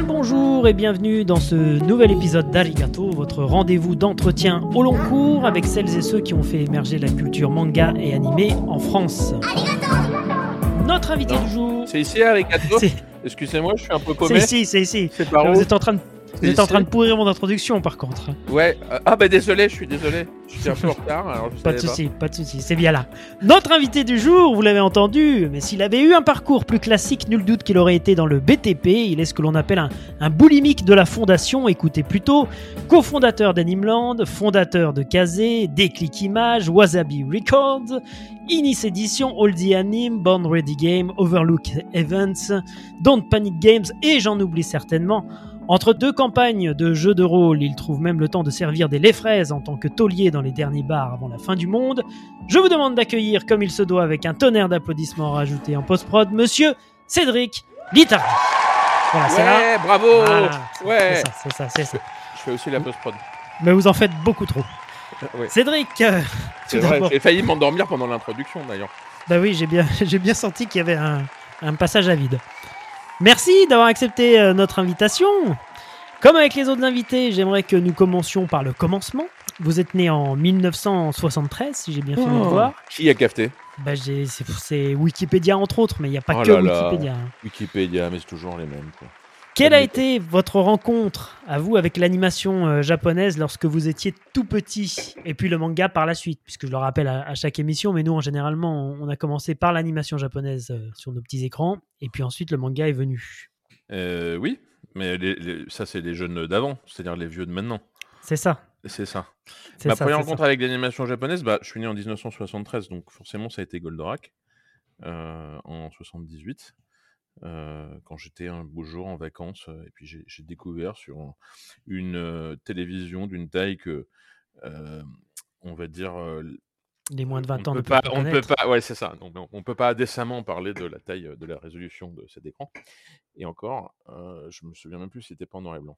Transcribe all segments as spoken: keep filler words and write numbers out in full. Bien le bonjour et bienvenue dans ce nouvel épisode d'Arigato, votre rendez-vous d'entretien au long cours avec celles et ceux qui ont fait émerger la culture manga et animé en France. Arigato. Notre invité non. du jour... C'est ici Arigato c'est... Excusez-moi, je suis un peu paumé. C'est ici, c'est ici. C'est par où ? Vous êtes en train de... Vous êtes en train de pourrir mon introduction, par contre. Ouais. Euh, ah bah désolé, je suis désolé. Je suis un peu en retard. Alors je pas de souci, pas. pas de souci. C'est bien là. Notre invité du jour, vous l'avez entendu, mais s'il avait eu un parcours plus classique, nul doute qu'il aurait été dans le B T P. Il est ce que l'on appelle un, un boulimique de la fondation. Écoutez plutôt. Cofondateur d'Animeland, fondateur de Kazé, Déclic Images, Wasabi Records, Ynnis édition, All the Anime, Born Ready Game, Overlook Events, Don't Panic Games et j'en oublie certainement. Entre deux campagnes de jeux de rôle, il trouve même le temps de servir des lait-fraises en tant que taulier dans les derniers bars avant la fin du monde. Je vous demande d'accueillir, comme il se doit, avec un tonnerre d'applaudissements rajoutés en post-prod, monsieur Cédric Littardi. Voilà, c'est ouais, là. Bravo voilà. Ouais. C'est ça, c'est ça, c'est ça. Je fais aussi la post-prod. Mais vous en faites beaucoup trop. Ouais. Cédric euh, c'est vrai, j'ai failli m'endormir pendant l'introduction, d'ailleurs. Bah oui, j'ai bien, j'ai bien senti qu'il y avait un, un passage à vide. Merci d'avoir accepté notre invitation. Comme avec les autres invités, j'aimerais que nous commencions par le commencement. Vous êtes né en dix-neuf cent soixante-treize, si j'ai bien fait mon devoir. Qui a capté ? Bah, j'ai, c'est, c'est Wikipédia, entre autres, mais il n'y a pas oh que là Wikipédia. Là. Wikipédia, mais c'est toujours les mêmes, quoi. Quelle a été votre rencontre, à vous, avec l'animation euh, japonaise lorsque vous étiez tout petit et puis le manga par la suite ? Puisque je le rappelle à, à chaque émission, mais nous, en généralement, on a commencé par l'animation japonaise euh, sur nos petits écrans et puis ensuite, le manga est venu. Euh, oui, mais les, les, ça, c'est les jeunes d'avant, c'est-à-dire les vieux de maintenant. C'est ça. C'est ça. C'est Ma ça, première c'est rencontre ça. Avec l'animation japonaise, bah, je suis né en dix-neuf cent soixante-treize, donc forcément, ça a été Goldorak euh, en soixante-dix-huit. Euh, quand j'étais un beau jour en vacances euh, et puis j'ai, j'ai découvert sur une euh, télévision d'une taille que euh, on va dire euh, les moins de vingt ans ne peuvent pas on peut pas ouais c'est ça donc on, on peut pas décemment parler de la taille de la résolution de cet écran et encore euh, je me souviens même plus si c'était pas en noir et blanc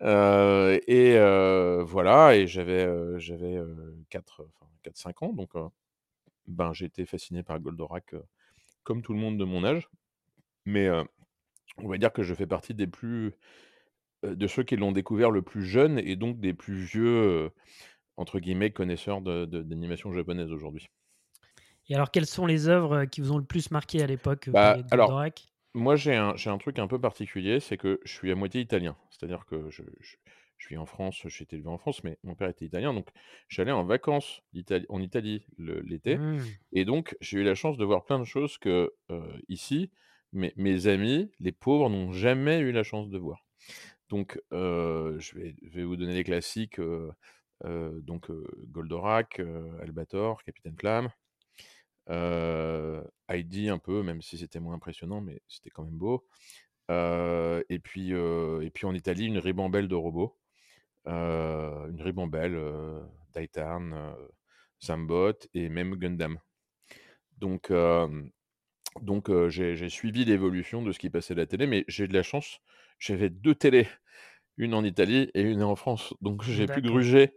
euh, et euh, voilà et j'avais euh, j'avais euh, quatre cinq ans donc euh, ben j'étais fasciné par Goldorak euh, comme tout le monde de mon âge. Mais euh, on va dire que je fais partie des plus euh, de ceux qui l'ont découvert le plus jeune et donc des plus vieux euh, entre guillemets connaisseurs de, de, d'animation japonaise aujourd'hui. Et alors, quelles sont les œuvres qui vous ont le plus marqué à l'époque bah, de alors, Goldorak ? Moi, j'ai un, j'ai un truc un peu particulier, c'est que je suis à moitié italien. C'est-à-dire que je, je, je suis en France, j'ai été élevé en France, mais mon père était italien, donc j'allais en vacances d'Itali- en Italie le, l'été. Mmh. Et donc, j'ai eu la chance de voir plein de choses que euh, ici... Mais mes amis, les pauvres, n'ont jamais eu la chance de voir. Donc, euh, je, vais, je vais vous donner les classiques. Euh, euh, donc, euh, Goldorak, euh, Albator, Capitaine Flamme, euh, Heidi un peu, même si c'était moins impressionnant, mais c'était quand même beau. Euh, et, puis, euh, et puis, en Italie, une ribambelle de robots. Euh, une ribambelle, euh, Daitarn, euh, Zambot et même Gundam. Donc... Euh, Donc, euh, j'ai, j'ai suivi l'évolution de ce qui passait à la télé, mais j'ai de la chance. J'avais deux télés, une en Italie et une en France. Donc, j'ai D'accord. pu gruger.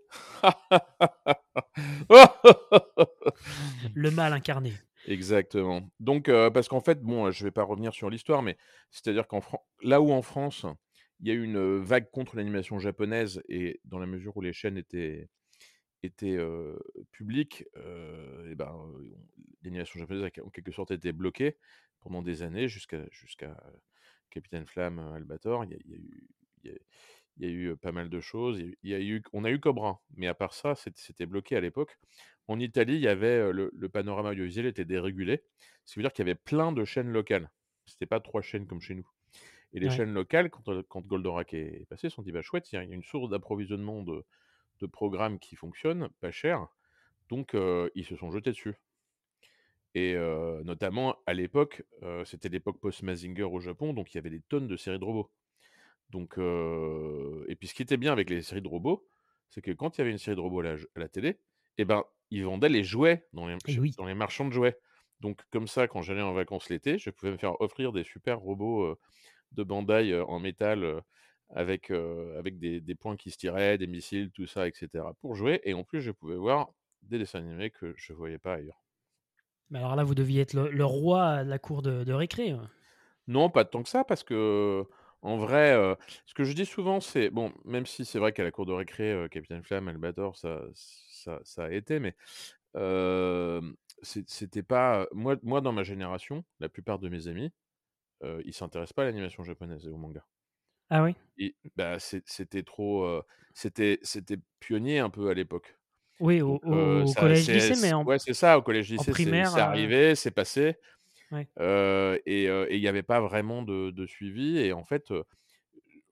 Le mal incarné. Exactement. Donc, euh, parce qu'en fait, bon, je ne vais pas revenir sur l'histoire, mais c'est-à-dire qu'en Fran- là où en France, il y a eu une vague contre l'animation japonaise, et dans la mesure où les chaînes étaient... était euh, public, euh, et ben, euh, l'animation japonaise a en quelque sorte été bloquée pendant des années jusqu'à, jusqu'à euh, Capitaine Flamme, Albator. Il y, y, y, y a eu pas mal de choses. Y a, y a eu, on a eu Cobra, mais à part ça, c'était, c'était bloqué à l'époque. En Italie, il y avait le, le panorama audiovisuel était dérégulé, ce qui veut dire qu'il y avait plein de chaînes locales. C'était pas trois chaînes comme chez nous. Et les ouais. chaînes locales, quand, quand Goldorak est, est passé, se sont dit bah, chouette, il y, y a une source d'approvisionnement de de programmes qui fonctionnent, pas cher, donc euh, ils se sont jetés dessus. Et euh, notamment, à l'époque, euh, c'était l'époque post-Mazinger au Japon, donc il y avait des tonnes de séries de robots. Donc, euh, et puis ce qui était bien avec les séries de robots, c'est que quand il y avait une série de robots à la, à la télé, eh ben, ils vendaient les jouets dans les, oui. dans les marchands de jouets. Donc comme ça, quand j'allais en vacances l'été, je pouvais me faire offrir des super robots euh, de Bandai euh, en métal euh, avec, euh, avec des, des points qui se tiraient, des missiles, tout ça, et cetera pour jouer. Et en plus, je pouvais voir des dessins animés que je ne voyais pas ailleurs. Mais alors là, vous deviez être le, le roi de la cour de, de récré. Non, pas tant que ça, parce que En vrai, euh, ce que je dis souvent, c'est bon, même si c'est vrai qu'à la cour de récré, euh, Capitaine Flamme, Albator, ça, ça, ça a été, mais euh, c'est- c'était pas. Moi, moi, dans ma génération, la plupart de mes amis, euh, ils s'intéressent pas à l'animation japonaise et au manga. Ah oui? Et bah, c'est- c'était trop. euh, c'était, c'était pionnier un peu à l'époque. Oui, au, Donc, euh, au- au ça, c'est, collège-lycée, mais c'est- en, ouais, c'est ça. Au collège en lycée, c'est, primaire. c'est euh, arrivé, c'est passé. ouais. euh, et euh, et il n'y avait pas vraiment de, de suivi. Et en fait, euh,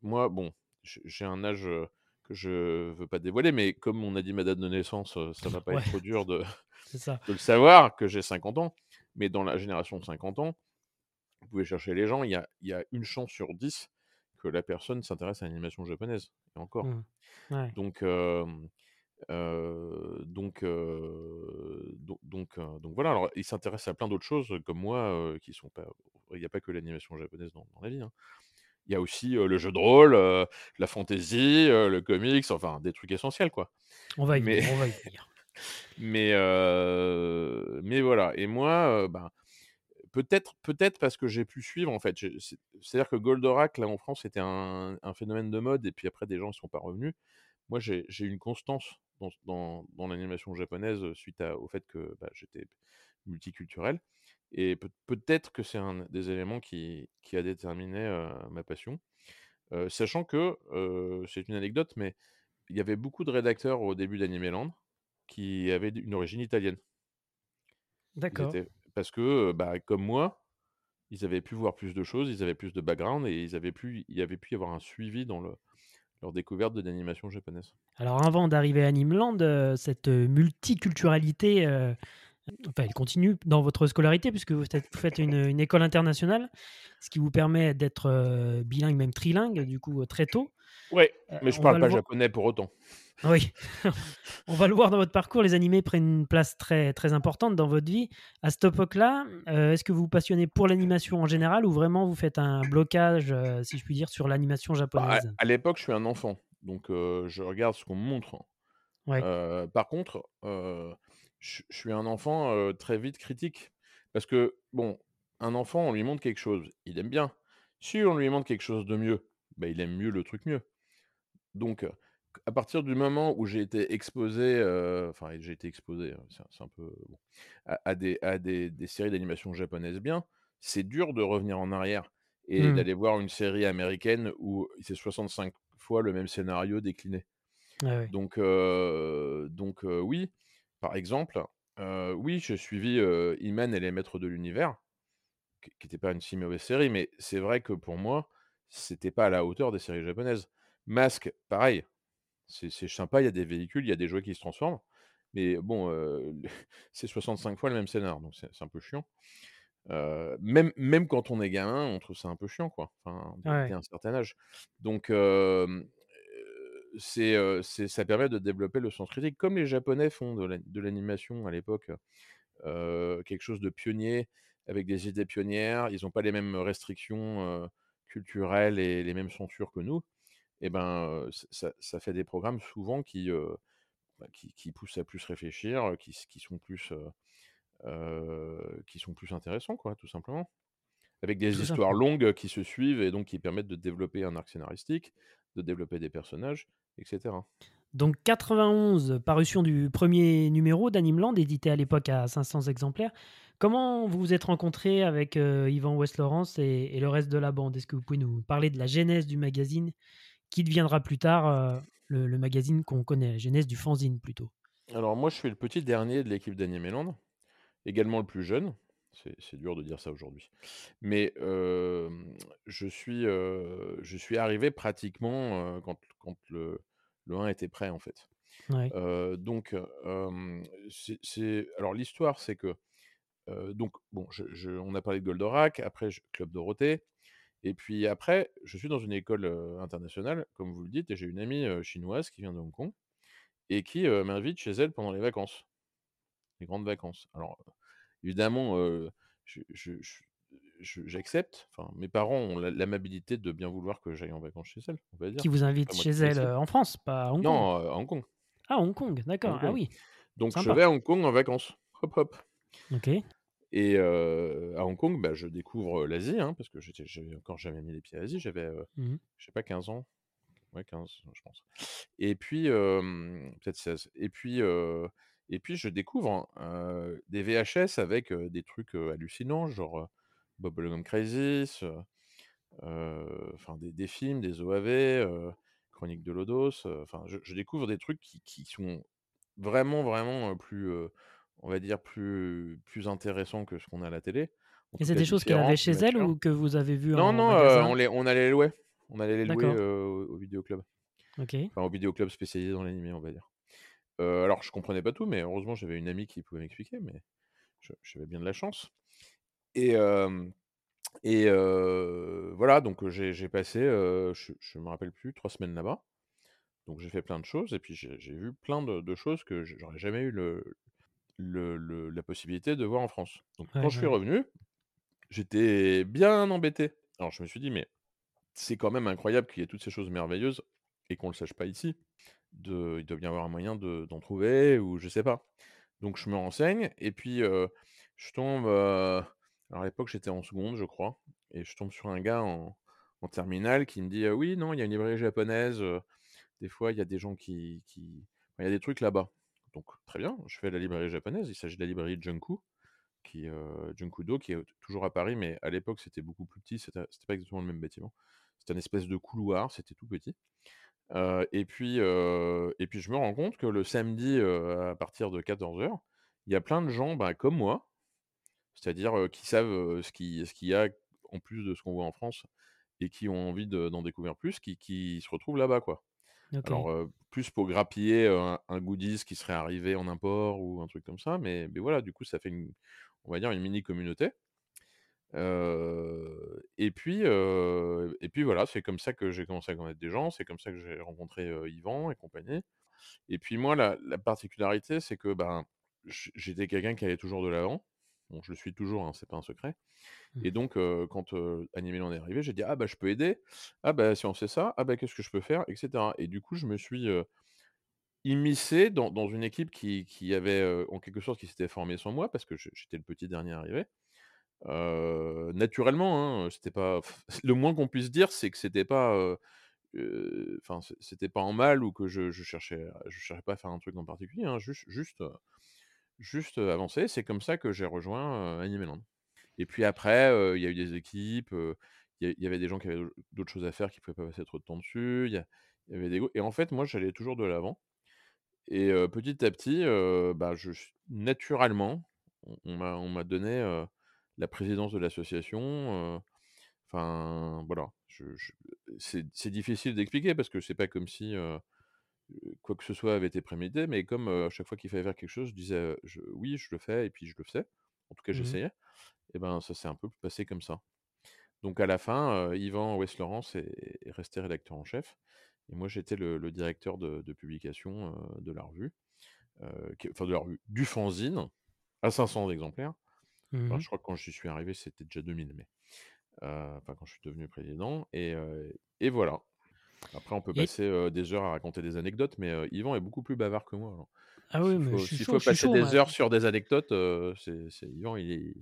moi, bon, j- j'ai un âge euh, que je veux pas dévoiler, mais comme on a dit ma date de naissance, euh, ça va pas être Ouais, trop dur de, c'est ça. de le savoir que j'ai cinquante ans. Mais dans la génération de cinquante ans, vous pouvez chercher les gens, il y a, il y a une chance sur dix que la personne s'intéresse à l'animation japonaise, et encore. Hmm. Ouais. Donc, euh, euh, donc, euh, donc, donc, euh, donc voilà. Alors, ils s'intéressent à plein d'autres choses euh, comme moi, euh, qui sont pas. Il n'y a pas que l'animation japonaise dans, dans la vie, hein. Il y a aussi euh, le jeu de rôle, euh, la fantasy, euh, le comics, enfin des trucs essentiels, quoi. On va y Mais, venir, on va y venir. mais, euh, mais voilà. Et moi, euh, ben, peut-être, peut-être parce que j'ai pu suivre en fait. J'ai- c'est- C'est-à-dire que Goldorak là en France c'était un, un phénomène de mode et puis après des gens ne sont pas revenus. Moi j'ai j'ai une constance dans, dans- dans l'animation japonaise euh, suite à- au fait que bah, j'étais multiculturel et peut- peut-être que c'est un des éléments qui, qui a déterminé euh, ma passion. Euh, sachant que euh, c'est une anecdote, mais il y avait beaucoup de rédacteurs au début d'Animeland qui avaient une origine italienne. Ils D'accord. étaient parce que euh, bah, comme moi ils avaient pu voir plus de choses, ils avaient plus de background et ils avaient pu, il y avait pu y avoir un suivi dans le- leur découverte de l'animation japonaise. Alors avant d'arriver à Animeland, euh, cette euh, multiculturalité, euh, enfin, elle continue dans votre scolarité puisque vous faites vous faites une, une école internationale, ce qui vous permet d'être euh, bilingue, même trilingue, du coup, euh, très tôt. Ouais, Euh, mais je on parle va le pas voir. japonais pour autant. Oui, on va le voir dans votre parcours. Les animés prennent une place très, très importante dans votre vie. À cette époque-là, euh, est-ce que vous vous passionnez pour l'animation en général ou vraiment vous faites un blocage, euh, si je puis dire, sur l'animation Bah, à japonaise? à l'époque, je suis un enfant, donc euh, je regarde ce qu'on me montre. Oui, Euh, par contre, euh, je je suis un enfant euh, très vite critique. Parce que, bon, un enfant, on lui montre quelque chose, il aime bien. Si on lui montre quelque chose de mieux, bah, il aime mieux le truc mieux. Donc, euh, à partir du moment où j'ai été exposé, euh, enfin, j'ai été exposé, hein, c'est un c'est un peu bon, à, à des, à des, des séries d'animation japonaises bien, c'est dur de revenir en arrière et d'aller voir une série américaine où c'est soixante-cinq fois le même scénario décliné. Donc, euh, donc euh, oui, par exemple, euh, oui, j'ai suivi euh, Iman et les maîtres de l'univers, qui n'était pas une si mauvaise série, mais c'est vrai que pour moi, c'était pas à la hauteur des séries japonaises. Masque, pareil, c'est c'est sympa, il y a des véhicules, il y a des jouets qui se transforment. Mais bon, euh, c'est soixante-cinq fois le même scénar, donc c'est c'est un peu chiant. Euh, même, même quand on est gamin, on trouve ça un peu chiant, quoi. Enfin, dès, dès un certain âge. Donc, euh, euh, c'est, euh, c'est- ça permet de développer le sens critique. Comme les Japonais font de la- de l'animation à l'époque, euh, quelque chose de pionnier, avec des idées pionnières, ils n'ont pas les mêmes restrictions euh, culturelles et les mêmes censures que nous. Et ben, euh, c- ça, ça fait des programmes souvent qui, euh, bah, qui, qui poussent à plus réfléchir, euh, qui, s- qui sont plus, euh, euh, qui sont plus intéressants, quoi, tout simplement. Avec des tout histoires simplement. longues qui se suivent et donc qui permettent de développer un arc scénaristique, de développer des personnages, et cetera. Donc quatre-vingt-onze, parution du premier numéro d'Animeland, édité à l'époque à cinq cents exemplaires. Comment vous vous êtes rencontrés avec euh, Yvan West-Laurence et, et le reste de la bande? Est-ce que vous pouvez nous parler de la genèse du magazine qui deviendra plus tard euh, le, le magazine qu'on connaît, la genèse du fanzine plutôt? Alors moi, je suis le petit dernier de l'équipe d'Animeland, également le plus jeune. C'est c'est dur de dire ça aujourd'hui. Mais euh, je, suis, euh, je suis arrivé pratiquement euh, quand, quand le, le un était prêt, en fait. Ouais. Euh, donc, euh, c'est, c'est- alors l'histoire, c'est que euh, donc bon, je- je- on a parlé de Goldorak, après je- Club Dorothée, et puis après, je suis dans une école euh, internationale, comme vous le dites, et j'ai une amie euh, chinoise qui vient de Hong Kong et qui euh, m'invite chez elle pendant les vacances, les grandes vacances. Alors euh, évidemment, euh, je- je- je- je- j'accepte. Enfin, mes parents ont la- l'amabilité de bien vouloir que j'aille en vacances chez elle, on va dire. Qui vous C'est invite pas moi chez qui elle décide. euh, en France, pas à Hong Kong? Non, euh, à Hong Kong, Ah, Hong Kong, à d'accord. Hong Ah Kong. oui, Donc je sympa. vais à Hong Kong en vacances. Hop hop. Ok. Et euh, à Hong Kong, bah, je découvre l'Asie, hein, parce que j'étais, j'avais encore jamais mis les pieds à l'Asie. J'avais, euh, mm-hmm. je sais pas, quinze ans. Ouais, quinze, je pense. Et puis, euh, peut-être seize. Et puis, euh, et puis je découvre euh, des V H S avec euh, des trucs euh, hallucinants, genre euh, Bubblegum Crisis, enfin euh, euh, des, des films, des O A V, euh, Chronique de Lodos. Enfin, euh, je, je découvre des trucs qui, qui sont vraiment, vraiment euh, plus... Euh, on va dire, plus, plus intéressant que ce qu'on a à la télé. Et c'est des choses qu'elle avait chez elle ou que vous avez vu en magasin ? Non, non, euh, on, les, on allait les louer. On allait les louer euh, au, au vidéoclub. Okay. Enfin, au vidéoclub spécialisé dans l'animé, on va dire. Euh, alors, je ne comprenais pas tout, mais heureusement, j'avais une amie qui pouvait m'expliquer, mais j'avais bien de la chance. Et, euh, et euh, voilà, donc j'ai, j'ai passé, euh, je ne me rappelle plus, trois semaines là-bas. Donc, j'ai fait plein de choses et puis j'ai, j'ai vu plein de, de choses que j'aurais jamais eu le... Le, le, la possibilité de voir en France. Donc ouais, quand ouais. je suis revenu, j'étais bien embêté. Alors je me suis dit, mais c'est quand même incroyable qu'il y ait toutes ces choses merveilleuses et qu'on ne le sache pas ici. De, il doit bien y avoir un moyen de, d'en trouver ou je sais pas. Donc je me renseigne et puis euh, je tombe... Euh, alors à l'époque j'étais en seconde je crois et je tombe sur un gars en, en terminale qui me dit euh, oui non il y a une librairie japonaise, euh, des fois il y a des gens qui... qui... il y a des trucs là-bas. Donc, très bien, je fais la librairie japonaise. Il s'agit de la librairie Junku, qui, euh, Junkudo, qui est toujours à Paris, mais à l'époque, c'était beaucoup plus petit. C'était, c'était pas exactement le même bâtiment. C'était un espèce de couloir, c'était tout petit. Euh, et, puis, euh, et puis, je me rends compte que le samedi, euh, à partir de quatorze heures, il y a plein de gens bah, comme moi, c'est-à-dire euh, qui savent euh, ce, qui, ce qu'il y a en plus de ce qu'on voit en France et qui ont envie de, d'en découvrir plus, qui, qui se retrouvent là-bas, quoi. Okay. Alors, euh, plus pour grappiller euh, un, un goodies qui serait arrivé en import ou un truc comme ça, mais, mais voilà, du coup, ça fait, une, on va dire, une mini-communauté. Euh, et, puis, euh, et puis, voilà, c'est comme ça que j'ai commencé à connaître des gens, c'est comme ça que j'ai rencontré euh, Yvan et compagnie. Et puis, moi, la, la particularité, c'est que ben, j'étais quelqu'un qui allait toujours de l'avant. Bon, je le suis toujours, hein, c'est pas un secret. Mmh. Et donc, euh, quand euh, Animeland est arrivé, j'ai dit « Ah bah, je peux aider. Ah bah, si on sait ça, ah bah, qu'est-ce que je peux faire ?» et cetera. Et du coup, je me suis euh, immiscé dans, dans une équipe qui, qui avait, euh, en quelque sorte, qui s'était formée sans moi, parce que j'étais le petit dernier arrivé. Euh, naturellement, hein, c'était pas... le moins qu'on puisse dire, c'est que c'était pas... Euh, euh, c'était pas en mal ou que je, je, cherchais, je cherchais pas à faire un truc en particulier. Hein, juste... juste euh, juste avancer, c'est comme ça que j'ai rejoint euh, Animeland. Et puis après, il euh, y a eu des équipes, il euh, y, y avait des gens qui avaient d'autres choses à faire, qui ne pouvaient pas passer trop de temps dessus, il y, y avait des... Et en fait, moi, j'allais toujours de l'avant. Et euh, petit à petit, euh, bah, je, naturellement, on, on, m'a, on m'a donné euh, la présidence de l'association. Enfin, euh, voilà. Je, je... C'est, c'est difficile d'expliquer, parce que c'est pas comme si... Euh, quoi que ce soit avait été prémédité, mais comme euh, à chaque fois qu'il fallait faire quelque chose, je disais euh, je, oui, je le fais, et puis je le faisais. En tout cas, mmh. j'essayais. Et ben ça s'est un peu passé comme ça. Donc à la fin, euh, Yvan West-Laurence est, est resté rédacteur en chef, et moi j'étais le, le directeur de, de publication euh, de la revue, euh, qui, enfin de la revue, du fanzine, à cinq cents exemplaires. Mmh. Enfin, je crois que quand je suis arrivé, c'était déjà deux mille, mais euh, enfin quand je suis devenu président, et, euh, et voilà. Après, on peut passer euh, des heures à raconter des anecdotes, mais euh, Yvan est beaucoup plus bavard que moi. Alors. Ah oui, si mais faut, je suis si chaud. S'il faut passer chaud, des moi. Heures sur des anecdotes, euh, c'est, c'est Yvan, il est,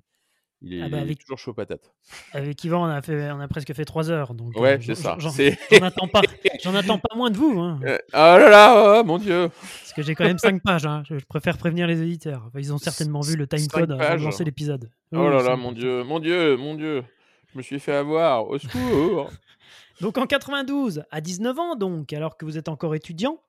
il est, ah bah avec, il est toujours chaud patate. Avec Yvan, on a, fait, on a presque fait trois heures. Donc, ouais, euh, c'est j'en, ça. J'en, c'est... J'en, attends pas, j'en attends pas moins de vous. Hein. Euh, ah là là, oh, mon Dieu. Parce que j'ai quand même cinq pages. Hein. Je, je préfère prévenir les auditeurs. Enfin, ils ont certainement vu le timecode avant de lancer l'épisode. Oh là là, mon Dieu, mon Dieu, mon Dieu. Je me suis fait avoir. Au secours. Donc en quatre-vingt-douze, à dix-neuf ans donc, alors que vous êtes encore étudiant,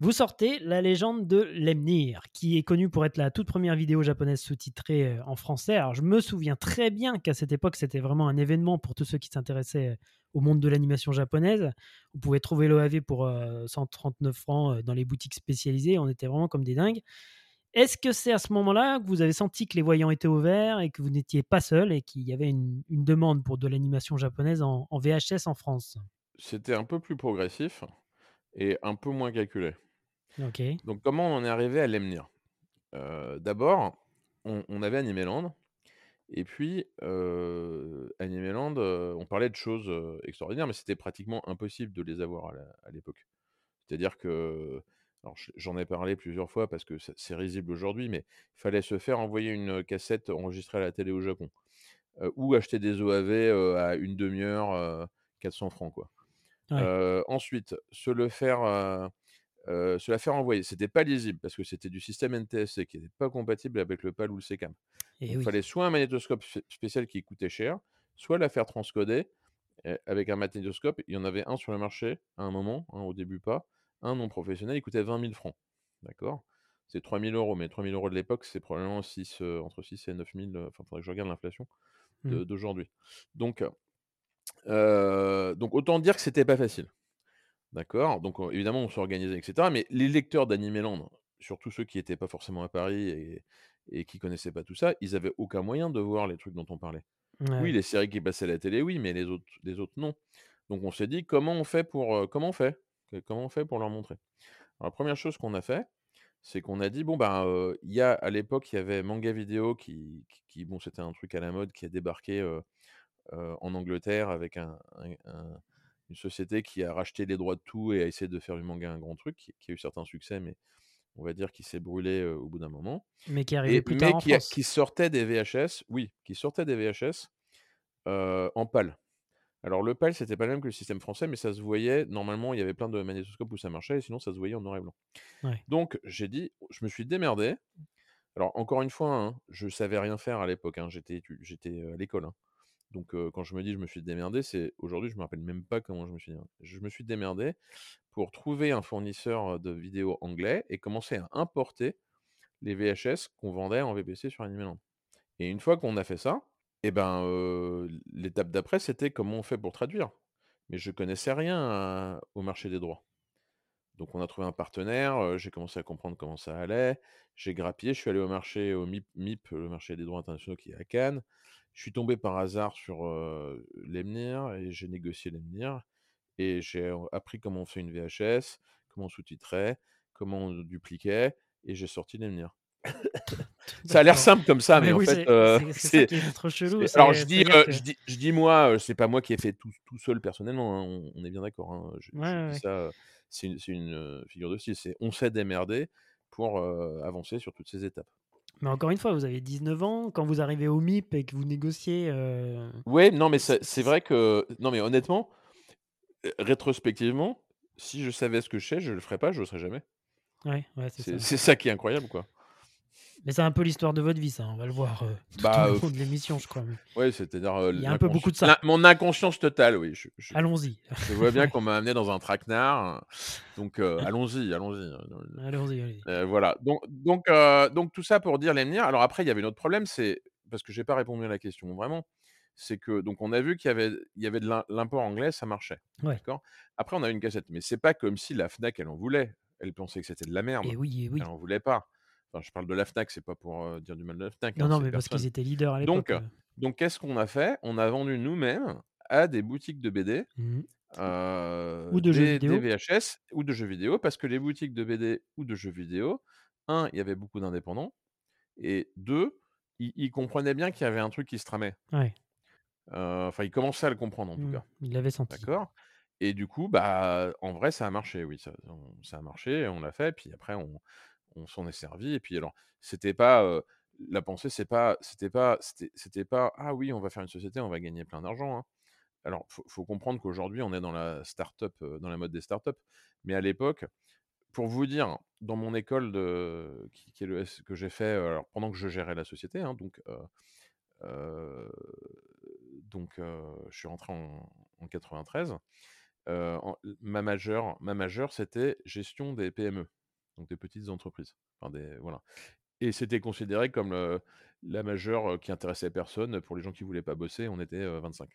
vous sortez La Légende de Lemnir, qui est connue pour être la toute première vidéo japonaise sous-titrée en français. Alors je me souviens très bien qu'à cette époque, c'était vraiment un événement pour tous ceux qui s'intéressaient au monde de l'animation japonaise. Vous pouvez trouver l'O A V pour euh, cent trente-neuf francs dans les boutiques spécialisées, on était vraiment comme des dingues. Est-ce que c'est à ce moment-là que vous avez senti que les voyants étaient ouverts et que vous n'étiez pas seul et qu'il y avait une, une demande pour de l'animation japonaise en, en V H S en France ? C'était un peu plus progressif et un peu moins calculé. Okay. Donc comment on en est arrivé à Lemnir ? euh, D'abord, on, on avait Animeland et puis euh, Animeland, euh, on parlait de choses extraordinaires mais c'était pratiquement impossible de les avoir à, la, à l'époque. C'est-à-dire que Alors, j'en ai parlé plusieurs fois parce que c'est c'est risible aujourd'hui, mais il fallait se faire envoyer une cassette enregistrée à la télé au Japon. Euh, ou acheter des O A V euh, à une demi-heure, euh, quatre cents francs, quoi. Ouais. Euh, ensuite, se le faire, euh, euh, se la faire envoyer. C'était pas lisible parce que c'était du système N T S C qui n'était pas compatible avec le PAL ou le SECAM. Et Il oui. fallait soit un magnétoscope f- spécial qui coûtait cher, soit la faire transcoder euh, avec un magnétoscope. Il y en avait un sur le marché à un moment, hein, au début pas, un non professionnel, il coûtait vingt mille francs. D'accord ? C'est trois mille euros, mais trois mille euros de l'époque, c'est probablement six, euh, entre six et neuf mille, enfin, euh, il faudrait que je regarde l'inflation de, mmh. d'aujourd'hui. Donc, euh, donc, autant dire que c'était pas facile. D'accord ? Donc, on, évidemment, on s'organisait, et cetera. Mais les lecteurs d'Animeland, surtout ceux qui n'étaient pas forcément à Paris et, et qui connaissaient pas tout ça, ils n'avaient aucun moyen de voir les trucs dont on parlait. Ouais. Oui, les séries qui passaient à la télé, oui, mais les autres, les autres non. Donc, on s'est dit, comment on fait pour, euh, comment on fait comment on fait pour leur montrer ? Alors, la première chose qu'on a fait, c'est qu'on a dit, bon, bah, euh, y a, à l'époque, il y avait Manga vidéo, qui, qui, qui, bon, c'était un truc à la mode qui a débarqué euh, euh, en Angleterre avec un, un, un, une société qui a racheté les droits de tout et a essayé de faire du manga un grand truc, qui, qui a eu certains succès, mais on va dire qu'il s'est brûlé euh, au bout d'un moment. Mais qui arrivait et, plus tard en qui, France. Mais qui sortait des V H S, oui, qui sortait des V H S euh, en PAL. Alors, le PAL, c'était pas le même que le système français, mais ça se voyait. Normalement, il y avait plein de magnétoscopes où ça marchait, et sinon, ça se voyait en noir et blanc. Ouais. Donc, j'ai dit, je me suis démerdé. Alors, encore une fois, hein, je savais rien faire à l'époque. Hein, j'étais, j'étais à l'école. Hein. Donc, euh, quand je me dis, je me suis démerdé, c'est aujourd'hui, je me rappelle même pas comment je me suis démerdé. Je me suis démerdé pour trouver un fournisseur de vidéos anglais et commencer à importer les V H S qu'on vendait en V P C sur Animeland. Et une fois qu'on a fait ça, et eh ben euh, l'étape d'après, c'était comment on fait pour traduire. Mais je connaissais rien à, au marché des droits. Donc on a trouvé un partenaire, euh, j'ai commencé à comprendre comment ça allait, j'ai grappillé, je suis allé au marché, au M I P, M I P le marché des droits internationaux qui est à Cannes, je suis tombé par hasard sur euh, l'E M N I R, et j'ai négocié l'E M N I R, et j'ai appris comment on fait une V H S, comment on sous-titrait, comment on dupliquait, et j'ai sorti l'E M N I R. Ça a l'air simple comme ça, mais, mais oui, en fait, c'est, euh, c'est, c'est, c'est ça qui est trop chelou. C'est... Alors, je dis, euh, que... je dis, je dis moi, euh, c'est pas moi qui ai fait tout, tout seul personnellement. Hein, on, on est bien d'accord. Hein, je, ouais, je ouais. Dis ça, euh, c'est une, c'est une euh, figure de style. C'est on s'est démerdé pour euh, avancer sur toutes ces étapes. Mais encore une fois, vous avez dix-neuf ans quand vous arrivez au M I P et que vous négociez. Euh... Oui, non, mais ça, c'est vrai que non, mais honnêtement, rétrospectivement, si je savais ce que je sais, je le ferais pas, je le serais jamais. Ouais, ouais, c'est, c'est ça. C'est ça qui est incroyable, quoi. Mais c'est un peu l'histoire de votre vie, ça, on va le voir euh, tout bah, au fond euh... de l'émission, je crois. Mais... Oui, c'est-à-dire... Euh, il y a un peu beaucoup de ça. La... Mon inconscience totale, oui. Je, je... Allons-y. Je vois bien qu'on m'a amené dans un traquenard, donc euh, allons-y, allons-y. Allons-y, allons-y. Euh, voilà, donc, donc, euh, donc tout ça pour dire l'avenir. Alors après, il y avait un autre problème, c'est... parce que je n'ai pas répondu à la question, vraiment. C'est que, donc on a vu qu'il y avait, il y avait de l'import anglais, ça marchait. Ouais. D'accord. Après, on a eu une cassette, mais c'est pas comme si la FNAC, elle en voulait. Elle pensait que c'était de la merde. Et oui, et oui. Elle en voulait pas. Enfin, je parle de la FNAC, c'est pas pour euh, dire du mal de la FNAC. Non, hein, non, mais personne. Parce qu'ils étaient leaders à l'époque. Donc, euh, donc qu'est-ce qu'on a fait ? On a vendu nous-mêmes à des boutiques de B D, mm-hmm. euh, ou de des, jeux vidéo. Des V H S ou de jeux vidéo, parce que les boutiques de B D ou de jeux vidéo, un, il y avait beaucoup d'indépendants, et deux, ils, ils comprenaient bien qu'il y avait un truc qui se tramait. Ouais. Euh, enfin, ils commençaient à le comprendre, en tout mm, cas. Ils l'avaient senti. D'accord ? Et du coup, bah, en vrai, ça a marché, oui. Ça, on, ça a marché, on l'a fait, puis après, on... on s'en est servi, et puis alors c'était pas euh, la pensée, c'est pas c'était pas c'était c'était pas ah oui, on va faire une société, on va gagner plein d'argent, hein. Alors faut, faut comprendre qu'aujourd'hui on est dans la start-up, euh, dans la mode des start-up, mais à l'époque, pour vous dire, dans mon école de qui, qui est le que j'ai fait euh, alors pendant que je gérais la société, hein, donc euh, euh, donc euh, je suis rentré en, en quatre-vingt-treize, euh, en, ma majeure ma majeure c'était gestion des P M E. Donc des petites entreprises. Enfin des, voilà. Et c'était considéré comme le, la majeure qui intéressait personne. Pour les gens qui ne voulaient pas bosser, on était euh, vingt-cinq.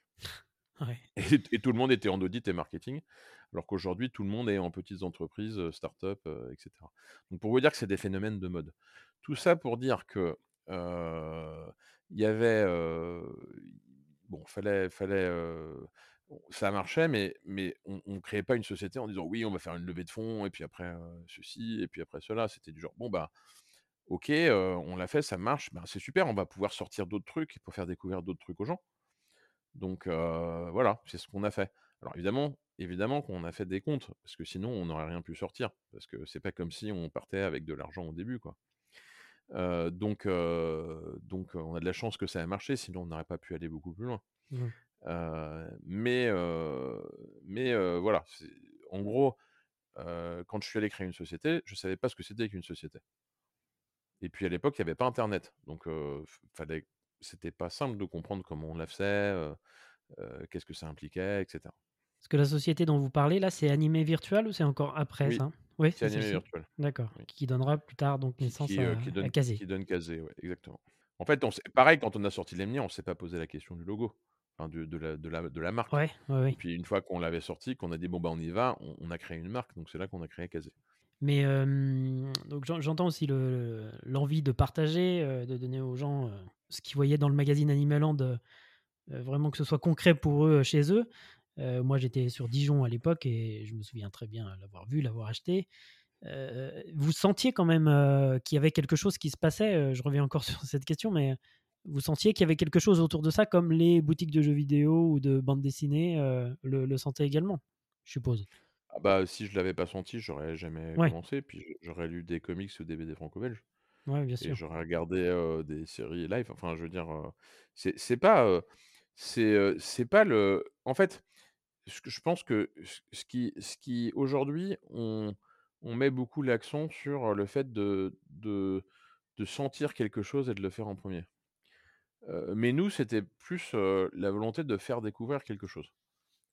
Ouais. Et, et tout le monde était en audit et marketing, alors qu'aujourd'hui, tout le monde est en petites entreprises, start-up, euh, et cetera. Donc pour vous dire que c'est des phénomènes de mode. Tout ça pour dire que il euh, y avait... Euh, bon, fallait... fallait euh, ça marchait, mais, mais on ne créait pas une société en disant oui, on va faire une levée de fonds, et puis après euh, ceci, et puis après cela. C'était du genre, bon, bah, ok, euh, on l'a fait, ça marche, bah, c'est super, on va pouvoir sortir d'autres trucs pour faire découvrir d'autres trucs aux gens. Donc, euh, voilà, c'est ce qu'on a fait. Alors évidemment, évidemment qu'on a fait des comptes, parce que sinon on n'aurait rien pu sortir, parce que c'est pas comme si on partait avec de l'argent au début, quoi. Euh, donc, euh, donc on a de la chance que ça a marché, sinon on n'aurait pas pu aller beaucoup plus loin. Mmh. Euh, mais euh, mais euh, voilà, c'est, en gros, euh, quand je suis allé créer une société, je savais pas ce que c'était qu'une société. Et puis à l'époque, il n'y avait pas Internet, donc euh, fallait, c'était pas simple de comprendre comment on la faisait, euh, euh, qu'est-ce que ça impliquait, et cetera. Parce que la société dont vous parlez, là, c'est Animé Virtuel ou c'est encore après, oui, ça? Oui, c'est, c'est Animé Virtuel. D'accord, oui. Qui donnera plus tard donc naissance qui, euh, qui à, donne, à Kazé. Qui donne Kazé, oui, exactement. En fait, on pareil, quand on a sorti Lemnia, on ne s'est pas posé la question du logo, hein, de, de, la, de, la, de la marque. Ouais, ouais, ouais. Et puis une fois qu'on l'avait sorti, qu'on a dit, bon, bah, on y va, on, on a créé une marque, donc c'est là qu'on a créé Kazé. Mais euh, donc j'entends aussi le, le, l'envie de partager, euh, de donner aux gens euh, ce qu'ils voyaient dans le magazine Animeland, euh, vraiment que ce soit concret pour eux, euh, chez eux. Euh, moi, j'étais sur Dijon à l'époque et je me souviens très bien l'avoir vu, l'avoir acheté. Euh, vous sentiez quand même euh, qu'il y avait quelque chose qui se passait. Je reviens encore sur cette question, mais vous sentiez qu'il y avait quelque chose autour de ça, comme les boutiques de jeux vidéo ou de bandes dessinées euh, le, le sentaient également, je suppose. Ah bah, si je ne l'avais pas senti, je n'aurais jamais ouais. commencé. Puis j'aurais lu des comics ou des B D franco-belges. Ouais, bien sûr. Et j'aurais regardé euh, des séries live. Enfin, je veux dire, euh, c'est, c'est pas... Euh, c'est, euh, c'est pas le... En fait... Je pense que ce qui, ce qui aujourd'hui, on, on met beaucoup l'accent sur le fait de, de, de sentir quelque chose et de le faire en premier. Euh, mais nous, c'était plus euh, la volonté de faire découvrir quelque chose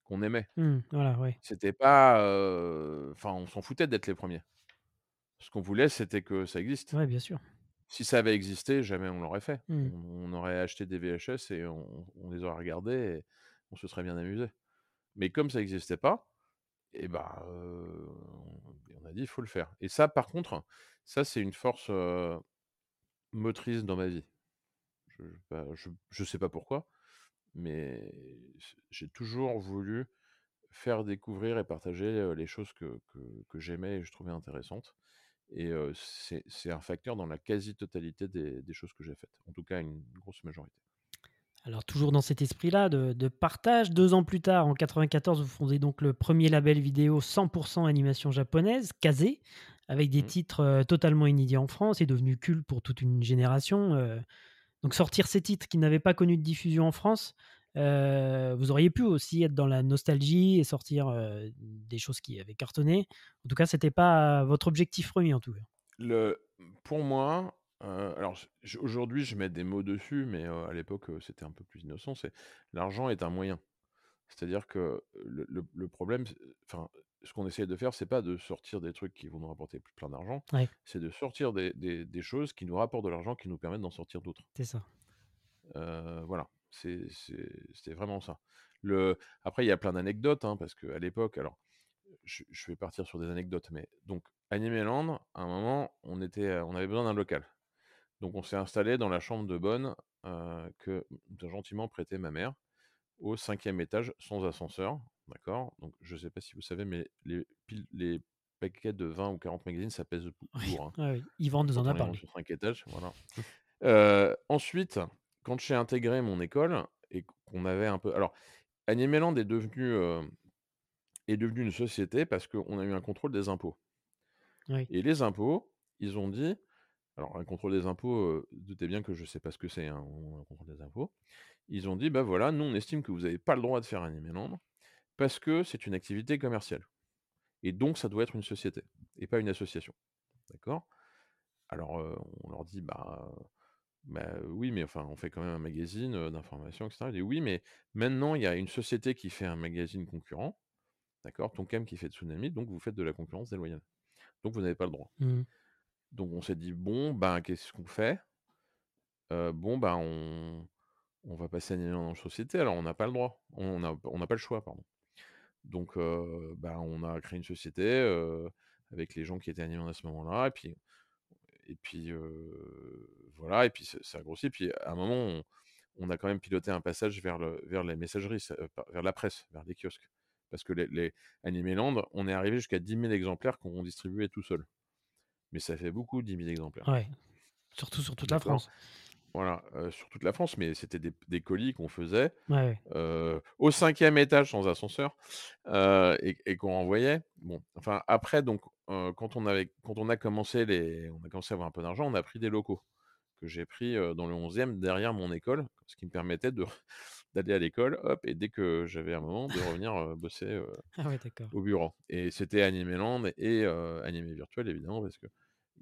qu'on aimait. Mmh, voilà, ouais. C'était pas, euh, enfin, on s'en foutait d'être les premiers. Ce qu'on voulait, c'était que ça existe. Ouais, bien sûr. Si ça avait existé, jamais on l'aurait fait. Mmh. On, on aurait acheté des V H S et on, on les aurait regardés et on se serait bien amusé. Mais comme ça n'existait pas, et bah, euh, on a dit il faut le faire. Et ça, par contre, ça, c'est une force euh, motrice dans ma vie. Je ne bah, je, je sais pas pourquoi, mais j'ai toujours voulu faire découvrir et partager euh, les choses que, que, que j'aimais et que je trouvais intéressantes. Et euh, c'est, c'est un facteur dans la quasi-totalité des, des choses que j'ai faites, en tout cas une grosse majorité. Alors, toujours dans cet esprit-là de, de partage, deux ans plus tard, en quatre-vingt-quatorze, vous fondez donc le premier label vidéo cent pour cent animation japonaise, Kazé, avec des mmh. titres totalement inédits en France et devenus cultes pour toute une génération. Euh, donc, sortir ces titres qui n'avaient pas connu de diffusion en France, euh, vous auriez pu aussi être dans la nostalgie et sortir euh, des choses qui avaient cartonné. En tout cas, ce n'était pas votre objectif premier, en tout cas. Le, pour moi... Euh, alors j- aujourd'hui je mets des mots dessus, mais euh, à l'époque euh, c'était un peu plus innocent. C'est l'argent est un moyen, c'est-à-dire que le, le, le problème, enfin ce qu'on essaye de faire, c'est pas de sortir des trucs qui vont nous rapporter plein d'argent, ouais. c'est de sortir des, des, des choses qui nous rapportent de l'argent, qui nous permettent d'en sortir d'autres. C'est ça. Euh, voilà, c'est, c'est, c'était vraiment ça. Le... Après il y a plein d'anecdotes, hein, parce que à l'époque, alors je, je vais partir sur des anecdotes, mais donc Animeland, à un moment on était, on avait besoin d'un local. Donc on s'est installé dans la chambre de bonne euh, que gentiment prêtait ma mère au cinquième étage sans ascenseur, d'accord. Donc je ne sais pas si vous savez, mais les, piles, les paquets de vingt ou quarante magazines, ça pèse pour. Oui, hein. ah oui. Yvan nous en a parlé. Sur cinq étages, voilà. euh, ensuite, quand j'ai intégré mon école et qu'on avait un peu, alors Animeland est devenu euh, est devenu une société parce qu'on a eu un contrôle des impôts. Oui. Et les impôts, ils ont dit. Alors, un contrôle des impôts, euh, doutez bien que je ne sais pas ce que c'est, hein, un contrôle des impôts. Ils ont dit, bah voilà, nous, on estime que vous n'avez pas le droit de faire Animeland parce que c'est une activité commerciale. Et donc, ça doit être une société et pas une association. D'accord ? Alors, euh, on leur dit, bah, bah oui, mais enfin, on fait quand même un magazine euh, d'information, et cetera. Ils disent, oui, mais maintenant, il y a une société qui fait un magazine concurrent, d'accord ? Tonkam qui fait Tsunami, donc vous faites de la concurrence déloyale. Donc, vous n'avez pas le droit. Mmh. Donc on s'est dit, bon, ben, qu'est-ce qu'on fait ? euh, Bon, ben, on, on va passer à une autre société, alors on n'a pas le droit, on n'a on n'a pas le choix, pardon. Donc euh, ben, on a créé une société euh, avec les gens qui étaient animés à ce moment-là, et puis, et puis euh, voilà, et puis ça a grossi, puis à un moment, on, on a quand même piloté un passage vers, le, vers les messageries, vers la presse, vers les kiosques, parce que les, les Animeland, on est arrivé jusqu'à dix mille exemplaires qu'on distribuait tout seul. Mais ça fait beaucoup, dix mille exemplaires. Ouais. Surtout sur toute D'accord. la France. Voilà, euh, sur toute la France, mais c'était des, des colis qu'on faisait Ouais. euh, au cinquième étage sans ascenseur euh, et, et qu'on renvoyait. Bon, enfin après, donc euh, quand on avait, quand on a commencé les, on a commencé à avoir un peu d'argent, on a pris des locaux que j'ai pris euh, dans le onzième derrière mon école, ce qui me permettait de d'aller à l'école, hop, et dès que j'avais un moment de revenir euh, bosser euh, Ah ouais, d'accord. au bureau. Et c'était Animeland et euh, Animé Virtuel évidemment parce que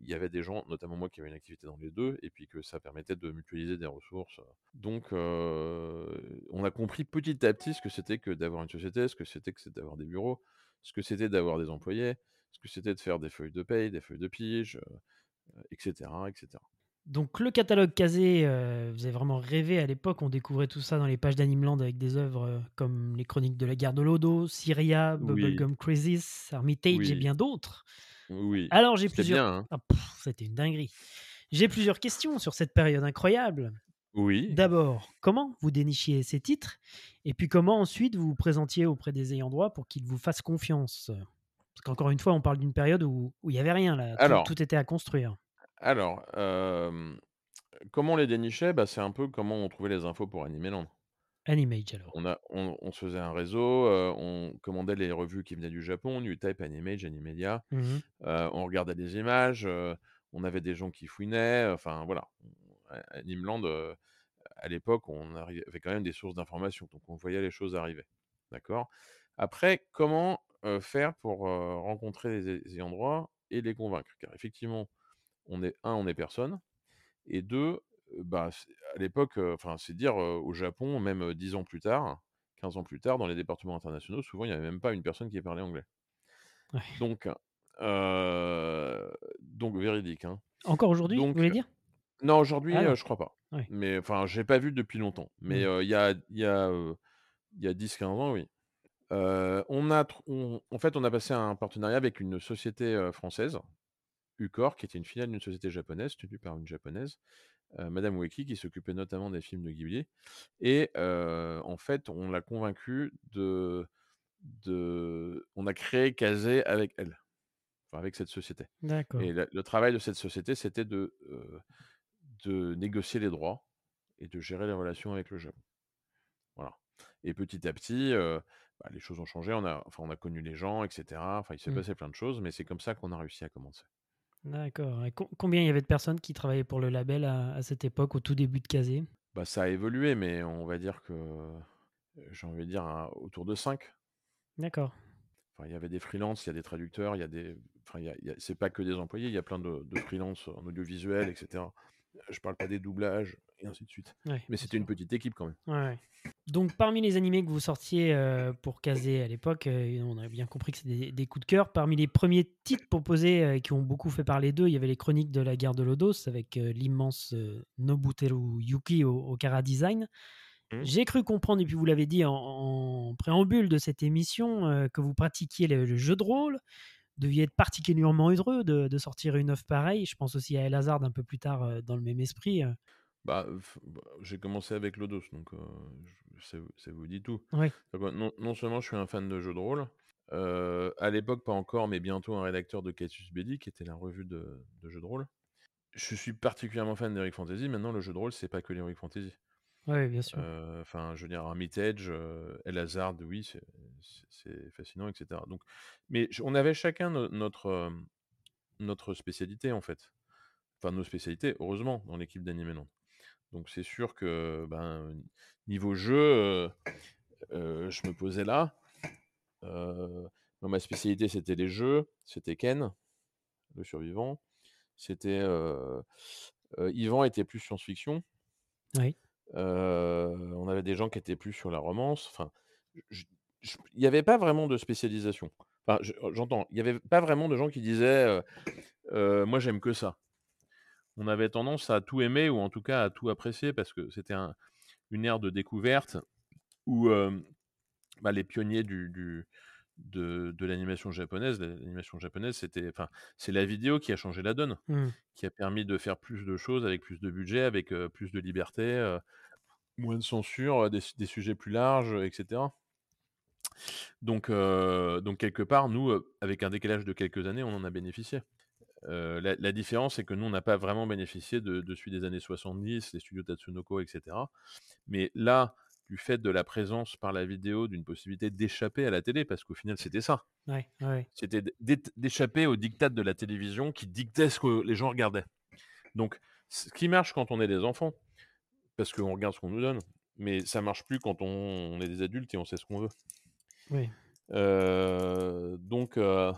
il y avait des gens, notamment moi, qui avaient une activité dans les deux, et puis que ça permettait de mutualiser des ressources. Donc, euh, on a compris petit à petit ce que c'était que d'avoir une société, ce que c'était que c'est d'avoir des bureaux, ce que c'était d'avoir des employés, ce que c'était de faire des feuilles de paye, des feuilles de pige, euh, et cetera, et cetera. Donc, le catalogue Kazé, euh, vous avez vraiment rêvé à l'époque. On découvrait tout ça dans les pages d'Animeland avec des œuvres euh, comme Les Chroniques de la guerre de Lodo, Syria, Oui, Bubblegum Crisis, Armitage et oui, bien d'autres. oui. Alors, j'ai C'était plusieurs... bien, hein. Ah, pff, c'était une dinguerie. J'ai plusieurs questions sur cette période incroyable. Oui. D'abord, comment vous dénichiez ces titres? Et puis, comment ensuite vous vous présentiez auprès des ayants droit pour qu'ils vous fassent confiance? Parce qu'encore une fois, on parle d'une période où où il n'y avait rien, là. Tout, Alors, tout était à construire. alors euh, comment on les dénichait? Bah, c'est un peu comment on trouvait les infos pour Animeland. Animage, alors. On, a, on, on se faisait un réseau, euh, on commandait les revues qui venaient du Japon, New Type, Animage, Animedia. Mhm. Euh, on regardait des images, euh, on avait des gens qui fouinaient, euh, enfin voilà. À- Animeland, euh, à l'époque, on arri- avait quand même des sources d'informations, donc on voyait les choses arriver. D'accord. Après, comment euh, faire pour euh, rencontrer les, les ayants droit et les convaincre? Car effectivement, on est un, on est personne, et deux, euh, bah, c'est- à l'époque, euh, enfin, c'est dire euh, au Japon, même euh, dix ans plus tard, quinze ans plus tard, dans les départements internationaux, souvent il n'y avait même pas une personne qui parlait anglais. Ouais. Donc, euh, donc véridique. Hein. Encore aujourd'hui, vous Donc, voulez dire? non, aujourd'hui, Ah euh, non. je crois pas. Ouais. Mais enfin, j'ai pas vu depuis longtemps. Mais Mm. euh, il y a, il y a, euh, il y a dix quinze ans, oui. Euh, on a, tr- on- en fait, on a passé un partenariat avec une société euh, française, Ucor, qui était une filiale d'une société japonaise, tenue par une japonaise, euh, Madame Weckx, qui s'occupait notamment des films de Ghibli. Et euh, en fait, on l'a convaincue de, de. On a créé Kazé avec elle, enfin, avec cette société. D'accord. Et la- le travail de cette société, c'était de, euh, de négocier les droits et de gérer les relations avec le Japon. Voilà. Et petit à petit, euh, bah, les choses ont changé. On a, enfin, on a connu les gens, et cetera. Enfin, il s'est Mm. passé plein de choses, mais c'est comme ça qu'on a réussi à commencer. D'accord. Et co- combien il y avait de personnes qui travaillaient pour le label à, à cette époque, au tout début de Kazé? Bah, ça a évolué, mais on va dire que euh, j'ai envie de dire un- autour de cinq. D'accord. Enfin, il y avait des freelances, il y a des traducteurs, il y a des. Enfin, il y a- il y a- c'est pas que des employés, il y a plein de, de freelances en audiovisuel, et cetera. Je parle pas des doublages et ainsi de suite. Ouais, Mais bien c'était une sûr. petite équipe quand même. Ouais, ouais. Donc, parmi les animés que vous sortiez euh, pour Kazé à l'époque, euh, on a bien compris que c'était des, des coups de cœur. Parmi les premiers titres proposés euh, qui ont beaucoup fait parler d'eux, il y avait les Chroniques de la guerre de Lodos avec euh, l'immense euh, Nobuteru Yuki au, au Kara Design. Mhm. J'ai cru comprendre, et puis vous l'avez dit en, en préambule de cette émission, euh, que vous pratiquiez le, le jeu de rôle. Deviez être particulièrement heureux de, de sortir une œuvre pareille. Je pense aussi à El Hazard un peu plus tard euh, dans le même esprit. euh. Bah, euh, f- bah, j'ai commencé avec Lodos, donc euh, je- ça, vous ça vous dit tout. Ouais. Donc, euh, non, non seulement je suis un fan de jeux de rôle, euh, à l'époque pas encore, mais bientôt un rédacteur de Casus Belli, qui était la revue de, de jeux de rôle. Je suis particulièrement fan d'Heroic Fantasy. Maintenant, le jeu de rôle, c'est pas que l'Heroic Fantasy. ouais, bien sûr. Euh, Enfin, je veux dire, Armitage, euh, El Hazard, oui, c'est c'est- c'est fascinant, et cetera. Donc, mais j- on avait chacun no- notre, euh, notre spécialité, en fait. Enfin, nos spécialités, heureusement, dans l'équipe d'Animeland. Donc, c'est sûr que, ben, niveau jeu, euh, euh, je me posais là. Euh, Moi, ma spécialité, c'était les jeux, c'était Ken, le survivant. C'était. Euh, euh, Yvan était plus science-fiction. Oui. Euh, on avait des gens qui étaient plus sur la romance. Enfin, je- je- il n'y avait pas vraiment de spécialisation. Enfin, je- j'entends, il n'y avait pas vraiment de gens qui disaient euh, Euh, moi, j'aime que ça. On avait tendance à tout aimer ou en tout cas à tout apprécier parce que c'était un- une ère de découverte où euh, bah, les pionniers du, du- de, de l'animation japonaise, l'animation japonaise, c'était, enfin, c'est la vidéo qui a changé la donne, Hmm. qui a permis de faire plus de choses avec plus de budget, avec euh, plus de liberté, euh, moins de censure, euh, des, su- des sujets plus larges, euh, et cetera. Donc, euh, donc quelque part, nous, euh, avec un décalage de quelques années, on en a bénéficié. Euh, la, la différence, c'est que nous, on n'a pas vraiment bénéficié de, de celui des années soixante-dix, les studios Tatsunoko, et cetera. Mais là, du fait de la présence par la vidéo d'une possibilité d'échapper à la télé, parce qu'au final, c'était ça. Ouais, ouais. C'était d'échapper au diktat de la télévision qui dictait ce que les gens regardaient. Donc, ce qui marche quand on est des enfants, parce qu'on regarde ce qu'on nous donne, mais ça ne marche plus quand on, on est des adultes et on sait ce qu'on veut. Oui. Euh, donc... Euh,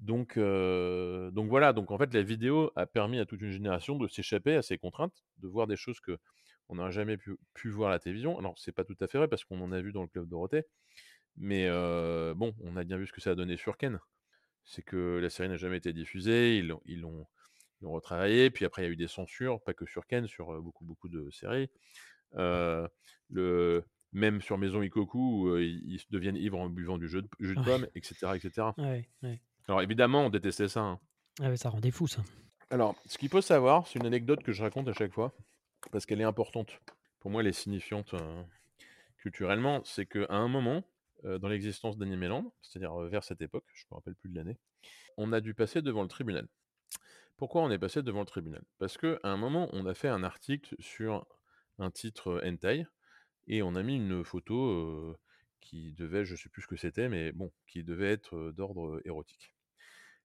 Donc, euh, donc voilà, donc en fait la vidéo a permis à toute une génération de s'échapper à ces contraintes, de voir des choses qu'on n'aurait jamais pu, pu voir à la télévision. Alors c'est pas tout à fait vrai parce qu'on en a vu dans le Club Dorothée, mais euh, bon, on a bien vu ce que ça a donné sur Ken. C'est que la série n'a jamais été diffusée, ils, ils, l'ont, ils l'ont retravaillé, puis après il y a eu des censures, pas que sur Ken, sur beaucoup beaucoup de séries. Euh, le... Même sur Maison Ikoku, où ils, ils deviennent ivres en buvant du jus de, jus de pomme, ouais. et cetera et cetera. Ouais, ouais. Alors évidemment, on détestait ça. Hein. Ah ouais, ça rendait fou, ça. Alors, ce qu'il faut savoir, c'est une anecdote que je raconte à chaque fois, parce qu'elle est importante. Pour moi, elle est signifiante euh, culturellement. C'est qu'à un moment, euh, dans l'existence d'Animeland, c'est-à-dire euh, vers cette époque, je ne me rappelle plus de l'année, on a dû passer devant le tribunal. Pourquoi on est passé devant le tribunal ? Parce qu'à un moment, on a fait un article sur un titre euh, hentai, et on a mis une photo euh, qui devait, je ne sais plus ce que c'était, mais bon, qui devait être euh, d'ordre euh, érotique.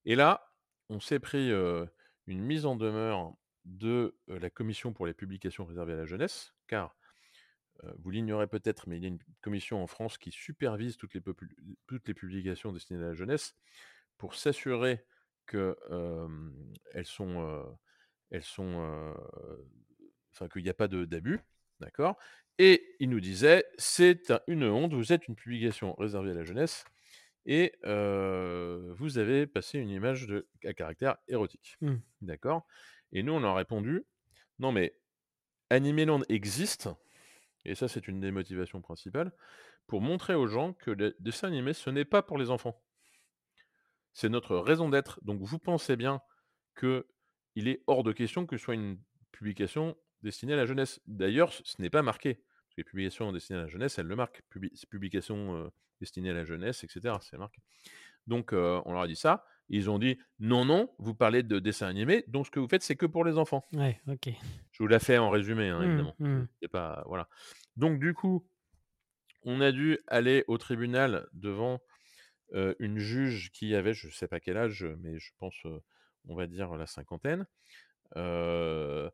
Et là, on s'est pris euh, une mise en demeure de euh, la commission pour les publications réservées à la jeunesse, car, euh, vous l'ignorez peut-être, mais il y a une commission en France qui supervise toutes les, popul- toutes les publications destinées à la jeunesse pour s'assurer que euh, elles sont, euh, elles sont, euh, qu'il n'y a pas de, d'abus, d'accord ? Et il nous disait, c'est une honte, vous êtes une publication réservée à la jeunesse et euh, vous avez passé une image de, à caractère érotique. Mmh. D'accord ? Et nous, on leur a répondu, non mais Animeland existe, et ça c'est une des motivations principales, pour montrer aux gens que le dessin animé, ce n'est pas pour les enfants. C'est notre raison d'être. Donc vous pensez bien qu'il est hors de question que ce soit une publication destinée à la jeunesse. D'ailleurs, ce n'est pas marqué. Les publications destinées à la jeunesse, elles le marquent. Publi- publications euh, destinées à la jeunesse, et cetera. C'est marqué. Donc, euh, on leur a dit ça. Ils ont dit, non, non, vous parlez de dessins animés, donc ce que vous faites, c'est que pour les enfants. Ouais, ok. Je vous la fais en résumé, hein, évidemment. Mmh, mmh. C'est pas, voilà. Donc, du coup, on a dû aller au tribunal devant euh, une juge qui avait, je ne sais pas quel âge, mais je pense, euh, on va dire, la cinquantaine. Euh...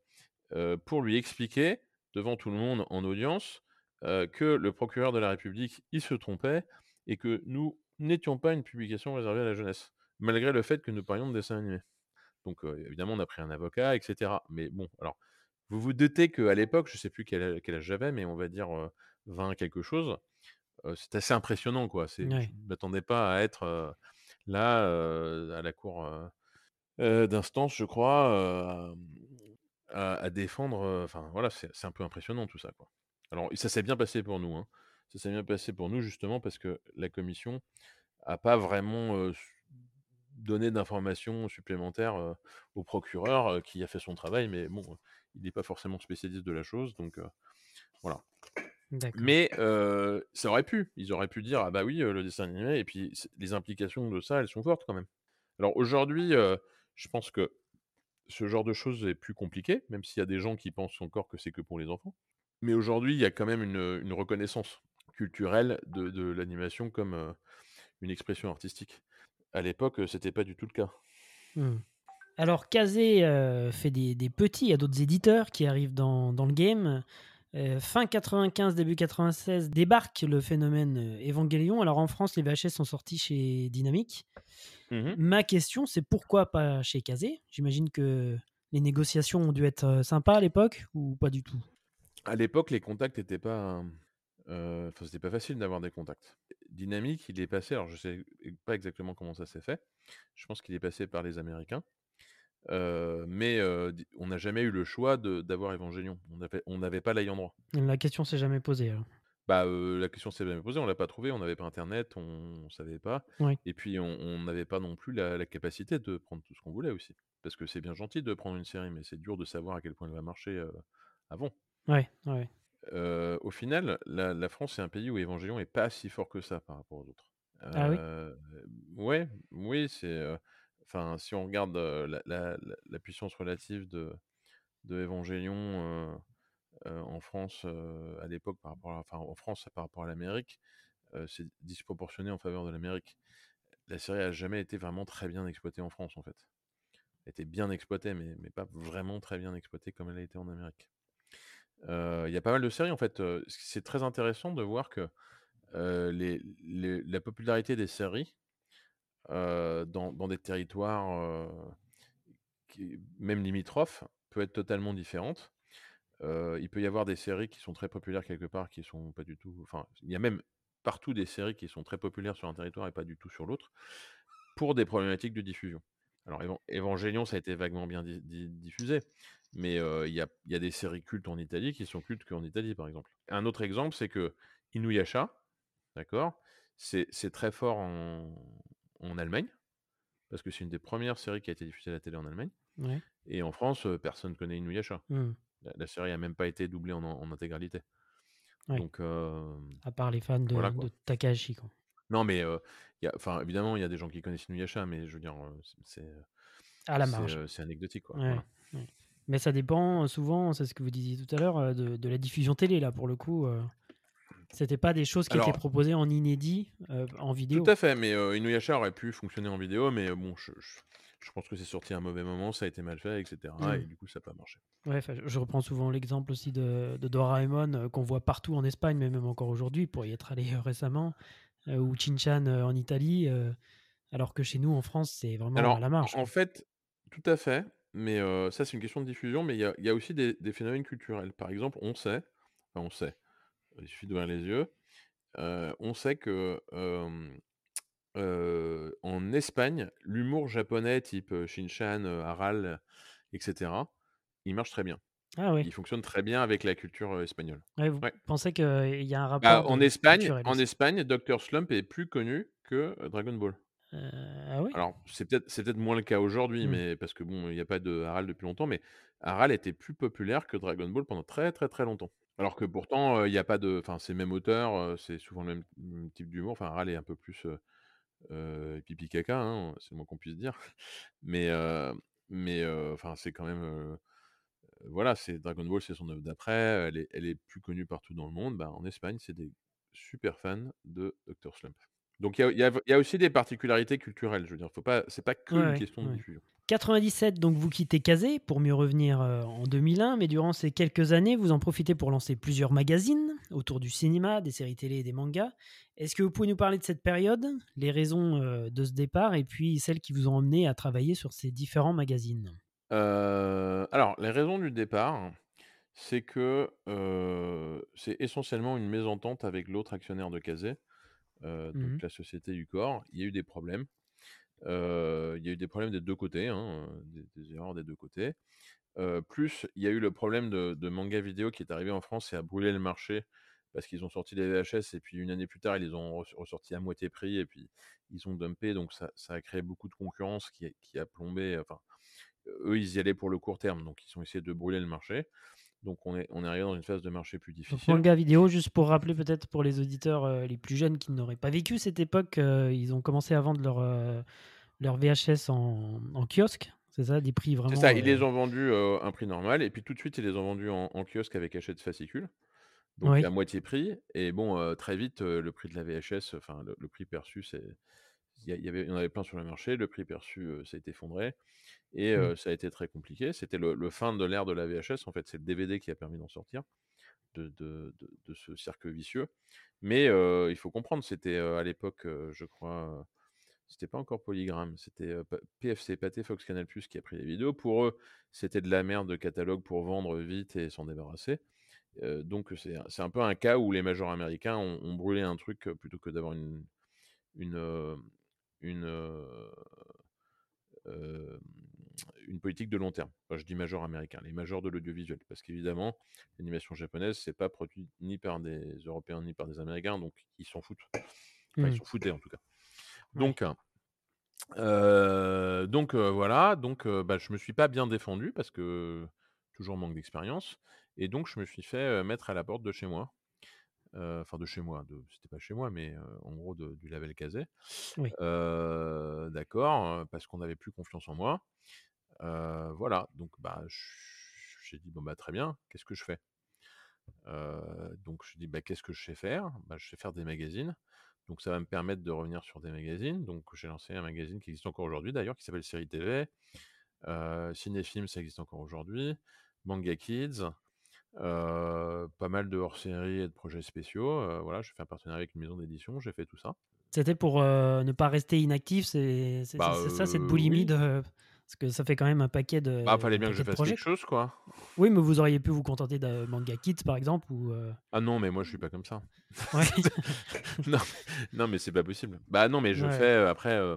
Euh, pour lui expliquer, devant tout le monde en audience, euh, que le procureur de la République, il se trompait, et que nous n'étions pas une publication réservée à la jeunesse, malgré le fait que nous parlions de dessins animés. Donc, euh, évidemment, on a pris un avocat, et cetera. Mais bon, alors, vous vous doutez qu'à l'époque, je ne sais plus quel, quel âge j'avais, mais on va dire euh, vingt quelque chose, euh, c'est assez impressionnant, quoi. C'est, ouais. Je ne m'attendais pas à être euh, là, euh, à la cour euh, euh, d'instance, je crois, euh, À, à défendre, enfin euh, voilà, c'est, c'est un peu impressionnant tout ça, quoi. Alors ça s'est bien passé pour nous, hein. Ça s'est bien passé pour nous justement parce que la commission a pas vraiment euh, donné d'informations supplémentaires euh, au procureur euh, qui a fait son travail, mais bon, euh, il n'est pas forcément spécialiste de la chose, donc euh, voilà. D'accord. Mais euh, ça aurait pu, ils auraient pu dire ah bah oui euh, le dessin animé et puis les implications de ça elles sont fortes quand même. Alors aujourd'hui, euh, je pense que ce genre de choses est plus compliqué, même s'il y a des gens qui pensent encore que c'est que pour les enfants. Mais aujourd'hui, il y a quand même une, une reconnaissance culturelle de, de l'animation comme euh, une expression artistique. À l'époque, c'était pas du tout le cas. Mmh. Alors, Kazé euh, fait des, des petits à d'autres éditeurs qui arrivent dans, dans le game. Euh, fin quatre-vingt-quinze, début quatre-vingt-seize, débarque le phénomène Evangelion. Alors en France, les V H S sont sortis chez Dynamique. Mmh. Ma question, c'est pourquoi pas chez Kazé ? J'imagine que les négociations ont dû être sympas à l'époque ou pas du tout ? À l'époque, les contacts n'étaient pas... Euh, enfin, c'était pas facile d'avoir des contacts. Dynamique, il est passé... Alors je sais pas exactement comment ça s'est fait. Je pense qu'il est passé par les Américains. Euh, mais euh, on n'a jamais eu le choix de, d'avoir Evangelion. On n'avait pas l'ayant droit. La question s'est jamais posée. Alors. Bah, euh, la question s'est jamais posée. On l'a pas trouvé. On n'avait pas Internet. On, on savait pas. Oui. Et puis on n'avait pas non plus la, la capacité de prendre tout ce qu'on voulait aussi. Parce que c'est bien gentil de prendre une série, mais c'est dur de savoir à quel point elle va marcher euh, avant. Ouais. Ouais. Euh, au final, la, la France est un pays où Evangelion est pas si fort que ça par rapport aux autres. Euh, ah oui. Euh, ouais. Oui, c'est. Euh, Enfin, si on regarde euh, la, la, la puissance relative de, de Evangelion euh, euh, en France euh, à l'époque, par rapport à, enfin, en France par rapport à l'Amérique, euh, c'est disproportionné en faveur de l'Amérique. La série n'a jamais été vraiment très bien exploitée en France, en fait. Elle était bien exploitée, mais, mais pas vraiment très bien exploitée comme elle a été en Amérique. Il euh, y a pas mal de séries, en fait. Euh, c'est très intéressant de voir que euh, les, les, la popularité des séries Euh, dans, dans des territoires euh, qui, même limitrophes, peut être totalement différente. Euh, il peut y avoir des séries qui sont très populaires quelque part, qui sont pas du tout... Enfin, il y a même partout des séries qui sont très populaires sur un territoire et pas du tout sur l'autre, pour des problématiques de diffusion. Alors, Evangelion, ça a été vaguement bien di- di- diffusé, mais euh, il y a, il y a des séries cultes en Italie qui sont cultes qu'en Italie, par exemple. Un autre exemple, c'est que Inuyasha, d'accord, c'est, c'est très fort en... en Allemagne, parce que c'est une des premières séries qui a été diffusée à la télé en Allemagne. Ouais. Et en France, euh, personne ne connaît Inuyasha. Mm. La, la série n'a même pas été doublée en, en intégralité. Ouais. Donc, euh, à part les fans de, voilà, de Takahashi. Quoi. Non, mais euh, y a, enfin, évidemment, il y a des gens qui connaissent Inuyasha, mais je veux dire, c'est, c'est, à la marge. c'est, c'est anecdotique. Quoi. Ouais. Voilà. Ouais. Mais ça dépend souvent, c'est ce que vous disiez tout à l'heure, de, de la diffusion télé, là, pour le coup. Euh... C'était pas des choses qui Alors, étaient proposées en inédit, euh, en vidéo. Tout à fait, mais euh, Inuyasha aurait pu fonctionner en vidéo, mais euh, bon, je, je, je pense que c'est sorti à un mauvais moment, ça a été mal fait, et cetera. Mm. Et du coup, ça n'a pas marché. Ouais, je reprends souvent l'exemple aussi de, de Doraemon, euh, qu'on voit partout en Espagne, mais même encore aujourd'hui, pour y être allé euh, récemment, euh, ou Shin-Chan euh, en Italie, euh, alors que chez nous, en France, c'est vraiment alors, à la marge. En fait, tout à fait, mais euh, ça, c'est une question de diffusion, mais il y a, y a aussi des, des phénomènes culturels. Par exemple, on sait, enfin, on sait, il suffit d'ouvrir les yeux, euh, on sait que euh, euh, en Espagne, l'humour japonais type Shin-Chan, Haral, et cetera, il marche très bien. Ah oui. Il fonctionne très bien avec la culture espagnole. Ouais, vous ouais. pensez qu'il y a un rapport ah, en, Espagne, en Espagne, docteur Slump est plus connu que Dragon Ball. Euh, ah oui. Alors, c'est peut-être, c'est peut-être moins le cas aujourd'hui, mmh. mais, parce que bon, il n'y a pas de Haral depuis longtemps, mais Haral était plus populaire que Dragon Ball pendant très très très longtemps. Alors que pourtant, il euh, n'y a pas de... Enfin, c'est le même auteur, euh, c'est souvent le même, même type d'humour. Enfin, Haral est un peu plus euh, euh, pipi caca, hein, c'est le moins qu'on puisse dire. Mais, euh, mais enfin, euh, c'est quand même... Euh, voilà, c'est Dragon Ball, c'est son œuvre d'après. Elle est, elle est plus connue partout dans le monde. Ben, en Espagne, c'est des super fans de docteur Slump. Donc, il y, y, y a aussi des particularités culturelles, je veux dire. Faut pas, c'est pas que ouais, une question ouais. de diffusion. quatre-vingt-dix-sept, donc vous quittez Kazé pour mieux revenir euh, en deux mille un, mais durant ces quelques années, vous en profitez pour lancer plusieurs magazines autour du cinéma, des séries télé et des mangas. Est-ce que vous pouvez nous parler de cette période, les raisons euh, de ce départ et puis celles qui vous ont emmené à travailler sur ces différents magazines ? euh, Alors, les raisons du départ, c'est que euh, c'est essentiellement une mésentente avec l'autre actionnaire de Kazé, euh, donc mmh. la société Ucor. Il y a eu des problèmes. Il euh, y a eu des problèmes des deux côtés, hein, des, des erreurs des deux côtés. Euh, plus, il y a eu le problème de, de Manga Vidéo qui est arrivé en France et a brûlé le marché parce qu'ils ont sorti les V H S et puis une année plus tard, ils les ont ressortis à moitié prix et puis ils ont dumpé. Donc, ça, ça a créé beaucoup de concurrence qui a, qui a plombé. Enfin, eux, ils y allaient pour le court terme, donc ils ont essayé de brûler le marché. Donc, on est, on est arrivé dans une phase de marché plus difficile. Manga Vidéo, juste pour rappeler peut-être pour les auditeurs euh, les plus jeunes qui n'auraient pas vécu cette époque, euh, ils ont commencé à vendre leur, euh, leur V H S en, en kiosque, c'est ça, des prix vraiment... C'est ça, ils euh... les ont vendus euh, un prix normal, et puis tout de suite, ils les ont vendus en, en kiosque avec Hachette fascicule, donc oui. à moitié prix, et bon, euh, très vite, euh, le prix de la V H S, enfin, le, le prix perçu, c'est... Il y, avait, il y en avait plein sur le marché, le prix perçu euh, s'est effondré et euh, mmh. ça a été très compliqué. C'était le, le fin de l'ère de la V H S, en fait, c'est le D V D qui a permis d'en sortir de, de, de, de ce cercle vicieux. Mais euh, il faut comprendre, c'était euh, à l'époque, euh, je crois, euh, c'était pas encore Polygram, c'était euh, P F C, Pathé, Fox Canal+, qui a pris les vidéos. Pour eux, c'était de la merde de catalogue pour vendre vite et s'en débarrasser. Euh, donc c'est, c'est un peu un cas où les majors américains ont, ont brûlé un truc plutôt que d'avoir une... une euh, Une, euh, une politique de long terme. Enfin, je dis major américain, les majors de l'audiovisuel, parce qu'évidemment, l'animation japonaise, c'est pas produit ni par des Européens ni par des Américains, donc ils s'en foutent. Enfin, mmh. ils s'en foutaient en tout cas. Donc, euh, donc euh, voilà, donc, euh, bah, je me suis pas bien défendu parce que toujours manque d'expérience, et donc je me suis fait mettre à la porte de chez moi. euh, enfin de chez moi, de, c'était pas chez moi, mais euh, en gros de, du label Kazé. Oui. Euh, d'accord, parce qu'on n'avait plus confiance en moi. Euh, voilà, donc bah, j'ai dit, bon bah très bien, qu'est-ce que je fais? Euh, donc je dis bah qu'est-ce que je sais faire? Bah, je sais faire des magazines, donc ça va me permettre de revenir sur des magazines. Donc j'ai lancé un magazine qui existe encore aujourd'hui d'ailleurs, qui s'appelle Série T V, euh, Cinéfilm, ça existe encore aujourd'hui, Manga Kids, euh, pas mal de hors-séries et de projets spéciaux. Euh, voilà, j'ai fait un partenariat avec une maison d'édition, j'ai fait tout ça. C'était pour euh, ne pas rester inactif, c'est, c'est, bah, c'est, c'est ça euh, cette boulimie oui. de... Parce que ça fait quand même un paquet de. Ah, fallait bien que je fasse projets. Quelque chose, quoi. Oui, mais vous auriez pu vous contenter d'un Manga Kids, par exemple, ou. Euh... Ah non, mais moi, je suis pas comme ça. Ouais. non, non, mais c'est pas possible. Bah non, mais je ouais. fais euh, après. Euh,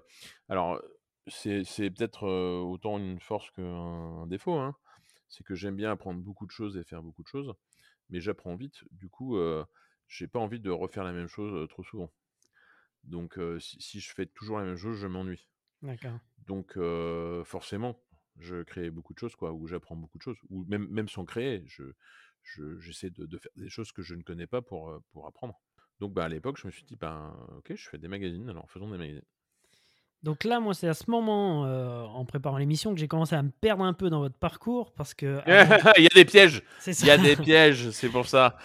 alors, c'est, c'est peut-être euh, autant une force qu'un un défaut. Hein. C'est que j'aime bien apprendre beaucoup de choses et faire beaucoup de choses, mais j'apprends vite. Du coup, euh, j'ai pas envie de refaire la même chose euh, trop souvent. Donc, euh, si, si je fais toujours la même chose, je m'ennuie. D'accord. Donc euh, forcément, je crée beaucoup de choses, quoi, ou j'apprends beaucoup de choses, ou même, même sans créer, je, je, j'essaie de, de faire des choses que je ne connais pas pour, pour apprendre. Donc bah, à l'époque, je me suis dit, bah, ok, je fais des magazines, alors faisons des magazines. Donc là, moi, c'est à ce moment, euh, en préparant l'émission, que j'ai commencé à me perdre un peu dans votre parcours, parce que... Avant... Il y a des pièges Il y a des pièges, c'est pour ça.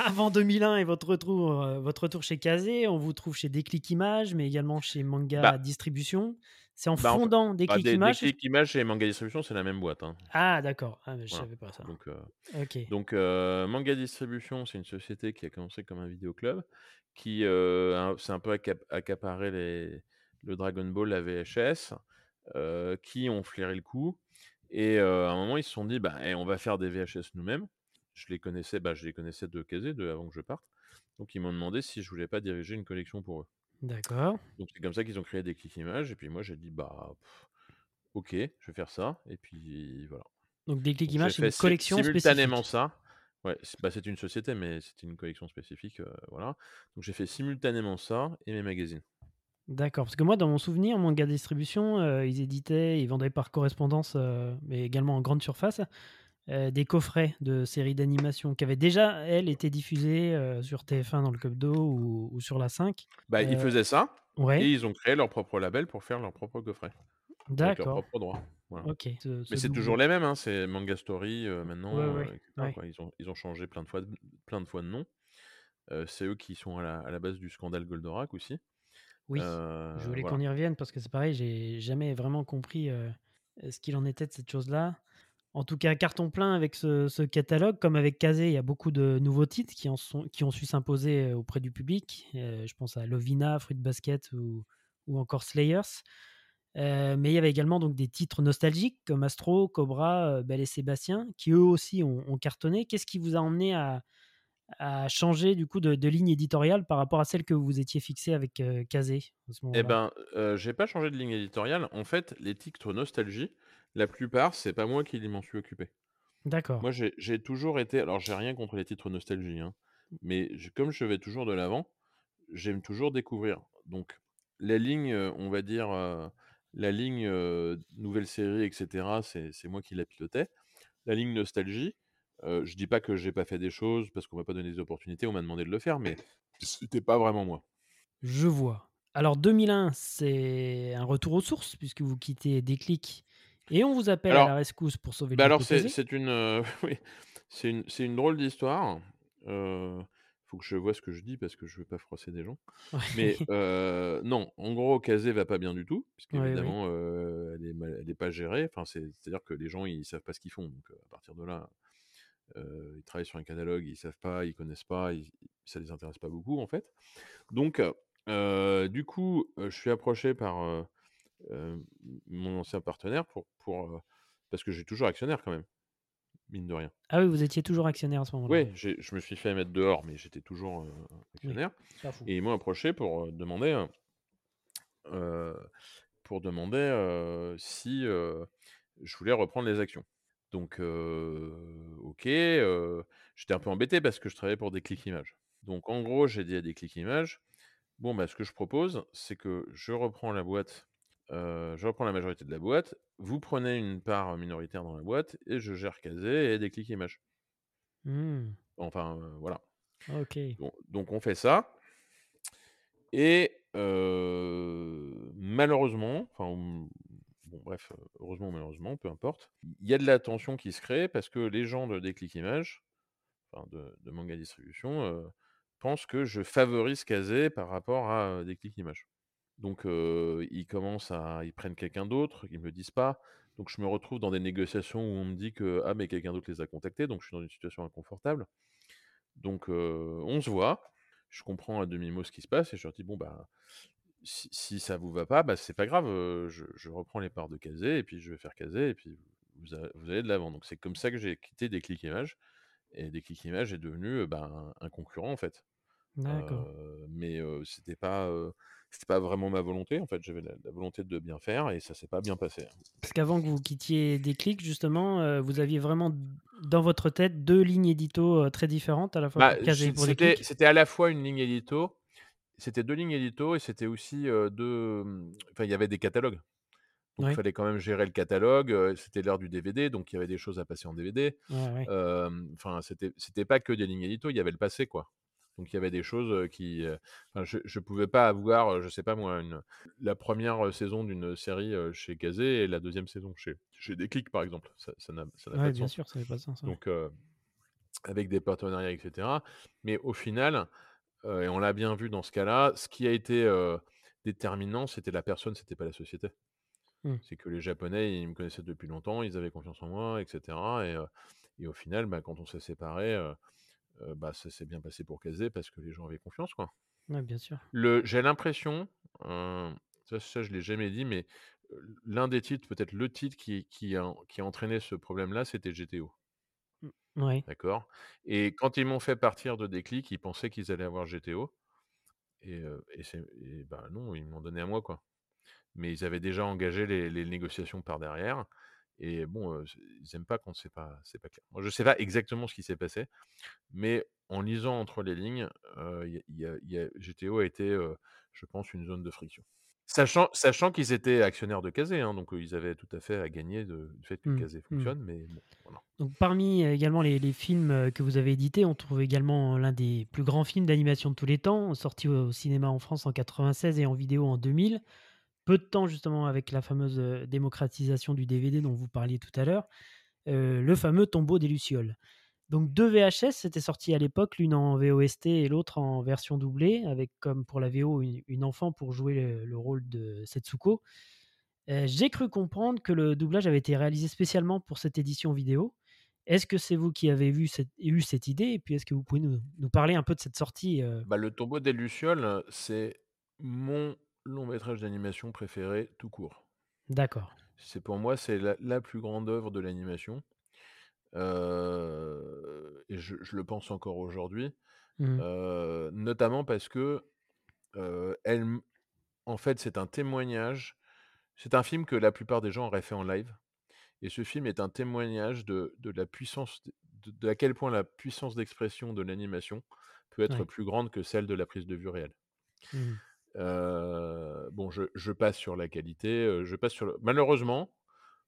Avant deux mille un et votre retour, euh, votre retour chez Kazé, on vous trouve chez Déclic Images, mais également chez Manga bah. Distribution. C'est en bah, fondant en fait, Déclic bah, Images Déclic Images et Manga Distribution, c'est la même boîte. Hein. Ah, d'accord. Ah, mais je ne voilà. savais pas ça. Donc, euh... okay. Donc euh, Manga Distribution, c'est une société qui a commencé comme un vidéoclub, qui euh, s'est un peu accap- accaparé les... le Dragon Ball, la V H S, euh, qui ont flairé le coup. Et euh, à un moment, ils se sont dit, bah, hey, on va faire des V H S nous-mêmes. Je les connaissais, bah, je les connaissais de Kazé, de avant que je parte. Donc, ils m'ont demandé si je voulais pas diriger une collection pour eux. D'accord. Donc, c'est comme ça qu'ils ont créé des clics images. Et puis, moi, j'ai dit, bah, pff, ok, je vais faire ça. Et puis, voilà. Donc, des clics images, c'est une collection simultanément spécifique. Simultanément ça. Ouais, c'est, bah, c'est une société, mais c'est une collection spécifique. Euh, voilà. Donc, j'ai fait simultanément ça et mes magazines. D'accord, parce que moi, dans mon souvenir, Manga Distribution, euh, ils éditaient, ils vendaient par correspondance, euh, mais également en grande surface, euh, des coffrets de séries d'animation qui avaient déjà, elles, été diffusées euh, sur T F un dans le Club Do ou, ou sur la cinq. Bah, euh... Ils faisaient ça, ouais. Et ils ont créé leur propre label pour faire leur propre coffret. D'accord. Avec leur propre droit. Voilà. Okay. Ce, ce mais c'est double. Toujours les mêmes, hein, c'est Manga Story, euh, maintenant, ouais, ouais, euh, et cetera, ouais. quoi. Ils ont, ils ont changé plein de fois de, plein de, fois de nom. Euh, c'est eux qui sont à la, à la base du scandale Goldorak aussi. Oui, euh, je voulais voilà. qu'on y revienne parce que c'est pareil, j'ai jamais vraiment compris euh, ce qu'il en était de cette chose-là. En tout cas, carton plein avec ce, ce catalogue. Comme avec Kazé, il y a beaucoup de nouveaux titres qui, en sont, qui ont su s'imposer auprès du public. Euh, je pense à Lovina, Fruit Basket ou, ou encore Slayers. Euh, mais il y avait également donc, des titres nostalgiques comme Astro, Cobra, Belle et Sébastien qui eux aussi ont, ont cartonné. Qu'est-ce qui vous a emmené à... à changer du coup de, de ligne éditoriale par rapport à celle que vous étiez fixée avec euh, Kazé à ce moment-là? Eh ben, euh, j'ai pas changé de ligne éditoriale. En fait, les titres nostalgie, la plupart, c'est pas moi qui m'en suis occupé. D'accord. Moi, j'ai, j'ai toujours été. Alors, j'ai rien contre les titres nostalgie, hein, mais je, comme je vais toujours de l'avant, j'aime toujours découvrir. Donc, la ligne, on va dire, euh, la ligne euh, nouvelle série, et cetera, c'est, c'est moi qui la pilotais. La ligne nostalgie. Euh, je dis pas que j'ai pas fait des choses parce qu'on m'a pas donné des opportunités, on m'a demandé de le faire, mais c'était pas vraiment moi. Je vois. Alors deux mille un, c'est un retour aux sources puisque vous quittez Déclic et on vous appelle alors, à la rescousse pour sauver. Bah le alors c'est, c'est une, euh, oui, c'est une, c'est une drôle d'histoire. Euh, faut que je vois ce que je dis parce que je veux pas froisser des gens. Ouais. Mais euh, non, en gros, Kazé va pas bien du tout parce qu'évidemment, ouais, ouais. Euh, elle est mal, elle est pas gérée. Enfin, c'est, c'est-à-dire que les gens ils savent pas ce qu'ils font. Donc à partir de là. Euh, ils travaillent sur un catalogue, ils savent pas, ils connaissent pas, ils, ça les intéresse pas beaucoup en fait. Donc, euh, du coup, euh, je suis approché par euh, euh, mon ancien partenaire pour, pour euh, parce que j'ai toujours actionnaire quand même, mine de rien. Ah oui, vous étiez toujours actionnaire à ce moment-là. Oui, j'ai, je me suis fait mettre dehors, mais j'étais toujours euh, actionnaire. Oui, et ils m'ont approché pour demander, euh, pour demander euh, si euh, je voulais reprendre les actions. Donc, euh, ok, euh, j'étais un peu embêté parce que je travaillais pour Déclic Images. Donc, en gros, j'ai dit à Déclic Images, bon, bah, ce que je propose, c'est que je reprends la boîte, euh, je reprends la majorité de la boîte, vous prenez une part minoritaire dans la boîte et je gère Kazé et Déclic Images. Mmh. Enfin, euh, voilà. Ok. Bon, donc on fait ça. Et euh, malheureusement, enfin bon bref, heureusement ou malheureusement, peu importe, il y a de la tension qui se crée parce que les gens de Déclic Images, enfin de, de Manga Distribution, euh, pensent que je favorise Kazé par rapport à euh, Déclic Images. Donc euh, ils commencent à, ils prennent quelqu'un d'autre, ils me le disent pas. Donc je me retrouve dans des négociations où on me dit que ah mais quelqu'un d'autre les a contactés, donc je suis dans une situation inconfortable. Donc euh, on se voit, je comprends à demi-mot ce qui se passe et je leur dis bon bah si, si ça vous va pas, bah c'est pas grave, euh, je, je reprends les parts de Kazé et puis je vais faire Kazé et puis vous, a, vous allez de l'avant. Donc c'est comme ça que j'ai quitté Déclic Images et Déclic Images est devenu euh, bah, un, un concurrent en fait. D'accord. Euh, mais euh, c'était pas euh, c'était pas vraiment ma volonté en fait, j'avais la, la volonté de bien faire et ça s'est pas bien passé. Parce qu'avant que vous quittiez Déclic justement, euh, vous aviez vraiment dans votre tête deux lignes édito euh, très différentes à la fois bah, pour Kazé et pour c'était, Déclic. C'était à la fois une ligne édito, c'était deux lignes édito et c'était aussi euh, deux enfin il y avait des catalogues. Donc il ouais. fallait quand même gérer le catalogue, euh, c'était l'heure du D V D donc il y avait des choses à passer en D V D. Ouais, ouais. Enfin euh, c'était c'était pas que des lignes édito, il y avait le passé quoi. Donc il y avait des choses qui... Euh, enfin, je ne pouvais pas avoir, je ne sais pas moi, une, la première saison d'une série chez Kazé et la deuxième saison chez, chez Déclic, par exemple. Ça, ça n'a, ça n'a ouais, pas de sens. Oui, bien sûr, ça n'a pas de sens. Donc, euh, avec des partenariats, et cetera. Mais au final, euh, et on l'a bien vu dans ce cas-là, ce qui a été euh, déterminant, c'était la personne, ce n'était pas la société. Mmh. C'est que les Japonais, ils me connaissaient depuis longtemps, ils avaient confiance en moi, et cetera. Et, euh, et au final, bah, quand on s'est séparés... Euh, Euh, bah, ça s'est bien passé pour Kazé parce que les gens avaient confiance quoi. Ouais, bien sûr. Le, j'ai l'impression euh, ça, ça je l'ai jamais dit mais l'un des titres, peut-être le titre qui, qui, a, qui a entraîné ce problème là c'était G T O. Ouais. D'accord. Et quand ils m'ont fait partir de Déclic ils pensaient qu'ils allaient avoir G T O et, euh, et, c'est, et bah non ils m'ont donné à moi quoi. Mais ils avaient déjà engagé les, les négociations par derrière. Et bon, euh, ils n'aiment pas quand c'est pas, c'est pas clair. Moi, je ne sais pas exactement ce qui s'est passé, mais en lisant entre les lignes, euh, y a, y a, y a, G T O a été, euh, je pense, une zone de friction. Sachant, sachant qu'ils étaient actionnaires de Kazé, hein, donc euh, ils avaient tout à fait à gagner de, du fait que mmh, Kazé fonctionne. Mmh. Mais bon, voilà. Donc, parmi euh, également les, les films que vous avez édités, on trouve également l'un des plus grands films d'animation de tous les temps, sorti au, au cinéma en France en quatre-vingt-seize et en vidéo en deux mille. Peu de temps justement avec la fameuse démocratisation du D V D dont vous parliez tout à l'heure, euh, le fameux Tombeau des Lucioles. Donc deux V H S s'étaient sortis à l'époque, l'une en V O S T et l'autre en version doublée, avec comme pour la V O une, une enfant pour jouer le, le rôle de Setsuko. Euh, j'ai cru comprendre que le doublage avait été réalisé spécialement pour cette édition vidéo. Est-ce que c'est vous qui avez vu cette, eu cette idée? Et puis est-ce que vous pouvez nous, nous parler un peu de cette sortie euh... bah, le Tombeau des Lucioles, c'est mon... long métrage d'animation préféré tout court. D'accord. C'est pour moi c'est la, la plus grande œuvre de l'animation euh, et je, je le pense encore aujourd'hui, mmh. euh, notamment parce que euh, elle, en fait c'est un témoignage, c'est un film que la plupart des gens auraient fait en live et ce film est un témoignage de, de la puissance, de, de à quel point la puissance d'expression de l'animation peut être ouais. plus grande que celle de la prise de vue réelle. Mmh. Euh, bon, je, je passe sur la qualité, je passe sur le... malheureusement,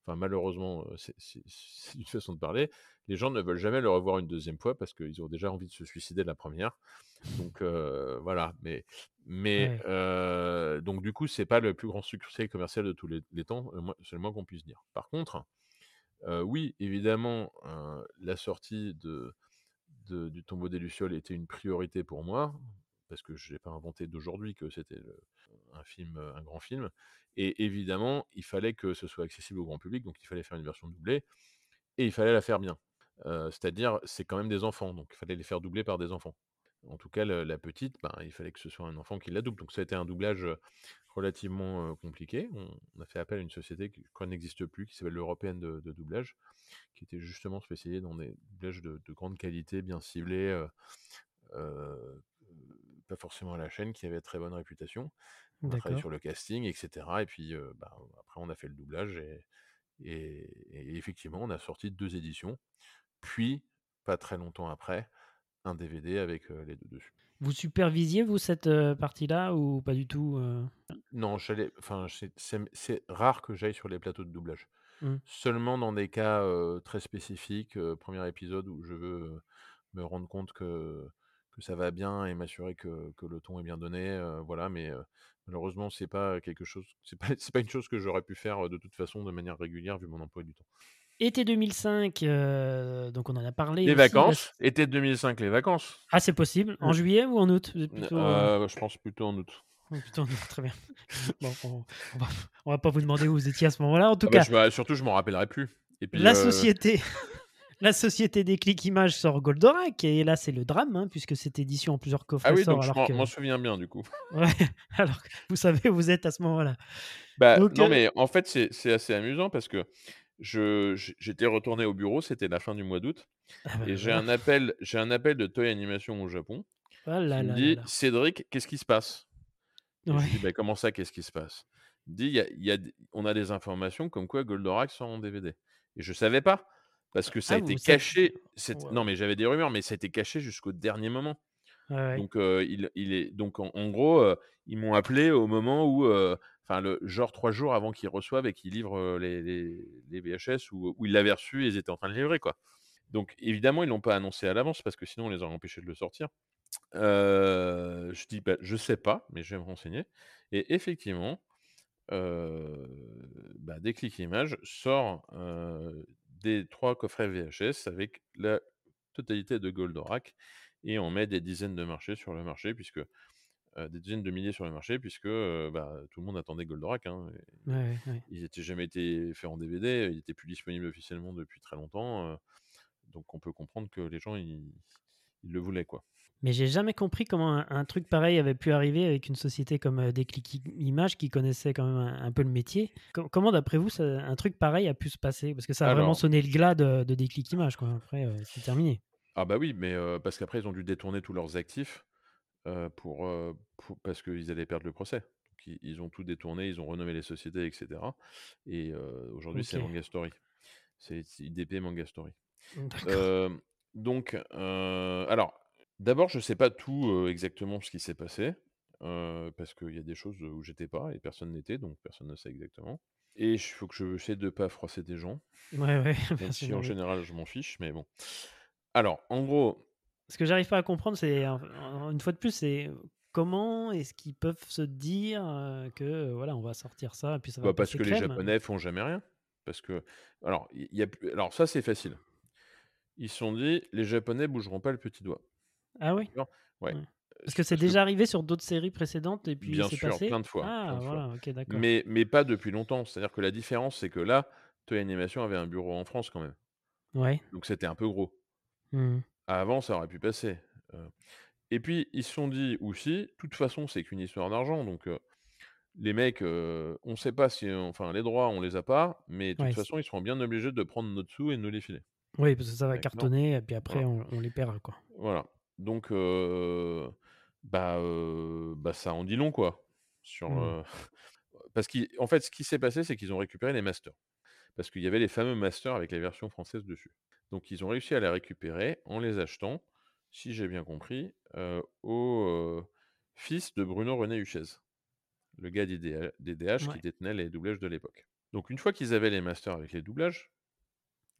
enfin malheureusement, c'est, c'est, c'est une façon de parler. Les gens ne veulent jamais le revoir une deuxième fois parce qu'ils ont déjà envie de se suicider de la première. Donc euh, voilà, mais mais ouais. euh, donc du coup, c'est pas le plus grand succès commercial de tous les, les temps, c'est le moins qu'on puisse dire. Par contre, euh, oui, évidemment, euh, la sortie de, de du Tombeau des Lucioles était une priorité pour moi. Parce que je n'ai pas inventé d'aujourd'hui que c'était le, un film, un grand film. Et évidemment, il fallait que ce soit accessible au grand public, donc il fallait faire une version doublée, et il fallait la faire bien. Euh, c'est-à-dire, c'est quand même des enfants, donc il fallait les faire doubler par des enfants. En tout cas, le, la petite, ben, il fallait que ce soit un enfant qui la double. Donc ça a été un doublage relativement euh, compliqué. On, on a fait appel à une société qui, qui n'existe plus, qui s'appelle l'Européenne de, de doublage, qui était justement spécialisée dans des doublages de, de grande qualité, bien ciblés, euh, euh, pas forcément à la chaîne, qui avait très bonne réputation. On a travaillé sur le casting, et cetera. Et puis, euh, bah, après, on a fait le doublage. Et, et, et effectivement, on a sorti deux éditions. Puis, pas très longtemps après, un D V D avec euh, les deux dessus. Vous supervisiez, vous, cette euh, partie-là, ou pas du tout euh... Non, j'allais, c'est, c'est, c'est rare que j'aille sur les plateaux de doublage. Mm. Seulement dans des cas euh, très spécifiques. Euh, premier épisode où je veux me rendre compte que que ça va bien et m'assurer que, que le ton est bien donné, euh, voilà, mais euh, malheureusement c'est pas quelque chose, c'est pas, c'est pas une chose que j'aurais pu faire de toute façon de manière régulière vu mon emploi du temps. Été deux mille cinq, euh, donc on en a parlé. Les aussi, vacances, là... été deux mille cinq, les vacances. Ah, c'est possible, en juillet ou en août plutôt, euh... Euh, Je pense plutôt en août. Oh, putain, non, très bien. Bon, on, on, va, on va pas vous demander où vous étiez à ce moment-là, en tout ah cas. Bah, je, surtout, je m'en rappellerai plus. Et puis, la euh... société... La société Déclic Images sort Goldorak, et là c'est le drame, hein, puisque cette édition en plusieurs coffrets. Ah oui, sort, donc alors je m'en, que... m'en souviens bien du coup. Ouais, alors que vous savez où vous êtes à ce moment-là. Bah, donc, non, euh... mais en fait c'est, c'est assez amusant parce que je, j'étais retourné au bureau, c'était la fin du mois d'août, ah bah, et ouais. j'ai, un appel, j'ai un appel de Toei Animation au Japon ah là qui là me dit là là. Cédric, qu'est-ce qui se passe ouais. Je dis bah, comment ça, qu'est-ce qui se passe? Il dit y a, y a, on a des informations comme quoi Goldorak sort en D V D. Et je savais pas. Parce que ça ah, a été caché. Savez... Ouais. Non, mais j'avais des rumeurs, mais ça a été caché jusqu'au dernier moment. Ah ouais. Donc, euh, il, il est... Donc en, en gros, euh, ils m'ont appelé au moment où, enfin, euh, le genre trois jours avant qu'ils reçoivent et qu'ils livrent euh, les, les, les V H S où, où ils l'avaient reçu et ils étaient en train de livrer, quoi. Donc, évidemment, ils l'ont pas annoncé à l'avance parce que sinon, on les aurait empêchés de le sortir. Euh, je dis, bah, je sais pas, mais je vais me renseigner. Et effectivement, euh, bah, Déclic Images sort. Euh, des trois coffrets V H S avec la totalité de Goldorak, et on met des dizaines de marchés sur le marché puisque euh, des dizaines de milliers sur le marché puisque euh, bah, tout le monde attendait Goldorak, hein. Ouais, ouais. Ils n'étaient jamais été faits en D V D, ils n'étaient plus disponibles officiellement depuis très longtemps, euh, donc on peut comprendre que les gens ils, ils le voulaient, quoi. Mais j'ai jamais compris comment un, un truc pareil avait pu arriver avec une société comme euh, Déclic Images qui connaissait quand même un, un peu le métier. Com- comment, d'après vous, ça, un truc pareil a pu se passer? Parce que ça a Alors... vraiment sonné le glas de, de Déclic Images, quoi. Après, euh, c'est terminé. Ah bah oui, mais euh, parce qu'après, ils ont dû détourner tous leurs actifs euh, pour, euh, pour, parce qu'ils allaient perdre le procès. Donc, ils, ils ont tout détourné, ils ont renommé les sociétés, et cetera. Et euh, aujourd'hui, okay. c'est Manga Story. C'est I D P Manga Story. Euh, donc, euh, alors... D'abord, je ne sais pas tout euh, exactement ce qui s'est passé, euh, parce qu'il y a des choses où j'étais pas et personne n'était, donc personne ne sait exactement. Et il faut que je j'essaie de ne pas froisser des gens. Ouais, ouais. Même si en général, je m'en fiche, mais bon. Alors, en gros... Ce que j'arrive pas à comprendre, c'est, une fois de plus, c'est comment est-ce qu'ils peuvent se dire que, voilà, on va sortir ça, et puis ça va bah, passer Parce que crème. Les Japonais font jamais rien. Parce que... Alors, y a... Alors ça, c'est facile. Ils se sont dit, les Japonais bougeront pas le petit doigt. Ah oui, ouais. Parce que c'est Parce déjà que... arrivé sur d'autres séries précédentes et puis bien c'est sûr, passé plein de fois. Ah plein de voilà, fois. Ok, d'accord. Mais mais pas depuis longtemps. C'est-à-dire que la différence, c'est que là, Toei Animation avait un bureau en France quand même. Ouais. Donc c'était un peu gros. Mm. Avant, ça aurait pu passer. Euh... Et puis ils se sont dit aussi, de toute façon, c'est qu'une histoire d'argent. Donc euh, les mecs, euh, on ne sait pas si, enfin, les droits, on les a pas, mais de toute ouais, façon, c'est... ils seront bien obligés de prendre notre sous et de nous les filer. Oui, parce que ça va Avec cartonner non. et puis après, voilà. on, on les perd, quoi. Voilà. Donc, euh, bah, euh, bah, ça en dit long, quoi. Sur, mmh. euh, parce qu'en fait, ce qui s'est passé, c'est qu'ils ont récupéré les masters. Parce qu'il y avait les fameux masters avec la version française dessus. Donc, ils ont réussi à les récupérer en les achetant, si j'ai bien compris, euh, au euh, fils de Bruno René Huchez, le gars d'I D H, d'I D H ouais. qui détenait les doublages de l'époque. Donc, une fois qu'ils avaient les masters avec les doublages,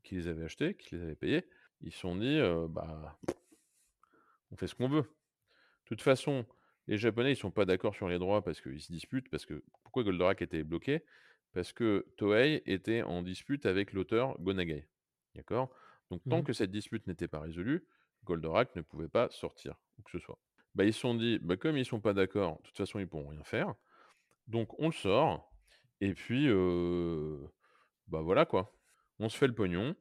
qu'ils les avaient achetés, qu'ils les avaient payés, ils se sont dit, euh, bah... on fait ce qu'on veut. De toute façon, les Japonais, ils sont pas d'accord sur les droits parce qu'ils se disputent. Parce que pourquoi Goldorak était bloqué? Parce que Toei était en dispute avec l'auteur Gonagai. D'accord? Donc, tant mmh. que cette dispute n'était pas résolue, Goldorak ne pouvait pas sortir, ou que ce soit. Bah, ils se sont dit, bah, comme ils sont pas d'accord, de toute façon, ils pourront rien faire. Donc, on le sort. Et puis, euh, bah voilà, quoi. On se fait le pognon.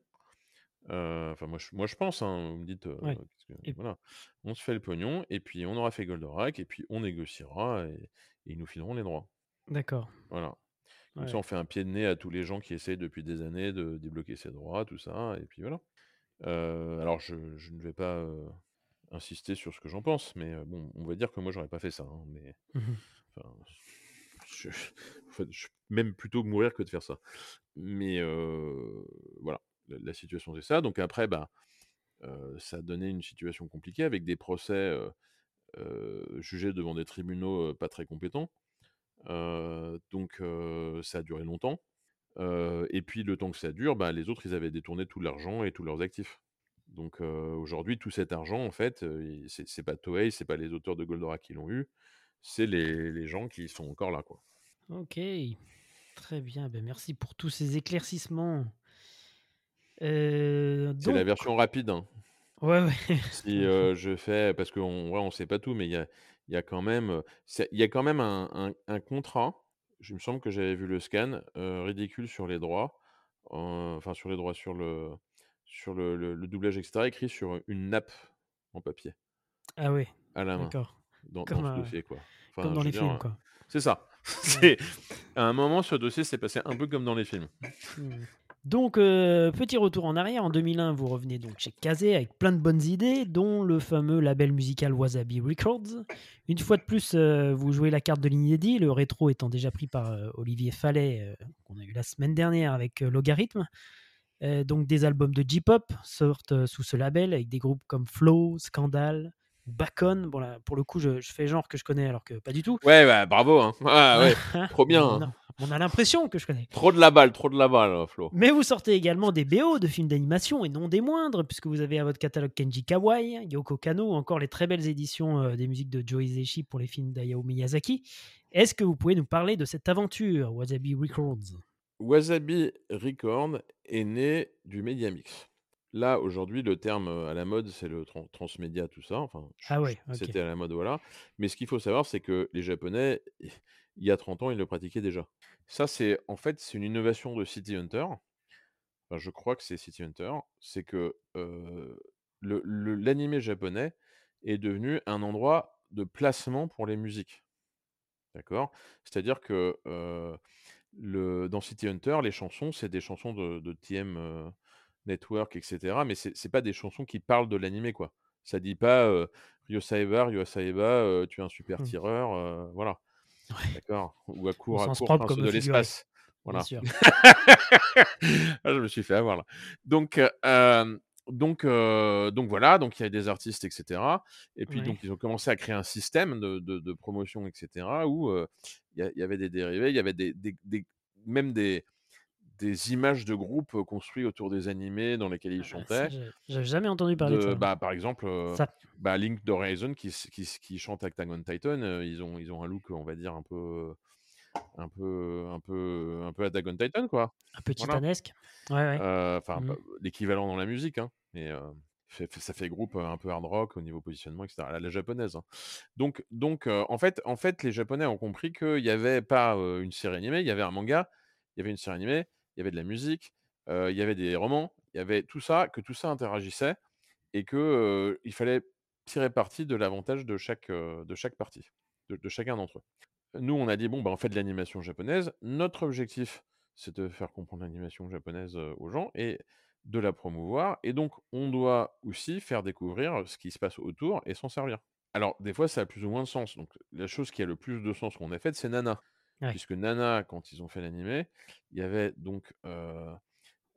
Enfin, euh, moi, moi je pense, hein, vous me dites, euh, ouais. parce que, et... voilà, on se fait le pognon et puis on aura fait Goldorak et puis on négociera et, et ils nous fileront les droits. D'accord. Voilà. Comme ouais. ça, on fait un pied de nez à tous les gens qui essayent depuis des années de débloquer ces droits, tout ça, et puis voilà. Euh, alors, je, je ne vais pas euh, insister sur ce que j'en pense, mais euh, bon, on va dire que moi, j'aurais pas fait ça. Hein, mais enfin, je, je suis même plutôt mourir que de faire ça. Mais euh, voilà. La situation c'est ça, donc après bah, euh, ça a donné une situation compliquée avec des procès euh, euh, jugés devant des tribunaux euh, pas très compétents, euh, donc euh, ça a duré longtemps, euh, et puis le temps que ça dure, bah, les autres ils avaient détourné tout l'argent et tous leurs actifs, Donc euh, aujourd'hui, tout cet argent, en fait, euh, c'est, c'est pas Toei, c'est pas les auteurs de Goldorak qui l'ont eu, c'est les, les gens qui sont encore là, quoi. Ok, très bien. Ben, merci pour tous ces éclaircissements. Euh, donc... C'est la version rapide. Hein. Ouais, ouais. Si euh, je fais, parce qu'on ouais, on sait pas tout, mais il y a, y a quand même, il y a quand même un, un, un contrat. Je me semble que j'avais vu le scan euh, ridicule sur les droits, euh, enfin sur les droits sur le sur le, le, le doublage extérieur écrit sur une nappe en papier. Ah oui. À la main. D'accord. Dans, comme dans ce euh... dossier quoi. Enfin, comme dans les dire, films quoi. C'est ça. C'est... À un moment, ce dossier s'est passé un peu comme dans les films. Donc, euh, petit retour en arrière. En deux mille un, vous revenez donc chez Kazé avec plein de bonnes idées, dont le fameux label musical Wasabi Records. Une fois de plus, euh, vous jouez la carte de l'inédit, le rétro étant déjà pris par euh, Olivier Fallet, euh, qu'on a eu la semaine dernière avec euh, Logarithme. Euh, donc, des albums de J-pop sortent euh, sous ce label avec des groupes comme Flow, Scandal... Bacon, bon là, pour le coup, je, je fais genre que je connais alors que pas du tout. Ouais, bah, bravo, hein. Ah, ouais, trop bien. Hein. On a l'impression que je connais. Trop de la balle, trop de la balle, Flo. Mais vous sortez également des B O de films d'animation et non des moindres, puisque vous avez à votre catalogue Kenji Kawai, Yoko Kanno, encore les très belles éditions euh, des musiques de Joe Hisaishi pour les films d'Hayao Miyazaki. Est-ce que vous pouvez nous parler de cette aventure, Wasabi Records ? Wasabi Records est né du Mediamix. Là, aujourd'hui, le terme à la mode, c'est le tra- transmédia, tout ça. Enfin, je, ah ouais, okay. C'était à la mode, voilà. Mais ce qu'il faut savoir, c'est que les Japonais, il y a trente ans, ils le pratiquaient déjà. Ça, c'est en fait, c'est une innovation de City Hunter. Enfin, je crois que c'est City Hunter. C'est que euh, le, le, l'anime japonais est devenu un endroit de placement pour les musiques. D'accord ? C'est-à-dire que euh, le, dans City Hunter, les chansons, c'est des chansons de, de T M... Euh, Network, et cetera. Mais c'est, c'est pas des chansons qui parlent de l'animé, quoi. Ça dit pas euh, Ryosaeba, Ryosaeba, euh, tu es un super tireur, euh, voilà. Ouais. D'accord. Ou à court, à court, prince de l'espace. Voilà. Je me suis fait avoir là. Donc, euh, donc, euh, donc voilà. Donc il y a des artistes, et cetera. Et puis ouais. donc ils ont commencé à créer un système de, de, de promotion, et cetera. Où il euh, y, y avait des dérivés, il y avait des, des, des même des des images de groupes construits autour des animés dans lesquels ils chantaient. Ça, j'avais jamais entendu parler de, de ça. Bah, par exemple, euh, bah, Link Horizon qui, qui, qui chante Attack on Titan, euh, ils, ont, ils ont un look, on va dire, un peu, un peu, un peu, un peu Attack on Titan, quoi. Un peu titanesque. Voilà. Ouais, ouais. Euh, mmh. bah, l'équivalent dans la musique, hein, mais euh, fait, ça fait groupe un peu hard rock au niveau positionnement, et cetera. La, la japonaise. Hein. Donc, donc euh, en, fait, en fait, les Japonais ont compris qu'il n'y avait pas euh, une série animée, il y avait un manga, il y avait une série animée, il y avait de la musique, euh, il y avait des romans, il y avait tout ça, que tout ça interagissait et qu'il euh, fallait tirer parti de l'avantage de chaque, euh, de chaque partie, de, de chacun d'entre eux. Nous, on a dit, bon, bah, on fait de l'animation japonaise. Notre objectif, c'est de faire comprendre l'animation japonaise euh, aux gens et de la promouvoir. Et donc, on doit aussi faire découvrir ce qui se passe autour et s'en servir. Alors, des fois, ça a plus ou moins de sens. Donc, la chose qui a le plus de sens qu'on a faite, c'est Nana. Ouais. Puisque Nana, quand ils ont fait l'animé, il y avait donc euh,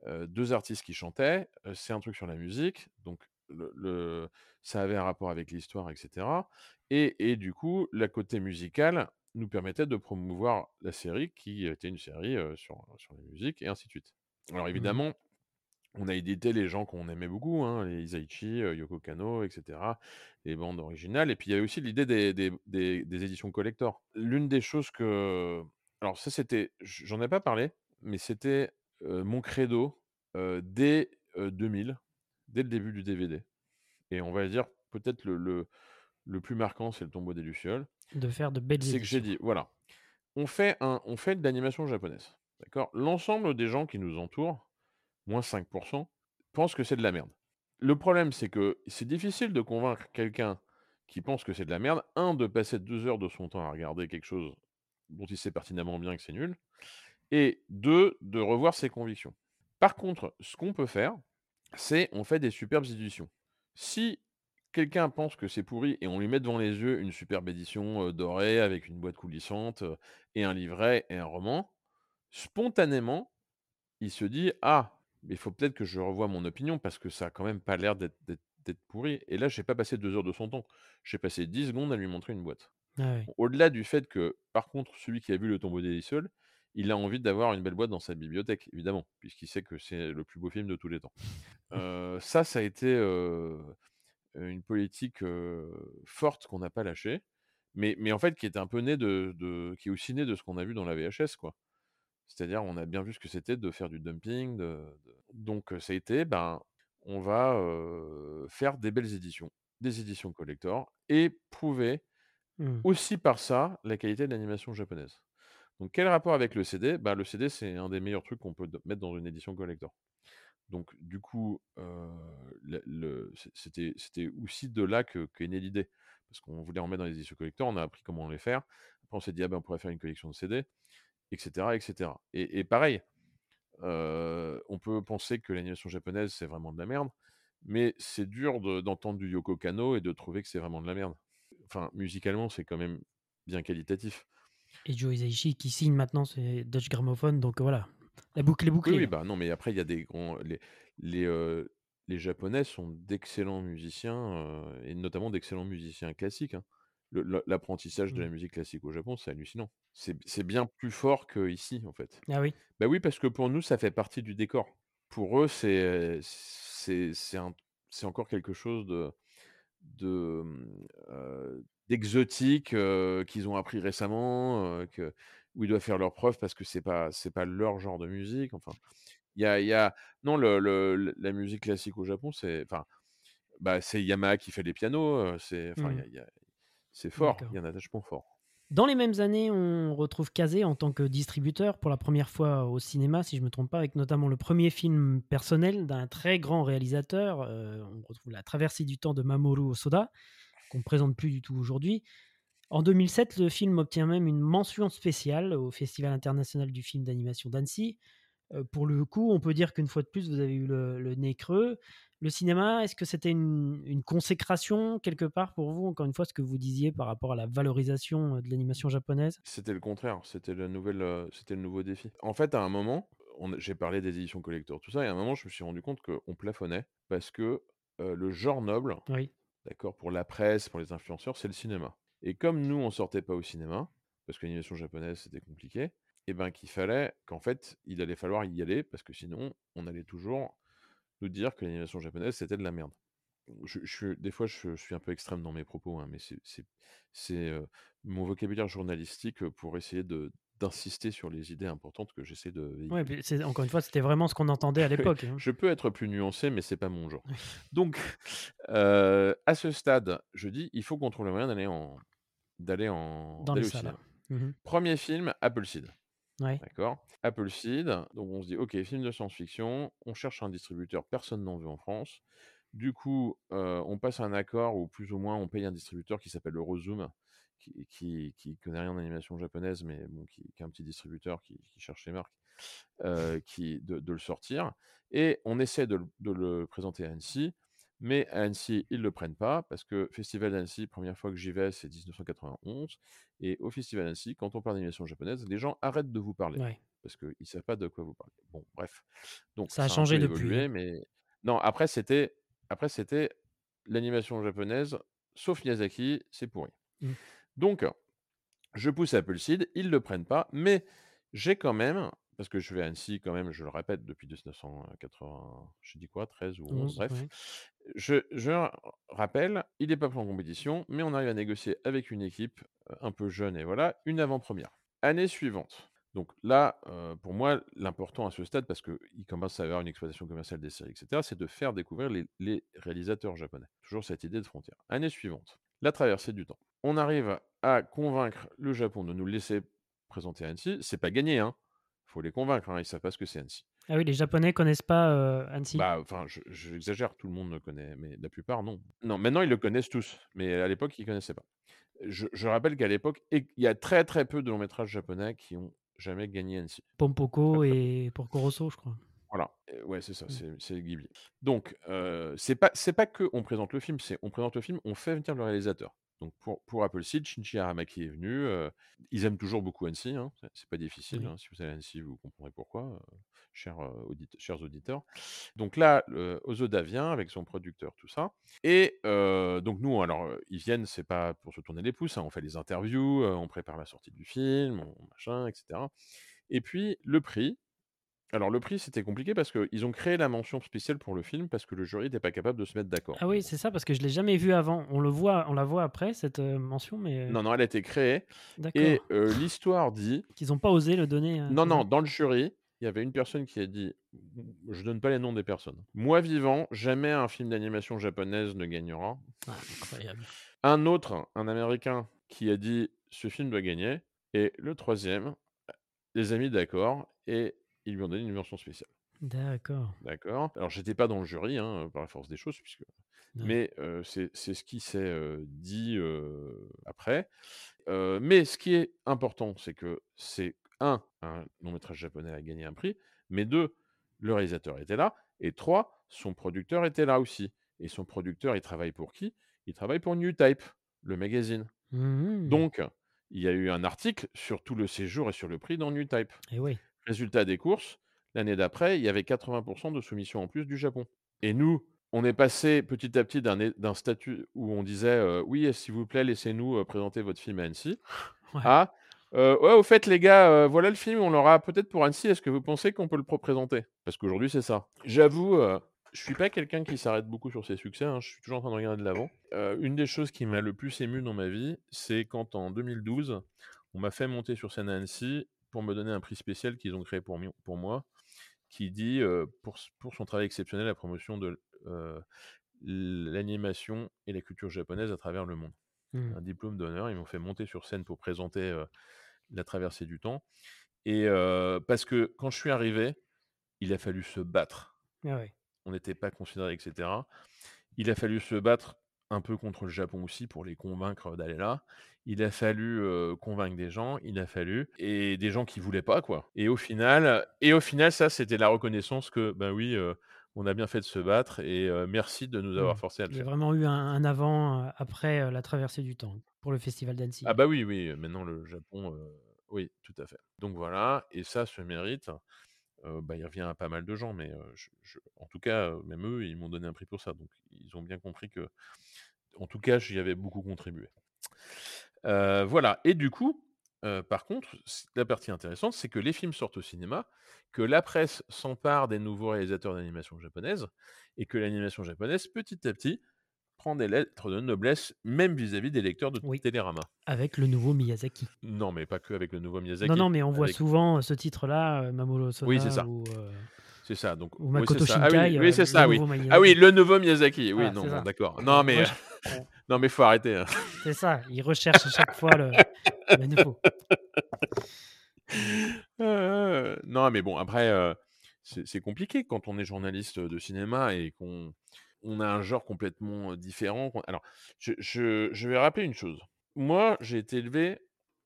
euh, deux artistes qui chantaient, euh, c'est un truc sur la musique, donc le, le, ça avait un rapport avec l'histoire, et cetera. Et, et du coup, la côté musicale nous permettait de promouvoir la série, qui était une série euh, sur, sur la musique, et ainsi de suite. Alors évidemment, mmh. on a édité les gens qu'on aimait beaucoup, hein, les Hisaishi, euh, Yoko Kanno, et cetera, les bandes originales. Et puis, il y avait aussi l'idée des, des, des, des éditions collector. L'une des choses que... Alors, ça, c'était... J'en ai pas parlé, mais c'était euh, mon credo euh, dès euh, deux mille, dès le début du D V D. Et on va dire, peut-être le, le, le plus marquant, c'est le Tombeau des Lucioles. De faire de belles éditions. C'est que j'ai dit, voilà. On fait, un, on fait de l'animation japonaise. D'accord ? L'ensemble des gens qui nous entourent, moins cinq pour cent, pensent que c'est de la merde. Le problème, c'est que c'est difficile de convaincre quelqu'un qui pense que c'est de la merde, un, de passer deux heures de son temps à regarder quelque chose dont il sait pertinemment bien que c'est nul, et deux, de revoir ses convictions. Par contre, ce qu'on peut faire, c'est on fait des superbes éditions. Si quelqu'un pense que c'est pourri et on lui met devant les yeux une superbe édition euh, dorée avec une boîte coulissante euh, et un livret et un roman, spontanément, il se dit « Ah !» mais il faut peut-être que je revoie mon opinion parce que ça n'a quand même pas l'air d'être, d'être, d'être pourri. Et là, je n'ai pas passé deux heures de son temps. J'ai passé dix secondes à lui montrer une boîte. Ah oui. Au-delà du fait que, par contre, celui qui a vu le Tombeau des Lucioles, il a envie d'avoir une belle boîte dans sa bibliothèque, évidemment, puisqu'il sait que c'est le plus beau film de tous les temps. Euh, ça, ça a été euh, une politique euh, forte qu'on n'a pas lâchée, mais, mais en fait qui est un peu née de, de, qui est aussi née de ce qu'on a vu dans la V H S, quoi. C'est-à-dire, on a bien vu ce que c'était de faire du dumping. De, de... Donc, ça a été, ben, on va euh, faire des belles éditions, des éditions collector, et prouver mmh. aussi par ça la qualité de l'animation japonaise. Donc, quel rapport avec le C D ? Bah, le C D, c'est un des meilleurs trucs qu'on peut mettre dans une édition collector. Donc, du coup, euh, le, le, c'était, c'était aussi de là que, qu'est née l'idée. Parce qu'on voulait en mettre dans les éditions collector, on a appris comment les faire. Après, on s'est dit, ah ben, on pourrait faire une collection de C D, et cetera, et cetera. Et, et pareil, euh, on peut penser que l'animation japonaise, c'est vraiment de la merde, mais c'est dur de, d'entendre du Yoko Kanno et de trouver que c'est vraiment de la merde. Enfin, musicalement, c'est quand même bien qualitatif. Et Joe Hisaishi qui signe maintenant, c'est Deutsche Grammophon, donc voilà, la boucle est bouclée. Oui, oui, bah non, mais après, il y a des grands. Les, les, euh, les Japonais sont d'excellents musiciens, euh, et notamment d'excellents musiciens classiques. Hein. Le, le, l'apprentissage mmh. de la musique classique au Japon, c'est hallucinant. C'est, c'est bien plus fort qu'ici, en fait. Ah oui ? Bah oui, parce que pour nous, ça fait partie du décor. Pour eux, c'est, c'est, c'est, un, c'est encore quelque chose de. de euh, d'exotiques euh, qu'ils ont appris récemment, euh, que, où ils doivent faire leurs preuves parce que c'est pas c'est pas leur genre de musique. Enfin, il y a il y a non le, le la musique classique au Japon, c'est enfin bah c'est Yamaha qui fait les pianos, c'est enfin il mm. y, y a c'est fort, il y a un attachement fort. Dans les mêmes années, on retrouve Kazé en tant que distributeur pour la première fois au cinéma, si je ne me trompe pas, avec notamment le premier film personnel d'un très grand réalisateur. Euh, on retrouve La traversée du temps de Mamoru Hosoda, qu'on ne présente plus du tout aujourd'hui. En deux mille sept, le film obtient même une mention spéciale au Festival international du film d'animation d'Annecy. Euh, pour le coup, on peut dire qu'une fois de plus, vous avez eu le, le nez creux. Le cinéma, est-ce que c'était une, une consécration quelque part pour vous ? Encore une fois, ce que vous disiez par rapport à la valorisation de l'animation japonaise ? C'était le contraire, c'était, la nouvelle, euh, c'était le nouveau défi. En fait, à un moment, on, j'ai parlé des éditions collector, tout ça, et à un moment, je me suis rendu compte qu'on plafonnait parce que euh, le genre noble, oui. d'accord, pour la presse, pour les influenceurs, c'est le cinéma. Et comme nous, on ne sortait pas au cinéma, parce que l'animation japonaise, c'était compliqué, et ben qu'il fallait qu'en fait, il allait falloir y aller, parce que sinon, on allait toujours... nous dire que l'animation japonaise, c'était de la merde. Je, je, des fois, je, je suis un peu extrême dans mes propos, hein, mais c'est, c'est, c'est euh, mon vocabulaire journalistique pour essayer de, d'insister sur les idées importantes que j'essaie de véhiculer. Ouais, c'est, encore une fois, c'était vraiment ce qu'on entendait à l'époque. Hein. Je peux être plus nuancé, mais c'est pas mon genre. Donc, euh, à ce stade, je dis, il faut qu'on trouve le moyen d'aller en, d'aller en dans d'aller les salles. Mmh. Premier film, Apple Seed. Ouais. D'accord. Apple Seed, donc on se dit ok, film de science-fiction, on cherche un distributeur, personne n'en veut en France. Du coup, euh, on passe à un accord où plus ou moins on paye un distributeur qui s'appelle Eurozoom, qui, qui, qui connaît rien en animation japonaise, mais bon, qui, qui est un petit distributeur qui, qui cherche les marques, euh, qui, de, de le sortir. Et on essaie de, de le présenter à Annecy, mais à Annecy, ils ne le prennent pas, parce que Festival d'Annecy, première fois que j'y vais, c'est dix-neuf cent quatre-vingt-onze, et au Festival d'Annecy, quand on parle d'animation japonaise, les gens arrêtent de vous parler, ouais. parce qu'ils ne savent pas de quoi vous parlez. Bon, bref. Donc, ça, ça a changé depuis. Évolué, mais... Non, après, c'était... après, c'était l'animation japonaise, sauf Miyazaki, c'est pourri. Mmh. Donc, je pousse Apple Seed, ils ne le prennent pas, mais j'ai quand même... Parce que je vais à Annecy, quand même, je le répète, depuis mille neuf cent quatre-vingt, je dis quoi, treize ou onze, bref. Oui. Je, je rappelle, il n'est pas pris en compétition, mais on arrive à négocier avec une équipe un peu jeune, et voilà, une avant-première. Année suivante. Donc là, euh, pour moi, l'important à ce stade, parce qu'il commence à avoir une exploitation commerciale des séries, et cetera, c'est de faire découvrir les, les réalisateurs japonais. Toujours cette idée de frontière. Année suivante. La traversée du temps. On arrive à convaincre le Japon de nous laisser présenter à Annecy. C'est pas gagné, hein. Il faut les convaincre, hein, ils ne savent pas ce que c'est Annecy. Ah oui, les Japonais ne connaissent pas euh, Annecy. Bah, enfin, je, j'exagère, tout le monde le connaît, mais la plupart, non. Non, maintenant, ils le connaissent tous, mais à l'époque, ils ne connaissaient pas. Je, je rappelle qu'à l'époque, il y a très très peu de longs-métrages japonais qui n'ont jamais gagné Annecy. Pompoko et Porco Rosso, je crois. Voilà, ouais, c'est ça, c'est, c'est Ghibli. Donc, euh, c'est pas, c'est pas qu'on présente le film, c'est on présente le film, on fait venir le réalisateur. Donc pour, pour Apple Seed, Shinichi Aramaki est venu. Euh, ils aiment toujours beaucoup Annecy, hein, c'est, c'est pas difficile. Oui. Hein, si vous allez à Annecy, vous comprendrez pourquoi, euh, chers, euh, audite- chers auditeurs. Donc là, euh, Hosoda vient avec son producteur, tout ça. Et euh, donc nous, alors ils viennent, c'est pas pour se tourner les pouces, hein, on fait les interviews, euh, on prépare la sortie du film, on, machin, et cetera. Et puis, le prix. Alors, le prix, c'était compliqué parce qu'ils ont créé la mention spéciale pour le film parce que le jury n'était pas capable de se mettre d'accord. Ah oui, c'est ça, parce que je ne l'ai jamais vu avant. On, le voit, on la voit après, cette mention, mais... Non, non, elle a été créée. D'accord. Et euh, l'histoire dit... Qu'ils n'ont pas osé le donner... Euh, non, non, dans le jury, il y avait une personne qui a dit... Je ne donne pas les noms des personnes. Moi vivant, jamais un film d'animation japonaise ne gagnera. Ah, incroyable. Un autre, un Américain, qui a dit... Ce film doit gagner. Et le troisième, les amis d'accord, et ils lui ont donné une mention spéciale. D'accord. D'accord. Alors, j'étais pas dans le jury, hein, par la force des choses, puisque... Non. Mais euh, c'est, c'est ce qui s'est euh, dit euh, après. Euh, mais ce qui est important, c'est que c'est, un, un long-métrage japonais a gagné un prix, mais deux, le réalisateur était là, et trois, son producteur était là aussi. Et son producteur, il travaille pour qui? Il travaille pour New Type, le magazine. Mmh. Donc, il y a eu un article sur tout le séjour et sur le prix dans New Type. Et oui. Résultat des courses, l'année d'après, il y avait quatre-vingts pour cent de soumissions en plus du Japon. Et nous, on est passé petit à petit d'un, d'un statut où on disait euh, « Oui, s'il vous plaît, laissez-nous euh, présenter votre film à Annecy. Ouais. » à euh, « Ouais, au fait, les gars, euh, voilà le film, on l'aura peut-être pour Annecy. Est-ce que vous pensez qu'on peut le présenter ?» Parce qu'aujourd'hui, c'est ça. J'avoue... Euh, Je suis pas quelqu'un qui s'arrête beaucoup sur ses succès, hein. Je suis toujours en train de regarder de l'avant. Euh, une des choses qui m'a le plus ému dans ma vie, c'est quand en deux mille douze, on m'a fait monter sur scène à Annecy pour me donner un prix spécial qu'ils ont créé pour, mi- pour moi, qui dit euh, pour, pour son travail exceptionnel, la promotion de euh, l'animation et la culture japonaise à travers le monde. Mmh. Un diplôme d'honneur, ils m'ont fait monter sur scène pour présenter euh, la traversée du temps. Et euh, parce que quand je suis arrivé, il a fallu se battre. Ah oui. On n'était pas considéré, et cetera. Il a fallu se battre un peu contre le Japon aussi pour les convaincre d'aller là. Il a fallu euh, convaincre des gens, il a fallu... Et des gens qui ne voulaient pas, quoi. Et au final, et au final, ça, c'était la reconnaissance que, ben oui, euh, on a bien fait de se battre et euh, merci de nous avoir mmh. forcés à le J'ai faire. J'ai vraiment eu un, un avant, euh, après euh, la traversée du temps pour le Festival d'Annecy. Ah bah oui, oui, maintenant le Japon, euh, oui, tout à fait. Donc voilà, et ça se mérite... Euh, bah, il revient à pas mal de gens, mais euh, je, je, en tout cas, euh, même eux, ils m'ont donné un prix pour ça. Donc, ils ont bien compris que, en tout cas, j'y avais beaucoup contribué. Euh, voilà. Et du coup, euh, par contre, la partie intéressante, c'est que les films sortent au cinéma, que la presse s'empare des nouveaux réalisateurs d'animation japonaise, et que l'animation japonaise, petit à petit, prend des lettres de noblesse, même vis-à-vis des lecteurs de oui. Télérama. Avec le nouveau Miyazaki. Non, mais pas que avec le nouveau Miyazaki. Non, non, mais on avec... voit souvent ce titre-là, Mamoru Hosoda. Oui, c'est ça. Ou, euh... c'est ça. Donc, ou Makoto oui, c'est Shinkai. Ah oui, euh, oui c'est ça, oui. Miyazaki. Ah oui, le nouveau Miyazaki. Oui, ah, non, bon, d'accord. Non, mais non, mais faut arrêter. Hein. C'est ça, il recherche à chaque fois le, le nouveau. Euh, non, mais bon, après, euh, c'est, c'est compliqué quand on est journaliste de cinéma et qu'on... On a un genre complètement différent. Alors, je, je, je vais rappeler une chose. Moi, j'ai été élevé,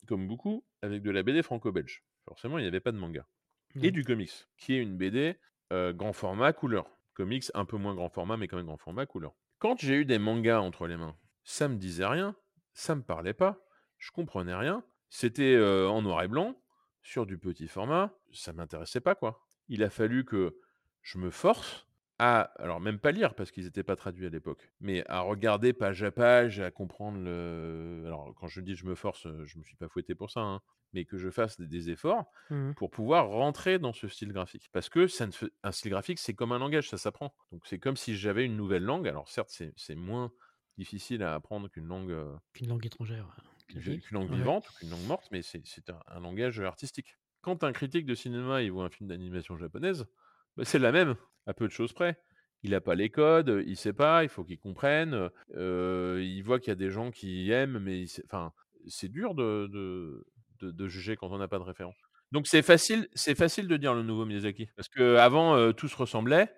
comme beaucoup, avec de la B D franco-belge. Forcément, il n'y avait pas de manga. Mmh. Et du comics, qui est une B D euh, grand format, couleur. Comics, un peu moins grand format, mais quand même grand format, couleur. Quand j'ai eu des mangas entre les mains, ça ne me disait rien, ça ne me parlait pas, je ne comprenais rien. C'était euh, en noir et blanc, sur du petit format, ça ne m'intéressait pas, quoi. Il a fallu que je me force... À, alors même pas lire parce qu'ils n'étaient pas traduits à l'époque, mais à regarder page à page, à comprendre le... Alors quand je dis je me force, je me suis pas fouetté pour ça, hein, mais que je fasse des efforts mmh. pour pouvoir rentrer dans ce style graphique. Parce que ça ne fait... un style graphique, c'est comme un langage, ça s'apprend. Donc c'est comme si j'avais une nouvelle langue. Alors certes, c'est, c'est moins difficile à apprendre qu'une langue... Euh... Qu'une langue étrangère. Hein. Qu'une, qu'une langue vivante, ouais. Ou qu'une langue morte, mais c'est, c'est un, un langage artistique. Quand un critique de cinéma il voit un film d'animation japonaise, bah, c'est la même, à peu de choses près. Il n'a pas les codes, il ne sait pas, il faut qu'il comprenne. Euh, il voit qu'il y a des gens qui aiment, mais sait... enfin, c'est dur de, de, de, de juger quand on n'a pas de référence. Donc c'est facile, c'est facile de dire le nouveau Miyazaki. Parce qu'avant, euh, tout se ressemblait,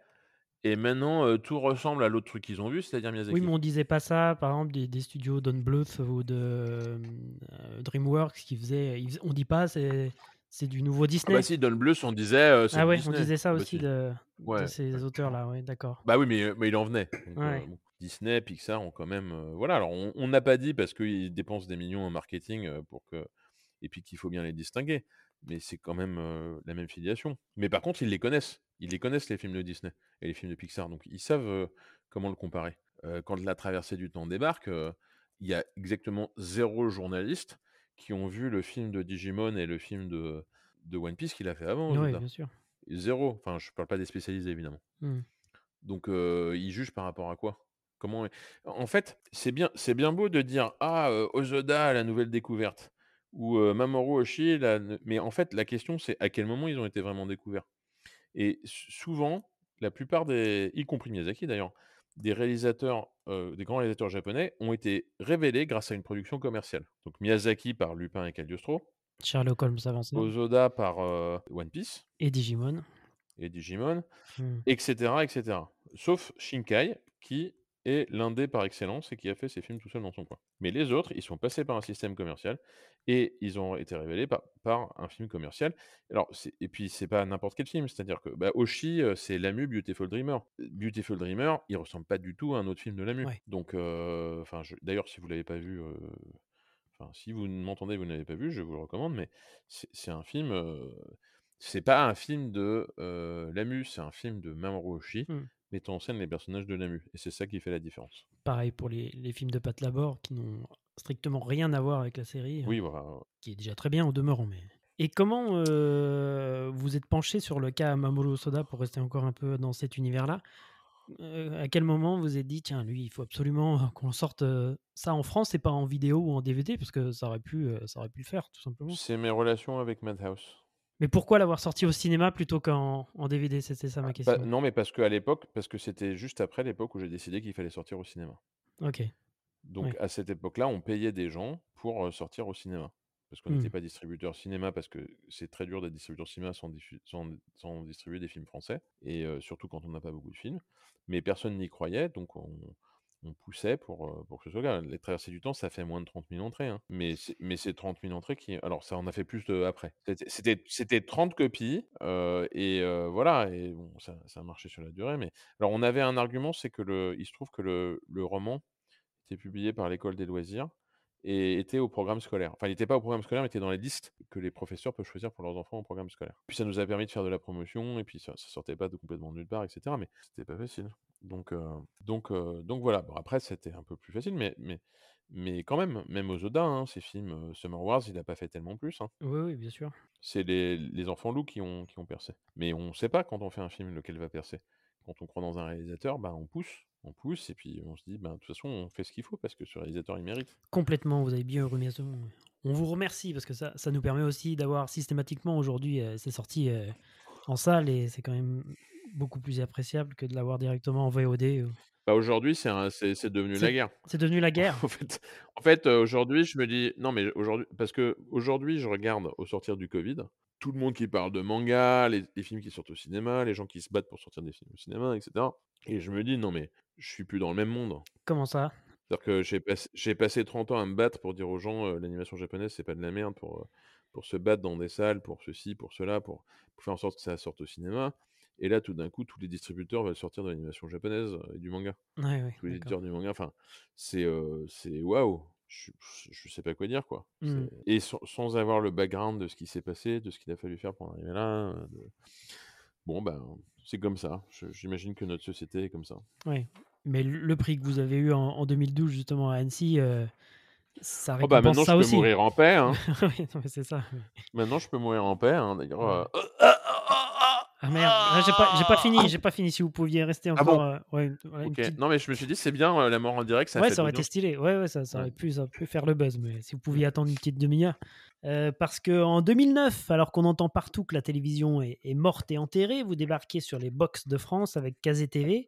et maintenant, euh, tout ressemble à l'autre truc qu'ils ont vu, c'est-à-dire Miyazaki. Oui, mais on ne disait pas ça, par exemple, des, des studios d'Hornbluth ou de euh, DreamWorks qui faisaient... Ils, on ne dit pas, c'est... C'est du nouveau Disney. Ah bah si, Don Bluth, on disait... Euh, c'est ah ouais, Disney. On disait ça aussi de, ouais, de ces auteurs-là, ouais, d'accord. Bah oui, mais, mais il en venait. Donc, ouais. euh, bon, Disney, Pixar ont quand même... Euh, voilà, alors on n'a pas dit parce qu'ils dépensent des millions en marketing euh, pour que... et puis qu'il faut bien les distinguer. Mais c'est quand même euh, la même filiation. Mais par contre, ils les connaissent. Ils les connaissent, les films de Disney et les films de Pixar. Donc ils savent euh, comment le comparer. Euh, quand la traversée du temps débarque, il euh, y a exactement zéro journaliste qui ont vu le film de Digimon et le film de, de One Piece qu'il a fait avant. Oui, bien sûr. Zéro. Enfin, je parle pas des spécialisés, évidemment. Mm. Donc, euh, il juge par rapport à quoi? Comment... En fait, c'est bien, c'est bien beau de dire « Ah, euh, Hosoda, la nouvelle découverte » ou euh, « Mamoru Hoshi, la... » Mais en fait, la question, c'est à quel moment ils ont été vraiment découverts. Et souvent, la plupart des... Y compris Miyazaki, d'ailleurs. Des réalisateurs, euh, des grands réalisateurs japonais ont été révélés grâce à une production commerciale. Donc Miyazaki par Lupin et Cagliostro, Sherlock Holmes avancé, Hosoda par euh, One Piece et Digimon, et Digimon, hmm. et cetera, et cetera. Sauf Shinkai qui est l'indé par excellence et qui a fait ses films tout seul dans son coin. Mais les autres, ils sont passés par un système commercial et ils ont été révélés par, par un film commercial. Alors, c'est, et puis, c'est pas n'importe quel film, c'est-à-dire que bah, Oshii, c'est Lamu, Beautiful Dreamer. Beautiful Dreamer, il ressemble pas du tout à un autre film de Lamu. Ouais. Donc, euh, je, d'ailleurs, si vous l'avez pas vu, enfin, euh, si vous m'entendez, vous ne l'avez pas vu, je vous le recommande, mais c'est, c'est un film... Euh, c'est pas un film de euh, Lamu, c'est un film de Mamoru Hoshii, mm. mettant en scène les personnages de Lamu, et c'est ça qui fait la différence. Pareil pour les, les films de Pat Labor qui n'ont strictement rien à voir avec la série, oui, voilà. euh, qui est déjà très bien au demeurant. Mais... Et comment euh, vous êtes penché sur le cas Mamoru Hosoda pour rester encore un peu dans cet univers-là? euh, À quel moment vous êtes dit, tiens, lui, il faut absolument qu'on sorte euh, ça en France et pas en vidéo ou en D V D, parce que ça aurait pu, euh, ça aurait pu le faire, tout simplement. C'est mes relations avec Madhouse. Mais pourquoi l'avoir sorti au cinéma plutôt qu'en en D V D? C'était ça ma question. Bah, non, mais parce qu'à l'époque, parce que c'était juste après l'époque où j'ai décidé qu'il fallait sortir au cinéma. Ok. Donc, ouais. À cette époque-là, on payait des gens pour sortir au cinéma. Parce qu'on n'était mmh. pas distributeur cinéma, parce que c'est très dur d'être distributeur cinéma sans, diffu- sans, sans distribuer des films français, et euh, surtout quand on n'a pas beaucoup de films. Mais personne n'y croyait, donc on... on poussait pour, pour que ce soit là. Les traversées du temps, ça fait moins de trente mille entrées. Hein. Mais, c'est, mais c'est trente mille entrées qui... Alors, ça en a fait plus de, après. C'était, c'était, c'était trente copies. Euh, et euh, voilà. Et bon, ça, ça a marché sur la durée. Mais... Alors, on avait un argument, c'est que le, il se trouve que le, le roman était publié par l'École des loisirs et était au programme scolaire. Enfin, il n'était pas au programme scolaire, mais il était dans les listes que les professeurs peuvent choisir pour leurs enfants au programme scolaire. Puis, ça nous a permis de faire de la promotion. Et puis, ça ne sortait pas de complètement de nulle part, et cetera. Mais c'était pas facile. Donc, euh, donc, euh, donc voilà. Bon, après, c'était un peu plus facile, mais, mais, mais quand même, même Hosoda, hein, ses films euh, Summer Wars, il n'a pas fait tellement plus. Hein. Oui, oui, bien sûr. C'est les, les enfants loups qui ont, qui ont percé. Mais on ne sait pas quand on fait un film lequel va percer. Quand on croit dans un réalisateur, bah, on pousse, on pousse, et puis on se dit, bah, de toute façon, on fait ce qu'il faut parce que ce réalisateur, il mérite. Complètement, vous avez bien remercié. On vous remercie parce que ça, ça nous permet aussi d'avoir systématiquement aujourd'hui euh, ces sorties euh, en salle, et c'est quand même... beaucoup plus appréciable que de l'avoir directement en V O D. Bah aujourd'hui, c'est, un, c'est, c'est devenu c'est, la guerre. C'est devenu la guerre. en fait, en fait euh, aujourd'hui, je me dis... Non, mais aujourd'hui... Parce que aujourd'hui, je regarde, au sortir du Covid, tout le monde qui parle de manga, les, les films qui sortent au cinéma, les gens qui se battent pour sortir des films au cinéma, et cetera. Et je me dis, non, mais je suis plus dans le même monde. Comment ça ? C'est-à-dire que j'ai, pas, j'ai passé trente ans à me battre pour dire aux gens, euh, l'animation japonaise, c'est pas de la merde, pour, euh, pour se battre dans des salles, pour ceci, pour cela, pour, pour faire en sorte que ça sorte au cinéma. Et là, tout d'un coup, tous les distributeurs veulent sortir de l'animation japonaise et du manga. Ouais, ouais, tous les éditeurs du manga. Enfin, c'est, euh, c'est waouh. Je, je sais pas quoi dire, quoi. Mm. Et so- sans avoir le background de ce qui s'est passé, de ce qu'il a fallu faire pour en arriver là. De... Bon, ben, c'est comme ça. Je, j'imagine que notre société est comme ça. Oui. Mais le prix que vous avez eu en, en deux mille douze, justement, à Annecy. Euh... Ça oh bah maintenant ça je peux aussi. Mourir en paix. Hein. Oui, non, mais c'est ça. Maintenant je peux mourir en paix. Hein. D'ailleurs, ouais. euh... ah merde, là, j'ai pas, j'ai pas fini, j'ai pas fini. Si vous pouviez rester encore. Ah bon euh, ouais, ouais, okay. Petite... Non mais je me suis dit c'est bien euh, la mort en direct. Ça ouais, fait ça aurait été stylé. Ouais, ouais, ça, ça aurait ouais. pu, ça pu faire le buzz. Mais si vous pouviez attendre une petite demi-heure, euh, parce que en deux mille neuf, alors qu'on entend partout que la télévision est, est morte et enterrée, vous débarquez sur les box de France avec Kazé T V,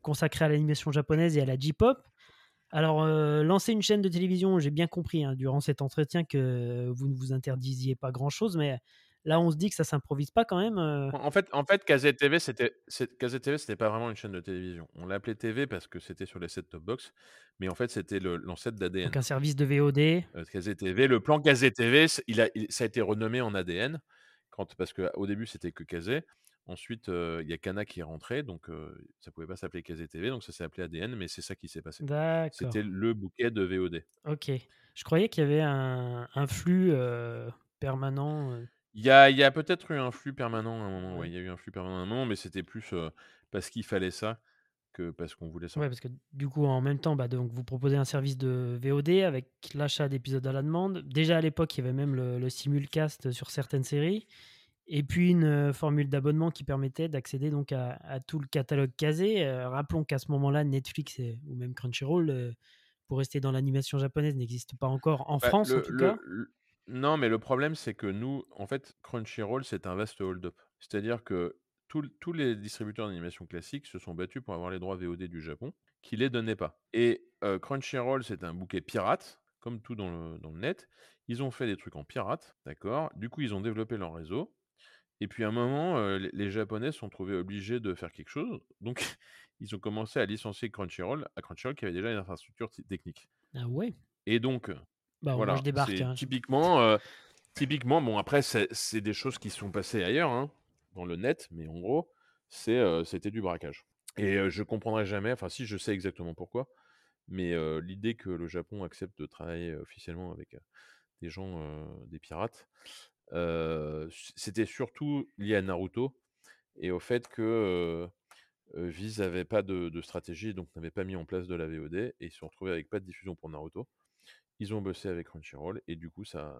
consacré à l'animation japonaise et à la J-pop. Alors, euh, lancer une chaîne de télévision, j'ai bien compris hein, durant cet entretien que vous ne vous interdisiez pas grand-chose, mais là, on se dit que ça ne s'improvise pas quand même. Euh... En fait, en fait Kazé T V, c'était, c'était pas vraiment une chaîne de télévision. On l'appelait T V parce que c'était sur les set-top box, mais en fait, c'était le, l'ancêtre d'A D N. Donc, un service de V O D. Euh, Kazé T V, le plan Kazé T V, il a, il, ça a été renommé en A D N, quand, parce qu'au début, c'était que Kazé. Ensuite, il euh, y a Kana qui est rentré, donc euh, ça ne pouvait pas s'appeler Kazé T V, donc ça s'est appelé A D N, mais c'est ça qui s'est passé. D'accord. C'était le bouquet de V O D. Ok. Je croyais qu'il y avait un, un flux euh, permanent. Il y a, y a peut-être eu un flux permanent à un moment, il ouais. ouais, y a eu un flux permanent à un moment, mais c'était plus euh, parce qu'il fallait ça que parce qu'on voulait ça. Ouais, parce que du coup, en même temps, bah, donc, vous proposez un service de V O D avec l'achat d'épisodes à la demande. Déjà à l'époque, il y avait même le, le simulcast sur certaines séries. Et puis une euh, formule d'abonnement qui permettait d'accéder donc à, à tout le catalogue Kazé. Euh, rappelons qu'à ce moment-là, Netflix et, ou même Crunchyroll, euh, pour rester dans l'animation japonaise, n'existe pas encore en bah, France le, en tout le, cas. Le... Non, mais le problème, c'est que nous, en fait, Crunchyroll, c'est un vaste hold-up. C'est-à-dire que tout, tous les distributeurs d'animation classique se sont battus pour avoir les droits V O D du Japon, qui ne les donnaient pas. Et euh, Crunchyroll, c'est un bouquet pirate, comme tout dans le, dans le net. Ils ont fait des trucs en pirate, d'accord ? Du coup, ils ont développé leur réseau. Et puis, à un moment, euh, les, les Japonais se sont trouvés obligés de faire quelque chose. Donc, ils ont commencé à licencier Crunchyroll, à Crunchyroll qui avait déjà une infrastructure t- technique. Ah ouais ? Et donc... Bah, voilà, moi je débarque. Hein. Typiquement, euh, typiquement, bon après c'est, c'est des choses qui sont passées ailleurs, hein, dans le net, mais en gros, c'est, euh, c'était du braquage. Et euh, je comprendrai jamais, enfin si je sais exactement pourquoi, mais euh, l'idée que le Japon accepte de travailler officiellement avec euh, des gens, euh, des pirates, euh, c'était surtout lié à Naruto et au fait que euh, Viz n'avait pas de, de stratégie, donc n'avait pas mis en place de la V O D et ils se sont retrouvés avec pas de diffusion pour Naruto. Ils ont bossé avec Crunchyroll et du coup, ça,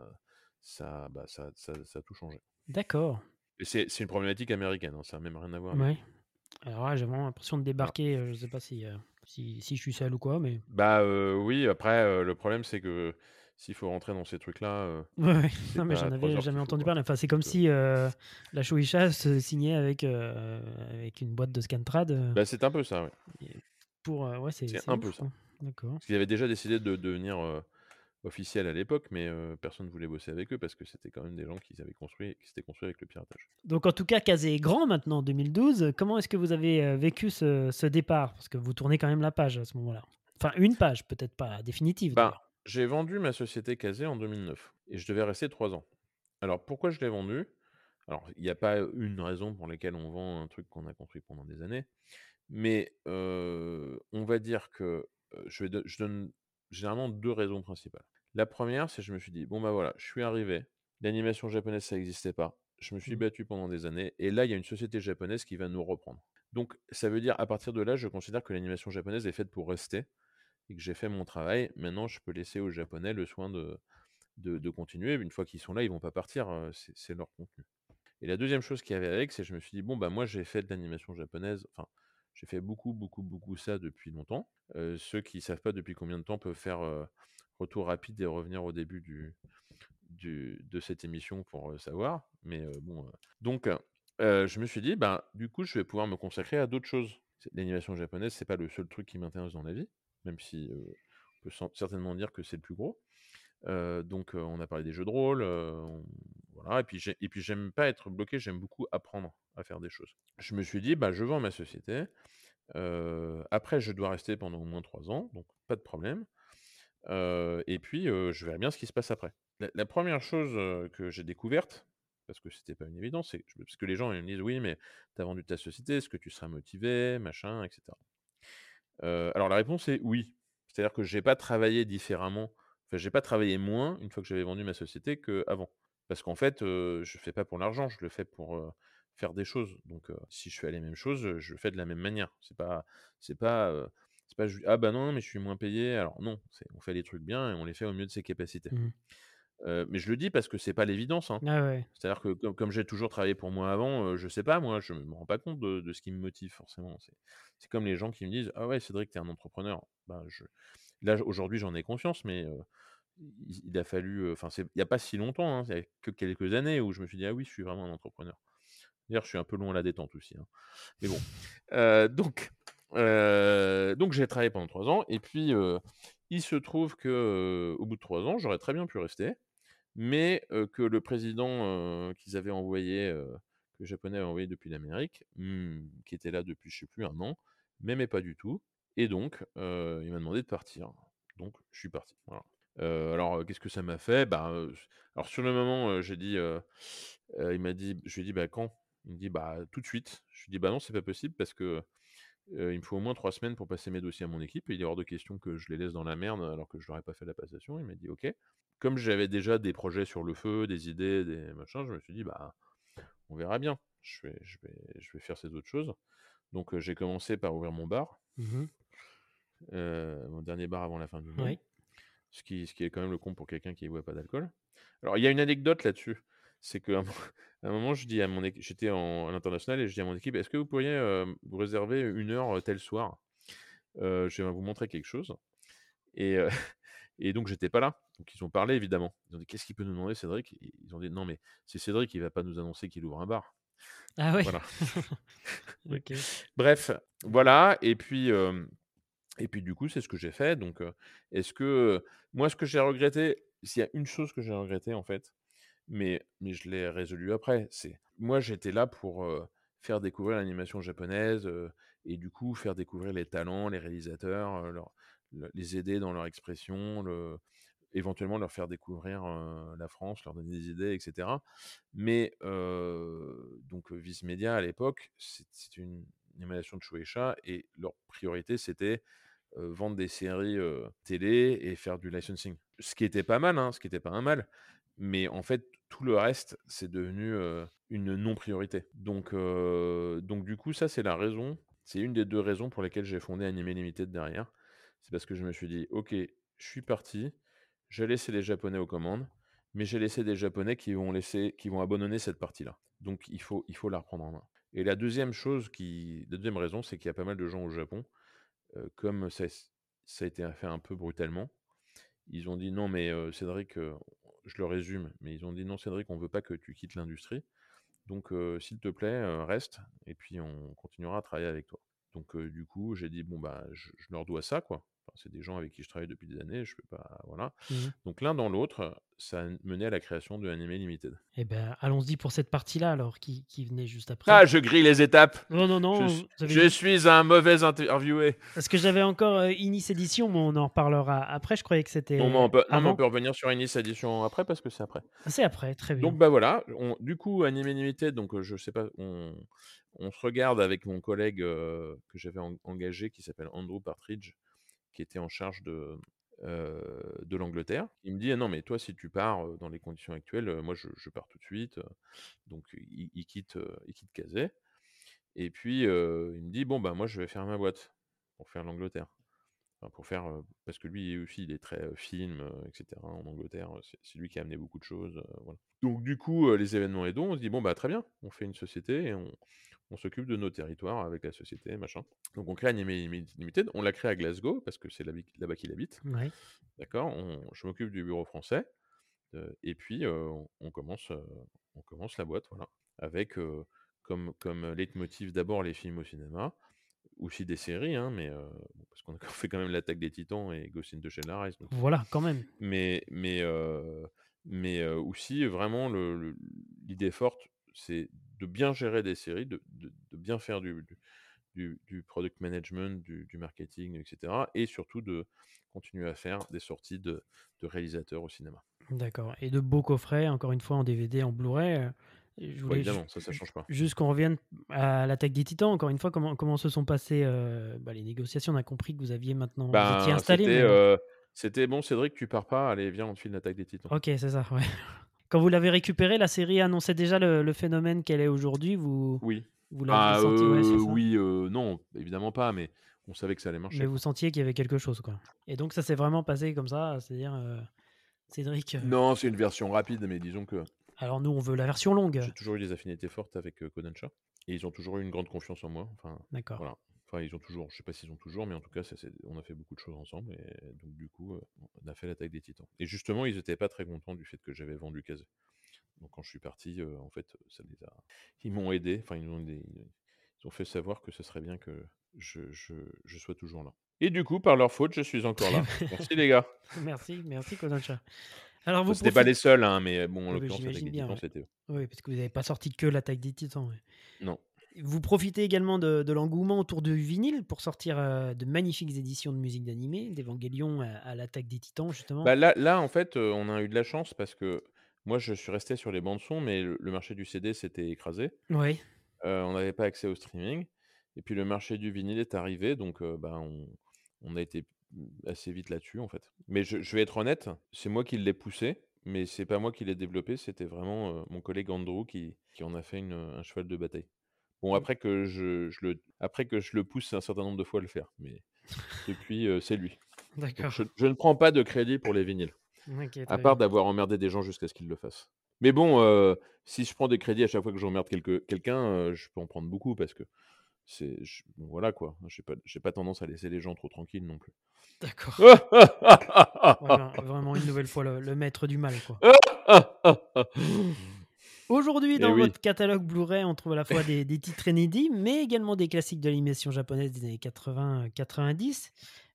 ça, bah, ça, ça, ça a tout changé. D'accord. Et c'est, c'est une problématique américaine, hein, ça n'a même rien à voir. Ouais. Alors là, j'ai vraiment l'impression de débarquer, ah. je ne sais pas si, euh, si, si je suis seul ou quoi. Mais... Bah euh, oui, après, euh, le problème, c'est que s'il faut rentrer dans ces trucs-là... Euh, ouais, ouais. Non, mais j'en avais jamais entendu parler. Enfin, c'est comme si euh, la Shueisha se signait avec, euh, avec une boîte de Scantrad. Bah, c'est un peu ça, oui. Pour, euh, ouais, c'est, c'est, c'est un ouf, peu ça. Hein. D'accord. Parce qu'ils avaient déjà décidé de devenir... Euh, officiel à l'époque, mais euh, personne ne voulait bosser avec eux parce que c'était quand même des gens qui s'avaient construit, qui s'étaient construits avec le piratage. Donc en tout cas, Kazé est grand maintenant, en deux mille douze. Comment est-ce que vous avez euh, vécu ce, ce départ ? Parce que vous tournez quand même la page à ce moment-là. Enfin, une page, peut-être pas définitive. Ben, j'ai vendu ma société Kazé en deux mille neuf et je devais rester trois ans. Alors pourquoi je l'ai vendue ? Alors il n'y a pas une raison pour laquelle on vend un truc qu'on a construit pendant des années, mais euh, on va dire que euh, je, vais de, je donne généralement deux raisons principales. La première, c'est que je me suis dit, bon ben bah voilà, je suis arrivé, l'animation japonaise, ça n'existait pas, je me suis battu pendant des années, et là, il y a une société japonaise qui va nous reprendre. Donc, ça veut dire, à partir de là, je considère que l'animation japonaise est faite pour rester, et que j'ai fait mon travail, maintenant, je peux laisser aux Japonais le soin de, de, de continuer, une fois qu'ils sont là, ils ne vont pas partir, c'est, c'est leur contenu. Et la deuxième chose qu'il y avait avec, c'est que je me suis dit, bon bah moi, j'ai fait de l'animation japonaise, enfin, j'ai fait beaucoup, beaucoup, beaucoup ça depuis longtemps. Euh, ceux qui ne savent pas depuis combien de temps peuvent faire euh, retour rapide et revenir au début du, du, de cette émission pour euh, savoir. Mais euh, bon, euh... Donc, euh, je me suis dit, bah, du coup, je vais pouvoir me consacrer à d'autres choses. L'animation japonaise, ce n'est pas le seul truc qui m'intéresse dans la vie, même si euh, on peut certainement dire que c'est le plus gros. Euh, donc, euh, on a parlé des jeux de rôle. Euh, on... voilà. Et puis, j'ai... et puis, j'aime pas être bloqué, j'aime beaucoup apprendre à faire des choses. Je me suis dit, bah, je vends ma société. Euh, après, je dois rester pendant au moins trois ans, donc pas de problème. Euh, et puis, euh, je verrai bien ce qui se passe après. La, la première chose que j'ai découverte, parce que c'était pas une évidence, c'est que, parce que les gens ils me disent, oui, mais t'as vendu ta société, est-ce que tu seras motivé, machin, et cetera. Euh, alors, la réponse est oui. C'est-à-dire que j'ai pas travaillé différemment, enfin, j'ai pas travaillé moins une fois que j'avais vendu ma société qu'avant. Parce qu'en fait, euh, je fais pas pour l'argent, je le fais pour... Euh, faire des choses, donc euh, si je fais les mêmes choses, je fais de la même manière, c'est pas c'est pas, euh, c'est pas ah bah non mais je suis moins payé, alors non, c'est, on fait les trucs bien et on les fait au mieux de ses capacités. Mmh. euh, mais je le dis parce que c'est pas l'évidence, hein. Ah ouais. C'est-à-dire que comme, comme j'ai toujours travaillé pour moi avant, euh, je sais pas, moi je me rends pas compte de, de ce qui me motive forcément, c'est, c'est comme les gens qui me disent ah ouais Cédric t'es un entrepreneur, bah, je... là aujourd'hui j'en ai conscience mais euh, il, il a fallu, enfin euh, il y a pas si longtemps, hein, il y a que quelques années où je me suis dit ah oui je suis vraiment un entrepreneur. D'ailleurs, je suis un peu long à la détente aussi. Hein. Mais bon. Euh, donc, euh, donc, j'ai travaillé pendant trois ans. Et puis, euh, il se trouve qu'au euh, bout de trois ans, j'aurais très bien pu rester. Mais euh, que le président euh, qu'ils avaient envoyé, euh, que les Japonais avaient envoyé depuis l'Amérique, hmm, qui était là depuis, je ne sais plus, un an, m'aimait pas du tout. Et donc, euh, il m'a demandé de partir. Donc, je suis parti. Voilà. Euh, alors, qu'est-ce que ça m'a fait ? Bah, euh, alors, sur le moment, euh, j'ai dit, euh, euh, il m'a dit, je lui ai dit, bah, quand ? Il me dit bah tout de suite. Je lui dis bah non c'est pas possible parce que euh, il me faut au moins trois semaines pour passer mes dossiers à mon équipe et il est hors de question que je les laisse dans la merde alors que je leur ai pas fait la passation. Il m'a dit ok. Comme j'avais déjà des projets sur le feu, des idées, des machins, je me suis dit bah on verra bien. je vais, je vais, je vais faire ces autres choses. Donc, euh, j'ai commencé par ouvrir mon bar. Mmh. Euh, mon dernier bar avant la fin du mois. Oui. Ce qui, ce qui est quand même le con pour quelqu'un qui ne boit pas d'alcool. Alors, il y a une anecdote là-dessus. C'est qu'à un, un moment, je dis à mon équipe, j'étais en, à l'international et je dis à mon équipe, est-ce que vous pourriez euh, vous réserver une heure euh, tel soir euh, je vais vous montrer quelque chose. Et, euh, et donc, j'étais pas là. Donc, ils ont parlé, évidemment. Ils ont dit, qu'est-ce qu'il peut nous demander, Cédric ? Et ils ont dit, non, mais c'est Cédric qui ne va pas nous annoncer qu'il ouvre un bar. Ah ouais. Voilà. Okay. Bref, voilà. Et puis, euh, et puis, du coup, c'est ce que j'ai fait. Donc, euh, est-ce que... Euh, moi, ce que j'ai regretté, s'il y a une chose que j'ai regretté, en fait, mais, mais je l'ai résolu après, c'est... Moi, j'étais là pour... Euh, faire découvrir l'animation japonaise euh, et du coup faire découvrir les talents, les réalisateurs, euh, leur, le, les aider dans leur expression, le, éventuellement leur faire découvrir euh, la France, leur donner des idées, et cetera. Mais euh, donc Viz Media à l'époque, c'est, c'est une émanation de Shueisha et leur priorité c'était euh, vendre des séries euh, télé et faire du licensing. Ce qui était pas mal, hein, ce qui était pas un mal. Mais en fait, tout le reste, c'est devenu euh, une non-priorité. Donc, euh, donc, du coup, ça, c'est la raison. C'est une des deux raisons pour lesquelles j'ai fondé Anime Limited derrière. C'est parce que je me suis dit, OK, je suis parti, j'ai laissé les Japonais aux commandes, mais j'ai laissé des Japonais qui vont, laisser, qui vont abandonner cette partie-là. Donc, il faut, il faut la reprendre en main. Et la deuxième chose, qui, la deuxième raison, c'est qu'il y a pas mal de gens au Japon, euh, comme ça, ça a été fait un peu brutalement, ils ont dit, non, mais euh, Cédric... Euh, je le résume, mais ils ont dit non Cédric, on ne veut pas que tu quittes l'industrie, donc euh, s'il te plaît, euh, reste, et puis on continuera à travailler avec toi. Donc euh, du coup, j'ai dit, bon bah, je, je leur dois ça, quoi. Enfin, c'est des gens avec qui je travaille depuis des années, je peux pas, voilà. Mmh. Donc l'un dans l'autre, ça a mené à la création de Anime Limited. Eh ben, allons-y pour cette partie-là, alors, qui, qui venait juste après. Ah, je grille les étapes. Non, non, non. Je, vous avez... je suis un mauvais interviewé. Parce que j'avais encore euh, Ynnis édition, mais on en reparlera après, je croyais que c'était non, mais on peut, avant. Non, mais on peut revenir sur Ynnis édition après, parce que c'est après. C'est après, très bien. Donc, bah voilà, on, du coup, Anime Limited, donc euh, je sais pas, on, on se regarde avec mon collègue euh, que j'avais en, engagé, qui s'appelle Andrew Partridge, qui était en charge de, euh, de l'Angleterre. Il me dit, ah non, mais toi, si tu pars euh, dans les conditions actuelles, euh, moi, je, je pars tout de suite. Euh, donc, il, il quitte euh, il quitte Kazé. Et puis, euh, il me dit, bon, bah, moi, je vais faire ma boîte pour faire l'Angleterre. Enfin, pour faire, euh, parce que lui aussi, il est très euh, film, euh, et cetera. En Angleterre, c'est, c'est lui qui a amené beaucoup de choses. Euh, voilà. Donc, du coup, euh, les événements aidants, on se dit, bon, bah, très bien, on fait une société et on... on s'occupe de nos territoires avec la société, machin. Donc, on crée Anime Limited. On l'a créé à Glasgow, parce que c'est là-bas qu'il habite. Ouais. D'accord, on, je m'occupe du bureau français. Euh, et puis, euh, on, on, commence, euh, on commence la boîte, voilà. Avec, euh, comme, comme leitmotiv, d'abord les films au cinéma, aussi des séries, hein, mais, euh, parce qu'on fait quand même l'Attaque des Titans et Ghost in the Shell Rise. Donc... Voilà, quand même. Mais, mais, euh, mais euh, aussi, vraiment, le, le, l'idée forte, c'est de bien gérer des séries, de, de, de bien faire du, du, du product management, du, du marketing, et cetera. Et surtout de continuer à faire des sorties de, de réalisateurs au cinéma. D'accord. Et de beaux coffrets, encore une fois, en D V D, en Blu-ray. Je voulais ouais, évidemment, ju- ça, ça change pas. Juste qu'on revienne à l'Attaque des Titans, encore une fois, comment, comment se sont passées euh, bah, les négociations ? On a compris que vous aviez maintenant... Ben, vous étiez installé. C'était, mais... euh, c'était bon, Cédric, tu pars pas, allez, viens, on te file l'Attaque des Titans. Ok, c'est ça, ouais. Quand vous l'avez récupérée, la série annonçait déjà le, le phénomène qu'elle est aujourd'hui. Vous, oui. Vous l'avez ah, senti euh, ouais, c'est ça. Oui, euh, non, évidemment pas, mais on savait que ça allait marcher. Mais vous sentiez qu'il y avait quelque chose, quoi. Et donc, ça s'est vraiment passé comme ça, c'est-à-dire, euh, Cédric... Euh... Non, c'est une version rapide, mais disons que... Alors, nous, on veut la version longue. J'ai toujours eu des affinités fortes avec euh, Kodansha, et ils ont toujours eu une grande confiance en moi. Enfin, d'accord. Voilà. Enfin, ils ont toujours, je ne sais pas s'ils ont toujours, mais en tout cas, ça, c'est, on a fait beaucoup de choses ensemble. Et donc, du coup, on a fait l'Attaque des Titans. Et justement, ils n'étaient pas très contents du fait que j'avais vendu Kazé. Donc, quand je suis parti, euh, en fait, ça les a... Ils m'ont aidé. Enfin, ils, ils ont fait savoir que ce serait bien que je, je, je sois toujours là. Et du coup, par leur faute, je suis encore là. Merci, les gars. Merci, merci, Kodansha. Alors, vous c'était profite... pas les seuls, hein, mais bon, en l'occurrence, l'Attaque des Titans, ouais. C'était eux. Oui, parce que vous n'avez pas sorti que l'Attaque des Titans. Ouais. Non. Vous profitez également de, de l'engouement autour du vinyle pour sortir euh, de magnifiques éditions de musique d'animé, d'Evangelion à, à l'Attaque des Titans, justement. Bah là, là, en fait, euh, on a eu de la chance parce que moi, je suis resté sur les bandes-sons, mais le, le marché du C D s'était écrasé. Oui. Euh, on n'avait pas accès au streaming. Et puis, le marché du vinyle est arrivé, donc euh, bah, on, on a été assez vite là-dessus, en fait. Mais je, je vais être honnête, c'est moi qui l'ai poussé Mais c'est pas moi qui l'ai développé, c'était vraiment euh, mon collègue Andrew qui, qui en a fait une, un cheval de bataille. Bon, après que je, je le, après que je le pousse un certain nombre de fois à le faire, mais depuis, euh, c'est lui. D'accord. Je, je ne prends pas de crédit pour les vinyles, okay, à part bien. D'avoir emmerdé des gens jusqu'à ce qu'ils le fassent. Mais bon, euh, si je prends des crédits à chaque fois que j'emmerde quelque, quelqu'un, euh, je peux en prendre beaucoup parce que c'est je, voilà quoi. J'ai pas, j'ai pas tendance à laisser les gens trop tranquilles non plus. D'accord. Voilà, vraiment une nouvelle fois le, le maître du mal quoi. Aujourd'hui, dans eh oui. votre catalogue Blu-ray, on trouve à la fois des, des titres inédits, mais également des classiques de l'animation japonaise des années quatre-vingts quatre-vingt-dix.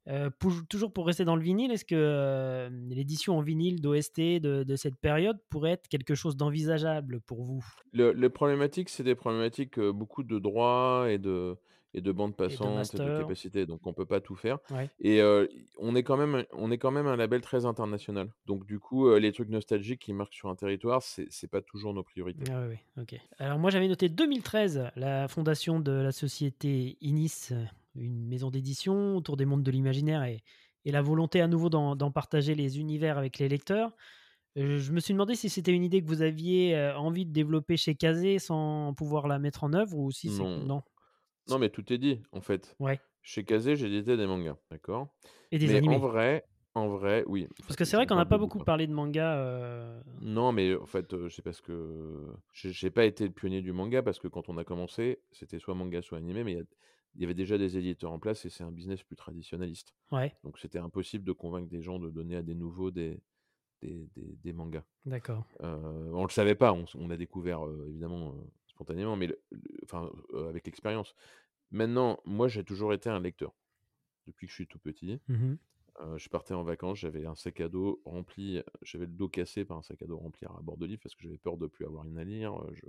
Euh, pour, toujours pour rester dans le vinyle, est-ce que euh, l'édition en vinyle d'O S T de, de cette période pourrait être quelque chose d'envisageable pour vous ? Le, les problématiques, c'est des problématiques euh, beaucoup de droits et de, et de bandes passantes et de, et de capacités, donc on ne peut pas tout faire. Ouais. Et euh, on, est quand même, on est quand même un label très international, donc du coup, euh, les trucs nostalgiques qui marquent sur un territoire, ce n'est pas toujours nos priorités. Ah oui, oui, ok. Alors moi, j'avais noté deux mille treize, la fondation de la société Ynnis, une maison d'édition autour des mondes de l'imaginaire et, et la volonté à nouveau d'en, d'en partager les univers avec les lecteurs. Euh, je me suis demandé si c'était une idée que vous aviez euh, envie de développer chez Kazé sans pouvoir la mettre en œuvre ou si c'est... Non, non. non mais tout est dit en fait. Ouais. Chez Kazé, j'éditais des mangas, d'accord ? Et des mais animés. En vrai, en vrai, oui. Parce que c'est vrai qu'on n'a pas beaucoup parlé de manga. Euh... Non, mais en fait, euh, c'est parce que j'ai, j'ai pas été le pionnier du manga parce que quand on a commencé, c'était soit manga, soit animé, mais il y a il y avait déjà des éditeurs en place et c'est un business plus traditionnaliste. Ouais. Donc, c'était impossible de convaincre des gens de donner à des nouveaux des, des, des, des mangas. D'accord. Euh, on ne le savait pas, on, on l'a découvert euh, évidemment euh, spontanément, mais le, le, enfin, euh, avec l'expérience. Maintenant, moi, j'ai toujours été un lecteur. Depuis que je suis tout petit, mm-hmm. euh, je partais en vacances, j'avais un sac à dos rempli, j'avais le dos cassé par un sac à dos rempli à bord de livres parce que j'avais peur de ne plus avoir rien à lire. Euh, je...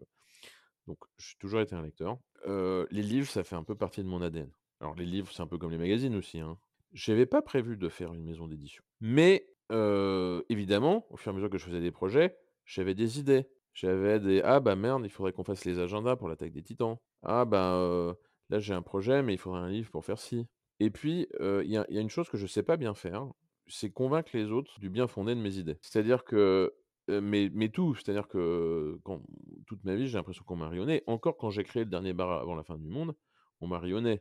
Donc, j'ai toujours été un lecteur. Euh, les livres, ça fait un peu partie de mon A D N. Alors, les livres, c'est un peu comme les magazines aussi. Hein. Je n'avais pas prévu de faire une maison d'édition. Mais, euh, évidemment, au fur et à mesure que je faisais des projets, j'avais des idées. J'avais des « Ah, bah merde, il faudrait qu'on fasse les agendas pour l'Attaque des Titans. Ah, bah euh, là, j'ai un projet, mais il faudrait un livre pour faire ci. » Et puis, il euh, y, y a une chose que je ne sais pas bien faire, c'est convaincre les autres du bien fondé de mes idées. C'est-à-dire que... Mais, mais tout, c'est-à-dire que quand, toute ma vie, j'ai l'impression qu'on m'a rayonné. Encore quand j'ai créé le dernier bar avant la fin du monde, on m'a rayonné.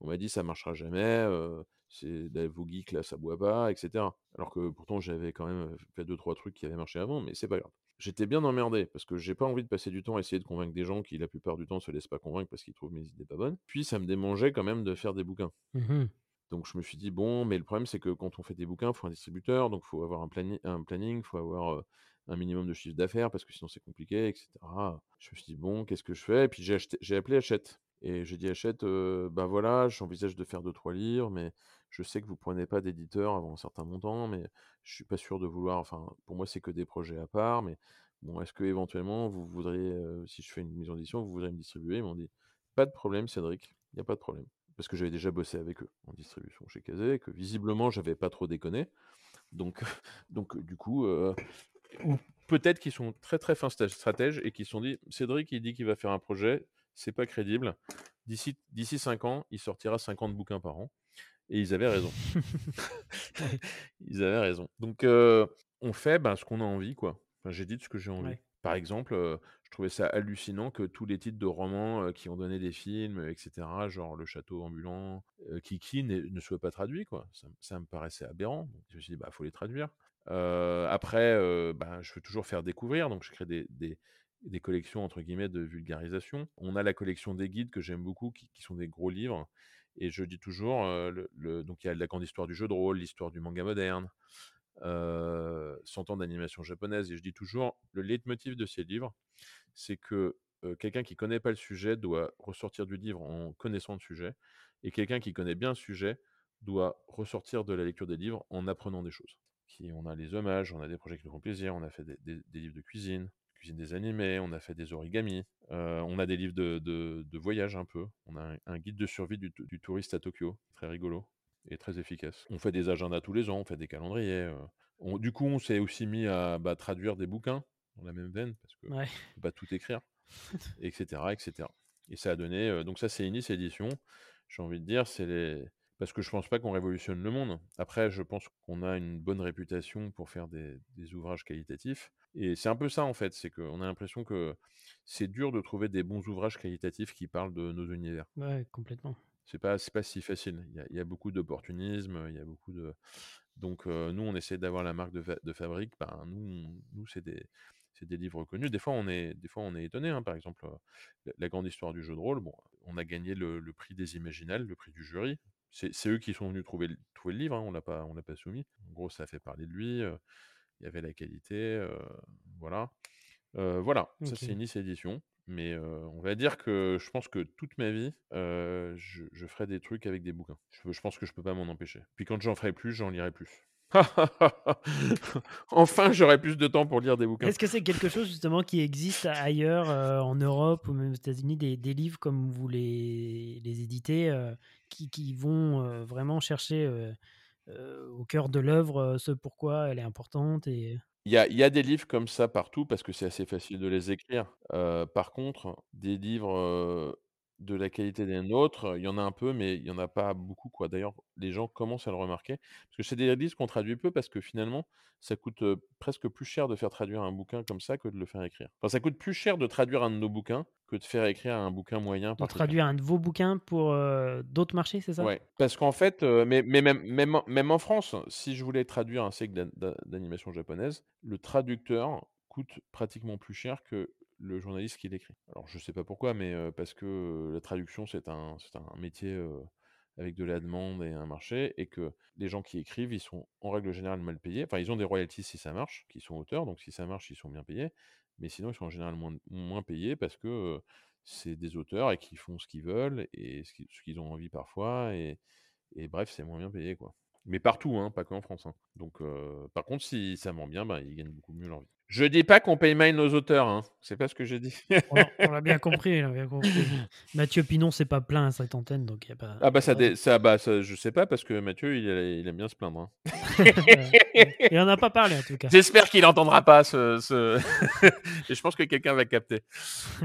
On m'a dit ça marchera jamais, euh, c'est vos geeks là, ça boit pas, et cetera. Alors que pourtant, j'avais quand même fait deux trois trucs qui avaient marché avant, mais c'est pas grave. J'étais bien emmerdé parce que j'ai pas envie de passer du temps à essayer de convaincre des gens qui la plupart du temps se laissent pas convaincre parce qu'ils trouvent mes idées pas bonnes. Puis ça me démangeait quand même de faire des bouquins. Mmh. Donc je me suis dit bon, mais le problème c'est que quand on fait des bouquins, il faut un distributeur, donc il faut avoir un, plani- un planning, il faut avoir euh, un minimum de chiffre d'affaires parce que sinon c'est compliqué, et cetera. Je me suis dit, bon, qu'est-ce que je fais ? Et puis j'ai, acheté, j'ai appelé Hachette. Et j'ai dit, Hachette, euh, ben voilà, j'envisage de faire deux, trois livres, mais je sais que vous ne prenez pas d'éditeur avant un certain montant, mais je ne suis pas sûr de vouloir, enfin, pour moi, c'est que des projets à part, mais bon, est-ce que éventuellement, vous voudriez, euh, si je fais une maison d'édition, vous voudriez me distribuer ? Ils m'ont dit, pas de problème, Cédric, il n'y a pas de problème. Parce que j'avais déjà bossé avec eux en distribution chez Kazé, que visiblement, je n'avais pas trop déconné. Donc, donc du coup... Euh, ou peut-être qu'ils sont très très fins stratèges et qu'ils se sont dit Cédric il dit qu'il va faire un projet, c'est pas crédible, d'ici, d'ici cinq ans il sortira cinquante bouquins par an et ils avaient raison. Ils avaient raison. Donc euh, on fait ben, ce qu'on a envie quoi. Enfin, j'ai dit ce que j'ai envie. Ouais. Par exemple euh, je trouvais ça hallucinant que tous les titres de romans euh, qui ont donné des films etc genre Le Château Ambulant, euh, Kiki ne soient pas traduits quoi. Ça, ça me paraissait aberrant. Donc, je me suis dit bah, faut les traduire. Euh, après, euh, bah, je veux toujours faire découvrir, donc je crée des, des, des collections entre guillemets de vulgarisation. On a la collection des guides que j'aime beaucoup, qui, qui sont des gros livres, et je dis toujours, euh, le, le, donc il y a la grande histoire du jeu de rôle, l'histoire du manga moderne, euh, cent ans d'animation japonaise, et je dis toujours, le leitmotiv de ces livres, c'est que euh, quelqu'un qui ne connaît pas le sujet doit ressortir du livre en connaissant le sujet, et quelqu'un qui connaît bien le sujet doit ressortir de la lecture des livres en apprenant des choses. Qui, on a les hommages, on a des projets qui nous font plaisir, on a fait des, des, des livres de cuisine, cuisine des animés, on a fait des origamis, euh, on a des livres de, de, de voyage un peu, on a un, un guide de survie du, du touriste à Tokyo, très rigolo et très efficace. On fait des agendas tous les ans, on fait des calendriers. Euh. On, du coup, on s'est aussi mis à bah, traduire des bouquins dans la même veine, parce qu'on ouais. ne peut pas tout écrire, et cetera, et cetera. Et ça a donné... Euh, donc ça, c'est Ynnis édition. J'ai envie de dire, c'est les... Parce que je pense pas qu'on révolutionne le monde. Après, je pense qu'on a une bonne réputation pour faire des, des ouvrages qualitatifs. Et c'est un peu ça, en fait. C'est qu'on a l'impression que c'est dur de trouver des bons ouvrages qualitatifs qui parlent de nos univers. Ouais, complètement. C'est pas, c'est pas si facile. Il y a, il y a beaucoup d'opportunisme, il y a beaucoup de... Donc, euh, nous, on essaie d'avoir la marque de, fa- de fabrique. Ben, nous, on, nous c'est, des, c'est des livres connus. Des fois, on est, des fois, on est étonné. Hein. Par exemple, euh, la, la grande histoire du jeu de rôle, bon, on a gagné le, le prix des Imaginales, le prix du jury. C'est, c'est eux qui sont venus trouver, trouver le livre, hein, on l'a pas, on l'a pas soumis. En gros, ça a fait parler de lui, euh, il y avait la qualité, euh, voilà. Euh, voilà, okay. Ça c'est Ynnis édition. Mais euh, on va dire que je pense que toute ma vie, euh, je, je ferai des trucs avec des bouquins. Je, je pense que je peux pas m'en empêcher. Puis quand j'en ferai plus, j'en lirai plus. Enfin, j'aurai plus de temps pour lire des bouquins. Est-ce que c'est quelque chose justement qui existe ailleurs, euh, en Europe ou même aux États-Unis, des, des livres comme vous les, les éditez, euh, qui, qui vont euh, vraiment chercher euh, euh, au cœur de l'œuvre euh, ce pourquoi elle est importante et... Il y a, il y a des livres comme ça partout parce que c'est assez facile de les écrire. Euh, par contre, des livres euh, de la qualité des nôtres, il y en a un peu, mais il n'y en a pas beaucoup, quoi. D'ailleurs, les gens commencent à le remarquer. Parce que c'est des livres qu'on traduit peu parce que finalement, ça coûte euh, presque plus cher de faire traduire un bouquin comme ça que de le faire écrire. Enfin, ça coûte plus cher de traduire un de nos bouquins que de faire écrire un bouquin moyen. De traduire un de vos bouquins pour euh, d'autres marchés, c'est ça ? Ouais. Parce qu'en fait, euh, mais, mais même, même, même en France, si je voulais traduire un cycle d'animation japonaise, le traducteur coûte pratiquement plus cher que le journaliste qui l'écrit. Alors, je sais pas pourquoi, mais euh, parce que euh, la traduction, c'est un, c'est un métier euh, avec de la demande et un marché, et que les gens qui écrivent, ils sont en règle générale mal payés. Enfin, ils ont des royalties si ça marche, qui sont auteurs, donc si ça marche, ils sont bien payés, mais sinon, ils sont en général moins, moins payés parce que euh, c'est des auteurs et qu'ils font ce qu'ils veulent, et ce qu'ils, ce qu'ils ont envie parfois, et, et bref, c'est moins bien payé, quoi. Mais partout, hein, pas qu'en France. Hein. Donc, euh, par contre, si ça vend bien, bah, ils gagnent beaucoup mieux leur vie. Je dis pas qu'on paye mal nos auteurs, hein. C'est pas ce que j'ai dit. on, l'a, on l'a bien compris, on l'a bien compris. Mathieu Pinon, c'est pas plein à cette antenne, donc il y a pas. Ah bah ça, dé... ça, bah ça, je sais pas parce que Mathieu, il, il aime bien se plaindre. Hein. Il en a pas parlé en tout cas. J'espère qu'il n'entendra pas ce. ce... Et je pense que quelqu'un va capter.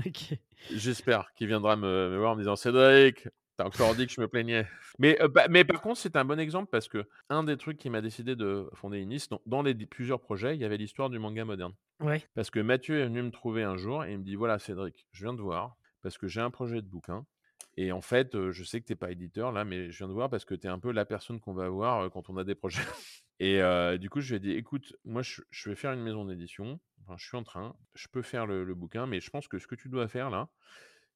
Okay. J'espère qu'il viendra me, me voir en me disant Cédric. T'as encore dit que je me plaignais. Mais, euh, bah, mais par contre, c'est un bon exemple parce que un des trucs qui m'a décidé de fonder Ynnis, dans, dans les plusieurs projets, il y avait l'histoire du manga moderne. Ouais. Parce que Mathieu est venu me trouver un jour et il me dit, voilà Cédric, je viens de voir parce que j'ai un projet de bouquin. Et en fait, euh, je sais que t'es pas éditeur là, mais je viens de voir parce que t'es un peu la personne qu'on va voir euh, quand on a des projets. Et euh, du coup, je lui ai dit, écoute, moi, je, je vais faire une maison d'édition. Enfin, je suis en train, je peux faire le, le bouquin, mais je pense que ce que tu dois faire là,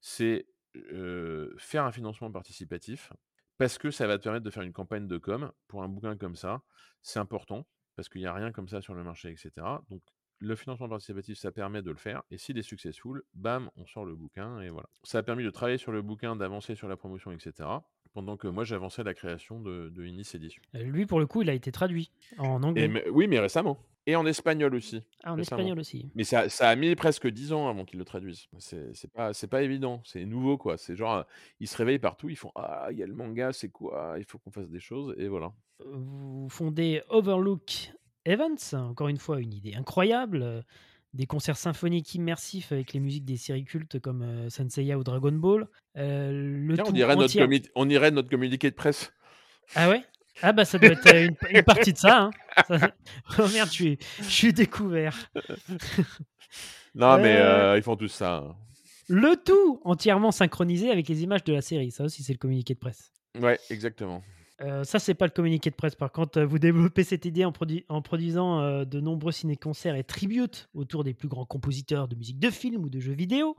c'est... Euh, faire un financement participatif parce que ça va te permettre de faire une campagne de com pour un bouquin comme ça, c'est important parce qu'il n'y a rien comme ça sur le marché, etc. Donc le financement participatif, ça permet de le faire, et s'il est successful, bam, on sort le bouquin, et voilà, ça a permis de travailler sur le bouquin, d'avancer sur la promotion, etc. pendant que moi j'avançais la création de, de Ynnis édition. Euh, lui pour le coup il a été traduit en anglais, et, oui mais récemment. Et en espagnol aussi. Ah, en récemment. Espagnol aussi. Mais ça, ça a mis presque dix ans avant qu'ils le traduisent. C'est, c'est, pas, c'est pas évident. C'est nouveau, quoi. C'est genre, ils se réveillent partout, ils font « Ah, il y a le manga, c'est quoi ? Il faut qu'on fasse des choses. » Et voilà. Vous fondez Overlook Events. Encore une fois, une idée incroyable. Des concerts symphoniques immersifs avec les musiques des séries cultes comme euh, Senseiya ou Dragon Ball. Euh, le Tiens, tout on, irait entier... notre comi- on irait notre communiqué de presse. Ah ouais ? Ah bah ça doit être une, une partie de ça, hein. Ça... Oh merde, je suis, je suis découvert. Non mais euh, ils font tout ça. Hein. Le tout entièrement synchronisé avec les images de la série, ça aussi c'est le communiqué de presse. Ouais, exactement. Euh, ça, c'est pas le communiqué de presse. Par contre, vous développez cette idée en, produ- en produisant euh, de nombreux ciné-concerts et tributes autour des plus grands compositeurs de musique de films ou de jeux vidéo.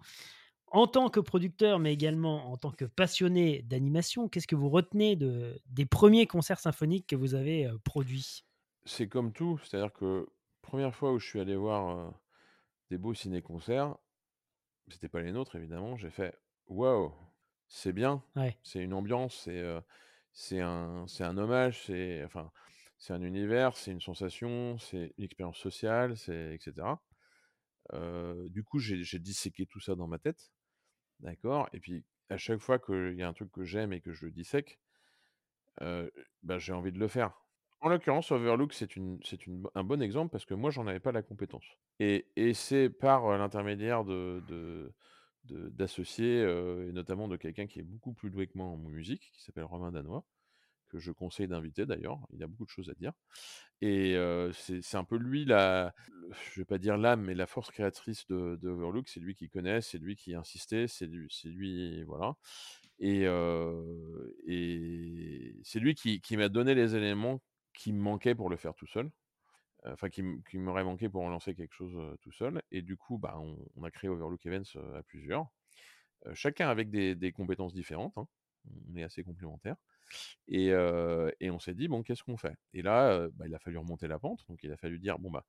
En tant que producteur, mais également en tant que passionné d'animation, qu'est-ce que vous retenez de, des premiers concerts symphoniques que vous avez euh, produits ? C'est comme tout, c'est-à-dire que première fois où je suis allé voir euh, des beaux ciné-concerts, c'était pas les nôtres évidemment, j'ai fait « Waouh, c'est bien, ouais. C'est une ambiance, c'est, euh, c'est, un, c'est un hommage, c'est, enfin, c'est un univers, c'est une sensation, c'est une expérience sociale, c'est, et cetera » Euh, du coup, j'ai, j'ai disséqué tout ça dans ma tête, d'accord. Et puis, à chaque fois qu'il y a un truc que j'aime et que je dissèque, euh, ben, j'ai envie de le faire. En l'occurrence, Overlook, c'est, une, c'est une, un bon exemple parce que moi, j'en avais pas la compétence. Et, et c'est par l'intermédiaire de, de, de, d'associés, euh, et notamment de quelqu'un qui est beaucoup plus doué que moi en musique, qui s'appelle Romain Danois, que je conseille d'inviter d'ailleurs, il a beaucoup de choses à dire, et euh, c'est, c'est un peu lui, la, le, je vais pas dire l'âme, mais la force créatrice de, de Overlook, c'est lui qui connaît, c'est lui qui insistait, c'est lui, c'est lui voilà, et, euh, et c'est lui qui, qui m'a donné les éléments qui me manquaient pour le faire tout seul, enfin qui, m- qui m'aurait manqué pour lancer quelque chose euh, tout seul, et du coup bah, on, on a créé Overlook Events euh, à plusieurs, euh, chacun avec des, des compétences différentes, hein. On est assez complémentaires, et, euh, et on s'est dit bon, qu'est-ce qu'on fait, et là euh, bah, il a fallu remonter la pente, donc il a fallu dire bon bah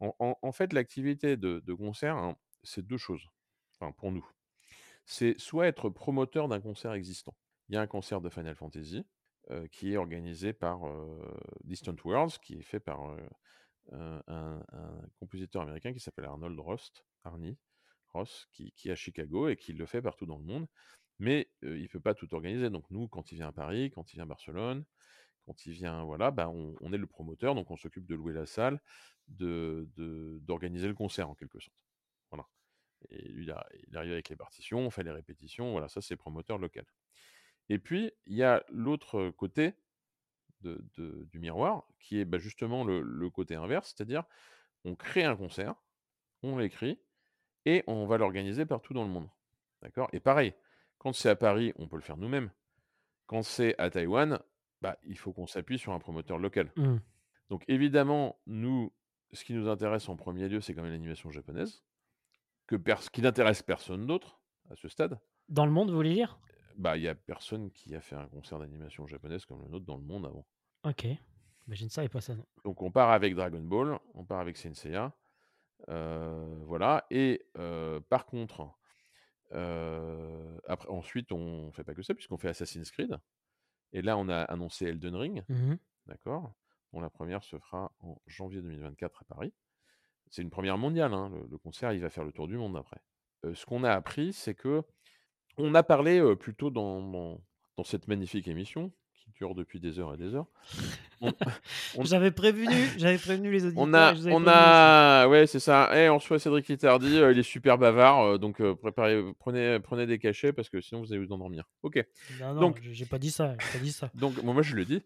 en, en, en fait l'activité de, de concert, hein, c'est deux choses, enfin pour nous, c'est soit être promoteur d'un concert existant, il y a un concert de Final Fantasy euh, qui est organisé par euh, Distant Worlds, qui est fait par euh, Euh, un, un compositeur américain qui s'appelle Arnold Rost, Arnie Ross, qui, qui est à Chicago et qui le fait partout dans le monde, mais euh, il ne peut pas tout organiser, donc nous, quand il vient à Paris, quand il vient à Barcelone, quand il vient, voilà, bah on, on est le promoteur, donc on s'occupe de louer la salle, de, de, d'organiser le concert en quelque sorte, voilà, et lui, là, il arrive avec les partitions, on fait les répétitions, voilà, ça c'est promoteur local. Et puis, il y a l'autre côté De, de, du miroir, qui est bah, justement le, le côté inverse, c'est-à-dire on crée un concert, on l'écrit, et on va l'organiser partout dans le monde. D'accord ? Et pareil, quand c'est à Paris, on peut le faire nous-mêmes. Quand c'est à Taïwan, bah, il faut qu'on s'appuie sur un promoteur local. Mmh. Donc évidemment, nous, ce qui nous intéresse en premier lieu, c'est quand même l'animation japonaise, que pers- qui n'intéresse personne d'autre à ce stade. Dans le monde, vous voulez dire ? Bah, il n'y a personne qui a fait un concert d'animation japonaise comme le nôtre dans le monde avant. Ok, imagine ça et pas ça. Donc on part avec Dragon Ball, on part avec Saint Seiya, euh, voilà, et euh, par contre, euh, après, ensuite on ne fait pas que ça, puisqu'on fait Assassin's Creed, et là on a annoncé Elden Ring, mm-hmm. D'accord, dont la première se fera en janvier deux mille vingt-quatre à Paris. C'est une première mondiale, hein. le, le concert il va faire le tour du monde après. Euh, ce qu'on a appris, c'est que on a parlé euh, plus tôt dans, dans, dans cette magnifique émission, qui dure depuis des heures et des heures. On, on... J'avais, prévenu, j'avais prévenu les auditeurs. On a, on a... ouais, c'est ça. Hey, on reçoit Cédric Littardi, euh, il est super bavard, euh, donc euh, préparez, prenez, prenez des cachets, parce que sinon vous allez vous endormir. Ok. Non, non, donc... j'ai pas dit ça. J'ai pas dit ça. donc, bon, moi je le dis.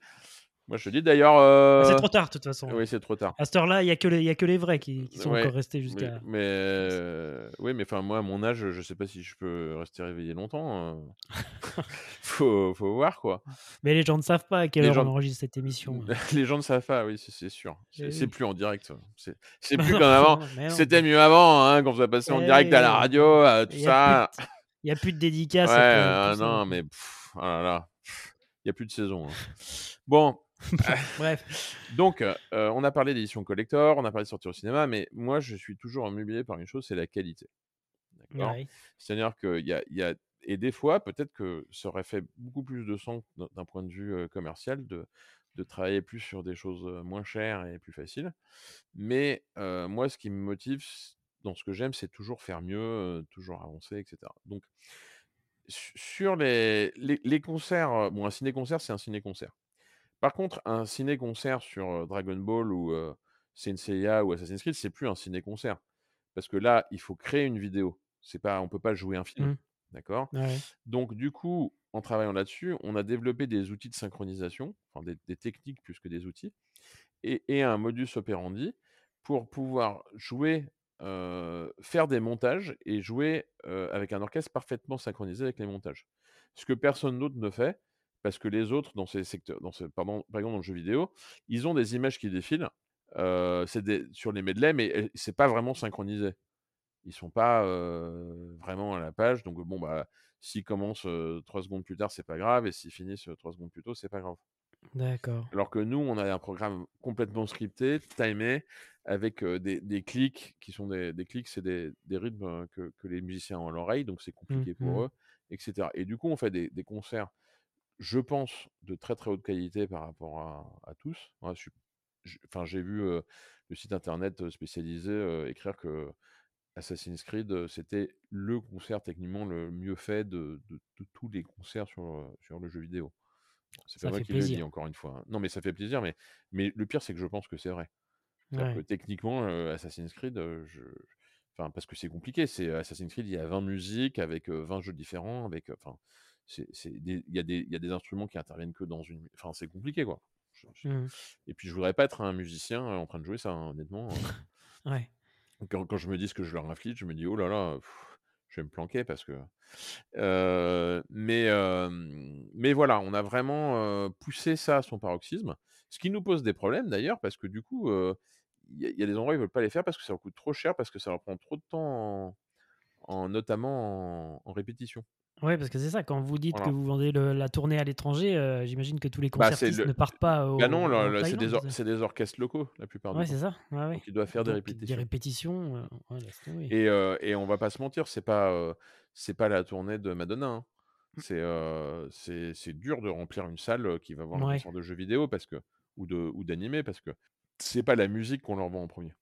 Moi, je te dis d'ailleurs. Euh... C'est trop tard, de toute façon. Oui, c'est trop tard. À cette heure-là, il n'y a, a que les vrais qui, qui sont ouais, encore restés jusqu'à. Mais, mais euh... oui, mais enfin, moi, à mon âge, je ne sais pas si je peux rester réveillé longtemps. faut, faut voir, quoi. Mais les gens ne savent pas à quelle les heure gens... on enregistre cette émission. les gens ne savent pas, oui, c'est, c'est sûr. C'est, oui. c'est plus en direct. C'est, c'est plus comme avant. Non, C'était mieux avant, hein, quand on faisait passer en direct à la radio, à tout ça. Il n'y a plus de dédicaces. Ouais, euh, non, mais. Pff, oh là là. Il n'y a plus de saison. Hein. Bon. Bref. Donc, euh, on a parlé d'édition collector, on a parlé de sortir au cinéma, mais moi, je suis toujours omnubilé par une chose, c'est la qualité. D'accord ? Ouais. C'est-à-dire que il y a, y a, et des fois, peut-être que ça aurait fait beaucoup plus de sens d'un point de vue euh, commercial de, de travailler plus sur des choses moins chères et plus faciles. Mais euh, moi, ce qui me motive dans ce que j'aime, c'est toujours faire mieux, euh, toujours avancer, et cetera. Donc, sur les, les, les concerts, bon, un ciné-concert, c'est un ciné-concert. Par contre, un ciné-concert sur Dragon Ball ou euh, Saint Seiya ou Assassin's Creed, c'est plus un ciné-concert. Parce que là, il faut créer une vidéo. C'est pas, on ne peut pas jouer un film. Mmh. D'accord ? Ouais. Donc, du coup, en travaillant là-dessus, on a développé des outils de synchronisation, enfin des, des techniques plus que des outils, et, et un modus operandi pour pouvoir jouer, euh, faire des montages et jouer euh, avec un orchestre parfaitement synchronisé avec les montages. Ce que personne d'autre ne fait. Parce que les autres, dans ces secteurs, dans ce, pardon, par exemple dans le jeu vidéo, ils ont des images qui défilent euh, c'est des, sur les medley, mais c'est pas vraiment synchronisé. Ils sont pas euh, vraiment à la page, donc bon bah s'ils commencent euh, trois secondes plus tard, c'est pas grave, et s'ils finissent euh, trois secondes plus tôt, c'est pas grave. D'accord. Alors que nous, on a un programme complètement scripté, timé, avec euh, des, des clics qui sont des, des clics, c'est des, des rythmes que, que les musiciens ont à l'oreille, donc c'est compliqué mmh, pour mmh. eux, et cetera. Et du coup, on fait des, des concerts. Je pense de très très haute qualité par rapport à, à tous. Ouais, je suis, je, enfin, j'ai vu euh, le site internet spécialisé euh, écrire que Assassin's Creed euh, c'était le concert techniquement le mieux fait de, de, de tous les concerts sur, sur le jeu vidéo. C'est ça pas moi qui le dis encore une fois. Hein. Non mais ça fait plaisir, mais, mais le pire c'est que je pense que c'est vrai. Ouais. Que, techniquement euh, Assassin's Creed, euh, je... enfin, parce que c'est compliqué. C'est Assassin's Creed, il y a vingt musiques avec euh, vingt jeux différents, avec enfin. Euh, c'est, c'est des, y a des, y a des instruments qui interviennent que dans une... Enfin, c'est compliqué, quoi. Je, je... Mmh. Et puis, je voudrais pas être un musicien en train de jouer ça, hein, honnêtement. Hein. Ouais. Quand, quand je me dis ce que je leur inflige, je me dis, oh là là... Pff, je vais me planquer parce que... Euh, mais, euh, mais voilà, on a vraiment euh, poussé ça à son paroxysme, ce qui nous pose des problèmes d'ailleurs, parce que du coup, il euh, y, y a des endroits où ils ne veulent pas les faire parce que ça leur coûte trop cher, parce que ça leur prend trop de temps, en, en, notamment en, en répétition. Oui, parce que c'est ça, quand vous dites voilà. que vous vendez le, la tournée à l'étranger, euh, j'imagine que tous les concertistes bah le... ne partent pas au... Bah non, le, le, c'est, des or- c'est des orchestres locaux, la plupart ouais, du temps. Oui, c'est ça. Ah, ouais. Donc, ils doivent faire Donc, des répétitions. Des répétitions. Euh, ouais, là, c'est... Oui. Et, euh, et on ne va pas se mentir, ce n'est pas, euh, c'est pas la tournée de Madonna. Hein. C'est, euh, c'est, c'est dur de remplir une salle qui va voir ouais. un concert de jeux vidéo parce que, ou, de, ou d'animé, parce que ce n'est pas la musique qu'on leur vend en premier.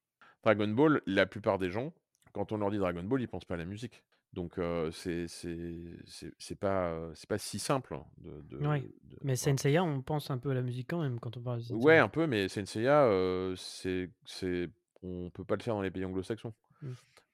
Dragon Ball, la plupart des gens, quand on leur dit Dragon Ball, ils ne pensent pas à la musique. Donc, euh, c'est, c'est, c'est, c'est, pas, c'est pas si simple. De, de, ouais. de, mais Senseiya, on pense un peu à la musique quand même, quand on parle de Senseiya. Ouais, un peu, mais Senseiya, euh, c'est, c'est, on peut pas le faire dans les pays anglo-saxons. Mm.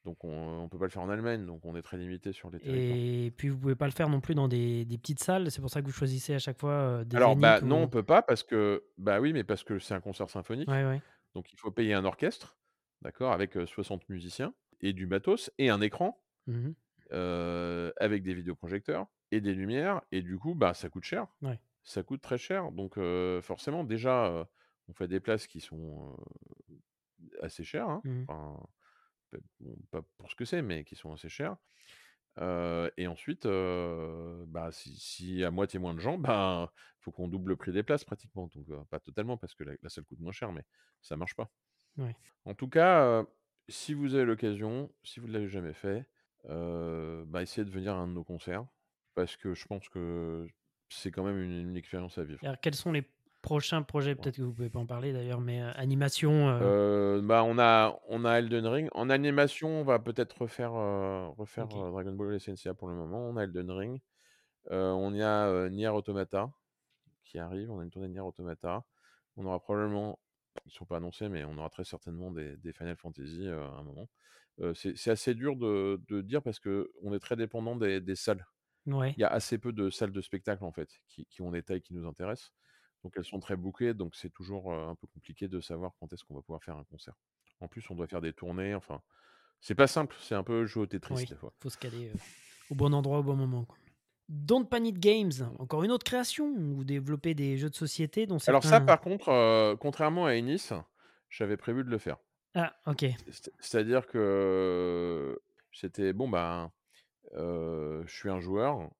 Donc, on, on peut pas le faire en Allemagne, donc on est très limité sur les territoires. Et puis, vous pouvez pas le faire non plus dans des, des petites salles, c'est pour ça que vous choisissez à chaque fois euh, des... Alors, bah, ou... non, on peut pas, parce que, bah oui, mais parce que c'est un concert symphonique. Ouais, ouais. Donc, il faut payer un orchestre, d'accord, avec soixante musiciens, et du matos, et un écran. Mm-hmm. Euh, avec des vidéoprojecteurs et des lumières, et du coup bah, ça coûte cher, ouais. ça coûte très cher, donc euh, forcément déjà euh, on fait des places qui sont euh, assez chères, hein. mmh. enfin, bon, pas pour ce que c'est, mais qui sont assez chères, euh, et ensuite euh, bah, si, si à moitié moins de gens, bah, faut qu'on double le prix des places pratiquement, donc euh, pas totalement parce que la, la salle coûte moins cher, mais ça marche pas. ouais. En tout cas, euh, si vous avez l'occasion, si vous ne l'avez jamais fait, Euh, bah essayez de venir à un de nos concerts, parce que je pense que c'est quand même une, une expérience à vivre. Alors, quels sont les prochains projets ? Peut-être que vous pouvez pas en parler d'ailleurs, mais euh, animation. Euh... Euh, bah on a on a Elden Ring. En animation, on va peut-être refaire euh, refaire okay. euh, Dragon Ball S N C A pour le moment. On a Elden Ring. Euh, on y a euh, Nier Automata qui arrive. On a une tournée de Nier Automata. On aura probablement, ils sont pas annoncés, mais on aura très certainement des, des Final Fantasy euh, à un moment. Euh, c'est, c'est assez dur de, de dire parce qu'on est très dépendant des, des salles. Ouais. Il y a assez peu de salles de spectacle en fait qui, qui ont des tailles qui nous intéressent. Donc elles sont très bookées, donc c'est toujours un peu compliqué de savoir quand est-ce qu'on va pouvoir faire un concert. En plus, on doit faire des tournées. Enfin, c'est pas simple, c'est un peu jouer au Tetris oui, des fois. Il faut se caler euh, au bon endroit, au bon moment. Quoi. Don't Panic Games, encore une autre création où développer des jeux de société. Dont certains... Alors ça, par contre, euh, contrairement à Ynnis, j'avais prévu de le faire. Ah, ok. C'est-à-dire que c'était bon, bah, euh, je suis un joueur.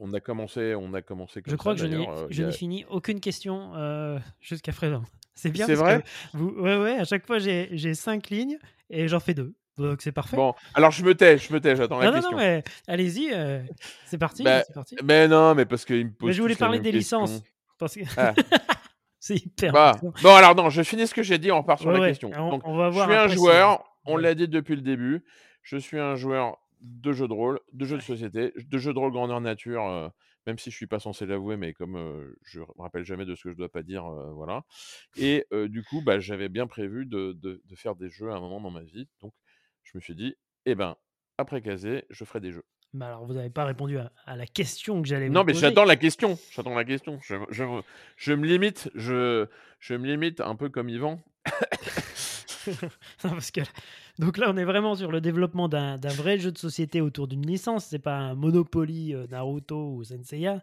On a commencé, on a commencé. Comme je crois ça, que je n'ai, euh, je a... n'ai fini aucune question euh, jusqu'à présent. C'est bien. C'est parce vrai. Que vous, ouais, ouais. À chaque fois, j'ai, j'ai cinq lignes et j'en fais deux. Donc c'est parfait. Bon, alors je me tais, je me tais, j'attends non, la non, question. Non, non, mais allez-y, euh, c'est parti, bah, c'est parti. Mais non, mais parce qu'il me pose. Mais je voulais parler des questions. licences. Parce que... ah. C'est hyper bah. Bon, alors non, je finis ce que j'ai dit, on repart sur ouais, la ouais. question. On, Donc, on va voir je suis un joueur, ça. on ouais. l'a dit depuis le début, je suis un joueur de jeux de rôle, de jeux ouais. de société, de jeux de rôle grandeur nature, euh, même si je ne suis pas censé l'avouer, mais comme euh, je ne me rappelle jamais de ce que je ne dois pas dire, euh, voilà. Et euh, du coup, bah, j'avais bien prévu de, de, de faire des jeux à un moment dans ma vie. Donc, je me suis dit, eh ben, après Kazé, je ferai des jeux. Bah alors, vous n'avez pas répondu à, à la question que j'allais vous non, poser. Non, mais j'attends la question. J'attends la question. Je, je, je me limite. Je, je me limite un peu comme Yvan. Non, parce que, donc là, on est vraiment sur le développement d'un, d'un vrai jeu de société autour d'une licence. C'est pas un Monopoly, euh, Naruto ou Senseiya.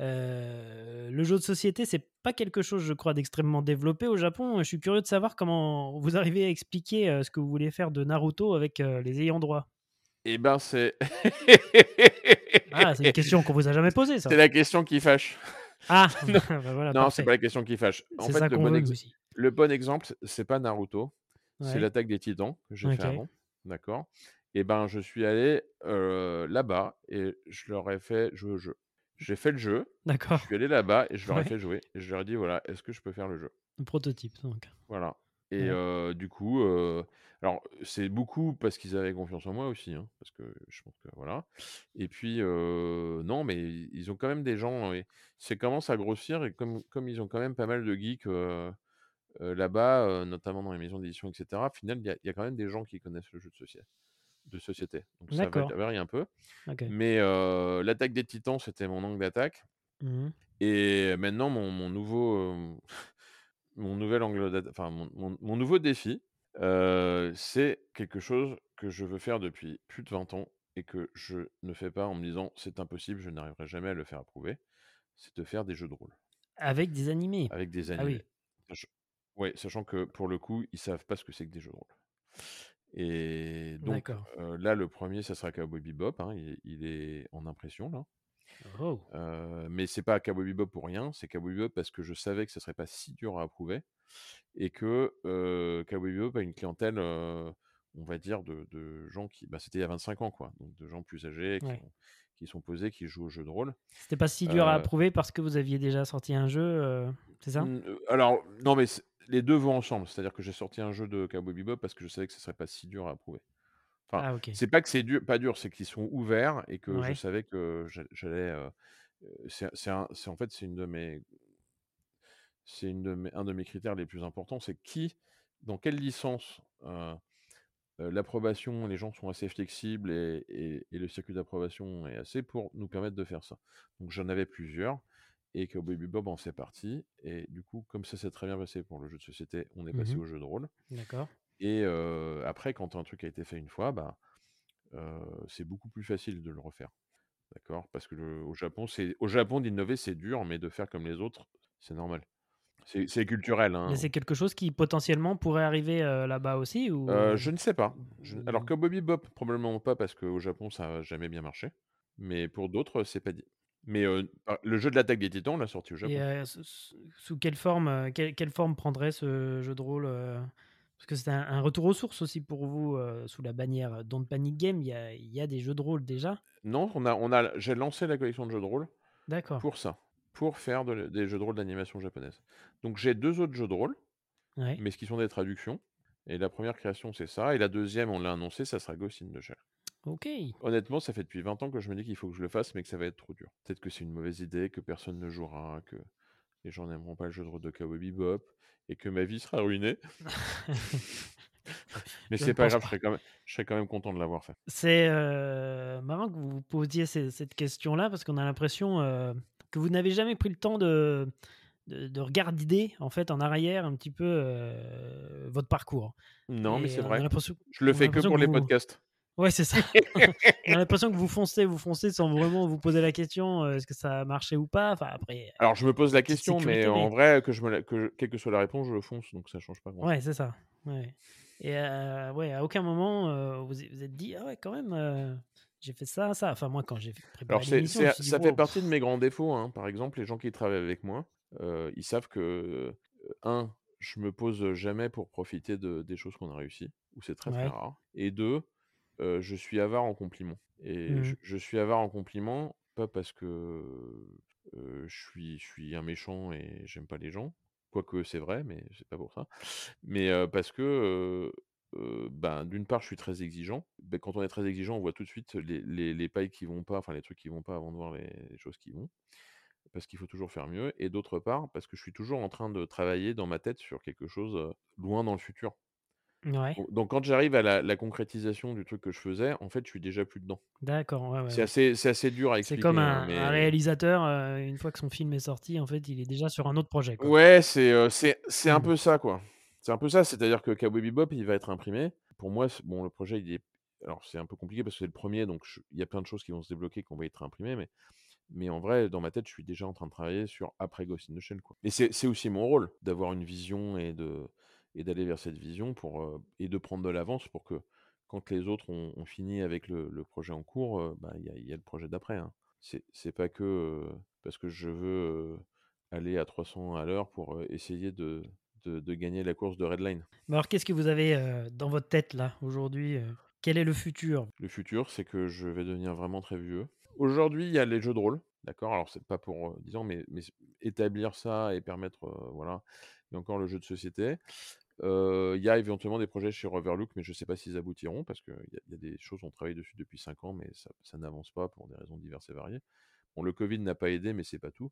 Euh, le jeu de société, c'est pas quelque chose, je crois, d'extrêmement développé au Japon. Je suis curieux de savoir comment vous arrivez à expliquer euh, ce que vous voulez faire de Naruto avec euh, les ayants droit. Eh ben, c'est... ah, c'est une question qu'on vous a jamais posée, ça. C'est la question qui fâche. Ah, non, bah voilà, non c'est pas la question qui fâche. En c'est fait, ça le, qu'on bon veut ex... aussi. le bon exemple, c'est pas Naruto, ouais. c'est l'attaque des Titans que j'ai okay. fait avant, d'accord. Et ben, je suis allé euh, là-bas et je leur ai fait jouer au jeu. J'ai fait le jeu, d'accord. je suis allé là-bas et je leur ai ouais. fait jouer. Et je leur ai dit, voilà, est-ce que je peux faire le jeu ? Le prototype, donc. Voilà. Et euh, du coup, euh, alors c'est beaucoup parce qu'ils avaient confiance en moi aussi, hein, parce que je pense que voilà. Et puis euh, non, mais ils ont quand même des gens. Et ça commence à grossir et comme comme ils ont quand même pas mal de geeks euh, euh, là-bas, euh, notamment dans les maisons d'édition, et cetera. Au final, il y, y a quand même des gens qui connaissent le jeu de société. de société. Donc ça varie un peu. Okay. Mais euh, l'attaque des titans, c'était mon angle d'attaque. Mmh. Et maintenant, mon, mon nouveau... Euh, mon, nouvel angle enfin, mon, mon, mon nouveau défi, euh, c'est quelque chose que je veux faire depuis plus de vingt ans et que je ne fais pas en me disant « c'est impossible, je n'arriverai jamais à le faire approuver », c'est de faire des jeux de rôle. Avec des animés. Avec des animés. Ah oui. Ouais, sachant que pour le coup, ils savent pas ce que c'est que des jeux de rôle. Et donc euh, là, le premier, ça sera Cowboy Bebop. Hein, il, il est en impression là. Oh. Euh, mais c'est pas Cowboy Bebop pour rien. C'est Cowboy Bebop parce que je savais que ça serait pas si dur à approuver et que euh, Cowboy Bebop a une clientèle, euh, on va dire, de, de gens qui, bah, c'était il y a vingt-cinq ans quoi, donc de gens plus âgés qui, ouais. ont, qui sont posés, qui jouent aux jeux de rôle. C'était pas si dur euh... à approuver parce que vous aviez déjà sorti un jeu, euh, c'est ça ? Alors non, mais c'est... les deux vont ensemble, c'est-à-dire que j'ai sorti un jeu de Cowboy Bebop parce que je savais que ce serait pas si dur à approuver. Enfin, ah, okay. C'est pas que c'est dur, pas dur, c'est qu'ils sont ouverts et que ouais. je savais que j'allais. Euh, c'est, c'est, un, c'est en fait c'est une de mes, c'est une de mes, un de mes critères les plus importants, c'est qui, dans quelle licence, euh, l'approbation, les gens sont assez flexibles et, et, et le circuit d'approbation est assez pour nous permettre de faire ça. Donc j'en avais plusieurs. Et que Cowboy Bebop en s'est parti. Et du coup, comme ça s'est très bien passé pour le jeu de société, on est passé mmh. au jeu de rôle. D'accord. Et euh, après, quand un truc a été fait une fois, bah, euh, c'est beaucoup plus facile de le refaire. D'accord ? Parce que le, au Japon, c'est, au Japon, d'innover, c'est dur, mais de faire comme les autres, c'est normal. C'est, c'est culturel. Hein. Mais c'est quelque chose qui potentiellement pourrait arriver euh, là-bas aussi ou... euh, Je ne sais pas. Je... Alors, Cowboy Bebop, probablement pas, parce qu'au Japon, ça n'a jamais bien marché. Mais pour d'autres, c'est pas dit. Mais euh, le jeu de l'attaque des titans, on l'a sorti au Japon. Et euh, sous quelle forme, euh, quelle, quelle forme prendrait ce jeu de rôle euh, parce que c'est un, un retour aux sources aussi pour vous, euh, sous la bannière Don't Panic Games, il y a, y a des jeux de rôle déjà ? Non, on a, on a, j'ai lancé la collection de jeux de rôle. D'accord. Pour ça, pour faire de, des jeux de rôle d'animation japonaise. Donc j'ai deux autres jeux de rôle, ouais. mais ce qui sont des traductions. Et la première création, c'est ça. Et la deuxième, on l'a annoncé, ça sera Ghost in the Shell. Okay. Honnêtement, ça fait depuis vingt ans que je me dis qu'il faut que je le fasse, mais que ça va être trop dur. Peut-être que c'est une mauvaise idée, que personne ne jouera, que les gens n'aimeront pas le jeu de rôle de Cowboy Bebop, et que ma vie sera ruinée. Mais je c'est pas grave, pas. Je, serais quand même, je serais quand même content de l'avoir fait. C'est euh, marrant que vous posiez ces, cette question-là, parce qu'on a l'impression euh, que vous n'avez jamais pris le temps de, de, de regarder en fait, en arrière un petit peu euh, votre parcours. Non, et mais c'est vrai. Je le fais que pour que les vous... podcasts. Ouais, c'est ça. On a l'impression que vous foncez, vous foncez sans vraiment vous poser la question euh, est-ce que ça a marché ou pas. Enfin, après. Alors, je me pose la question, sécurité, mais en mais... vrai, que je me la... que je... quelle que soit la réponse, je le fonce, donc ça change pas grand. Ouais, c'est ça. Ouais. Et euh, ouais, à aucun moment euh, vous vous êtes dit ah ouais, quand même, euh, j'ai fait ça, ça. Enfin, moi, quand j'ai préparé l'émission, c'est, c'est, ça dit, fait wow. partie de mes grands défauts. Hein. Par exemple, les gens qui travaillent avec moi, euh, ils savent que euh, un, je me pose jamais pour profiter de des choses qu'on a réussies, ou c'est très ouais. très rare. Et deux. Euh, je suis avare en compliments. Et mmh. je, je suis avare en compliments, pas parce que euh, je, suis, je suis un méchant et j'aime pas les gens, quoique c'est vrai, mais c'est pas pour ça. Mais euh, parce que, euh, euh, ben, d'une part, je suis très exigeant. Ben, quand on est très exigeant, on voit tout de suite les, les, les pailles qui vont pas, enfin les trucs qui vont pas avant de voir les, les choses qui vont, parce qu'il faut toujours faire mieux. Et d'autre part, parce que je suis toujours en train de travailler dans ma tête sur quelque chose loin dans le futur. Ouais. Donc quand j'arrive à la, la concrétisation du truc que je faisais, en fait je suis déjà plus dedans. D'accord. Ouais, ouais, c'est, ouais. Assez, c'est assez dur à expliquer. C'est comme un, mais... un réalisateur, euh, une fois que son film est sorti, en fait il est déjà sur un autre projet. Quoi. Ouais, c'est, euh, c'est, c'est mmh. un peu ça quoi. C'est un peu ça, c'est-à-dire que Cowboy Bebop il va être imprimé. Pour moi, bon le projet il est, alors c'est un peu compliqué parce que c'est le premier, donc je... il y a plein de choses qui vont se débloquer, qu'on va être imprimé, mais mais en vrai, dans ma tête, je suis déjà en train de travailler sur après Ghost in the Shell quoi. Et c'est, c'est aussi mon rôle d'avoir une vision et de et d'aller vers cette vision pour, euh, et de prendre de l'avance pour que quand les autres ont, ont fini avec le, le projet en cours, euh, bah, y, y a le projet d'après. Hein. C'est, c'est pas que euh, parce que je veux euh, aller à trois cents à l'heure pour euh, essayer de, de, de gagner la course de Redline. Mais alors, qu'est-ce que vous avez euh, dans votre tête là aujourd'hui euh, quel est le futur ? Le futur, c'est que je vais devenir vraiment très vieux. Aujourd'hui, il y a les jeux de rôle, d'accord ? Alors, c'est pas pour, euh, disons, mais, mais établir ça et permettre, euh, voilà... Il y a encore le jeu de société. Il euh, y a éventuellement des projets chez Overlook, mais je ne sais pas s'ils aboutiront, parce qu'il y, y a des choses, on travaille dessus depuis cinq ans, mais ça, ça n'avance pas pour des raisons diverses et variées. Bon, le Covid n'a pas aidé, mais ce n'est pas tout.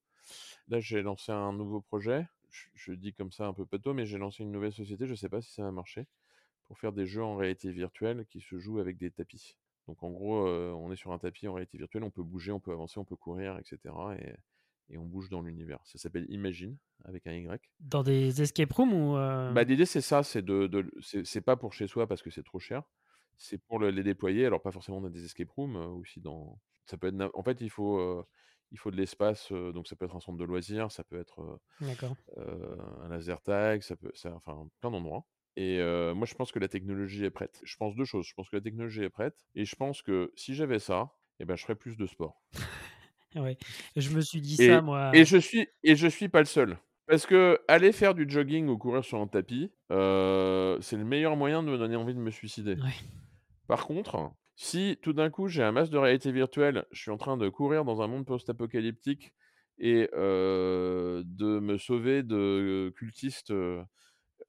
Là, j'ai lancé un nouveau projet. Je, je dis comme ça un peu pâteau, mais j'ai lancé une nouvelle société. Je ne sais pas si ça va marcher. pour faire des jeux en réalité virtuelle qui se jouent avec des tapis. Donc en gros, euh, on est sur un tapis en réalité virtuelle, on peut bouger, on peut avancer, on peut courir, et cetera. Et, et on bouge dans l'univers. Ça s'appelle Imagine, avec un Y. Dans des escape rooms ou euh... bah, l'idée, c'est ça. C'est, de, de, c'est, c'est pas pour chez soi parce que c'est trop cher. C'est pour le, les déployer. Alors pas forcément dans des escape rooms. Euh, aussi dans... ça peut être... En fait, il faut... Euh... il faut de l'espace, euh, donc ça peut être un centre de loisirs, ça peut être euh, euh, un laser tag, ça peut, ça, enfin plein d'endroits. Et euh, moi, je pense que la technologie est prête. Je pense deux choses. Je pense que la technologie est prête, et je pense que si j'avais ça, eh ben, je ferais plus de sport. Ouais. Je me suis dit et, ça, moi. Et je suis, et je suis pas le seul. Parce que aller faire du jogging ou courir sur un tapis, euh, c'est le meilleur moyen de me donner envie de me suicider. Ouais. Par contre, si tout d'un coup j'ai un masque de réalité virtuelle, je suis en train de courir dans un monde post-apocalyptique et euh, de me sauver de cultistes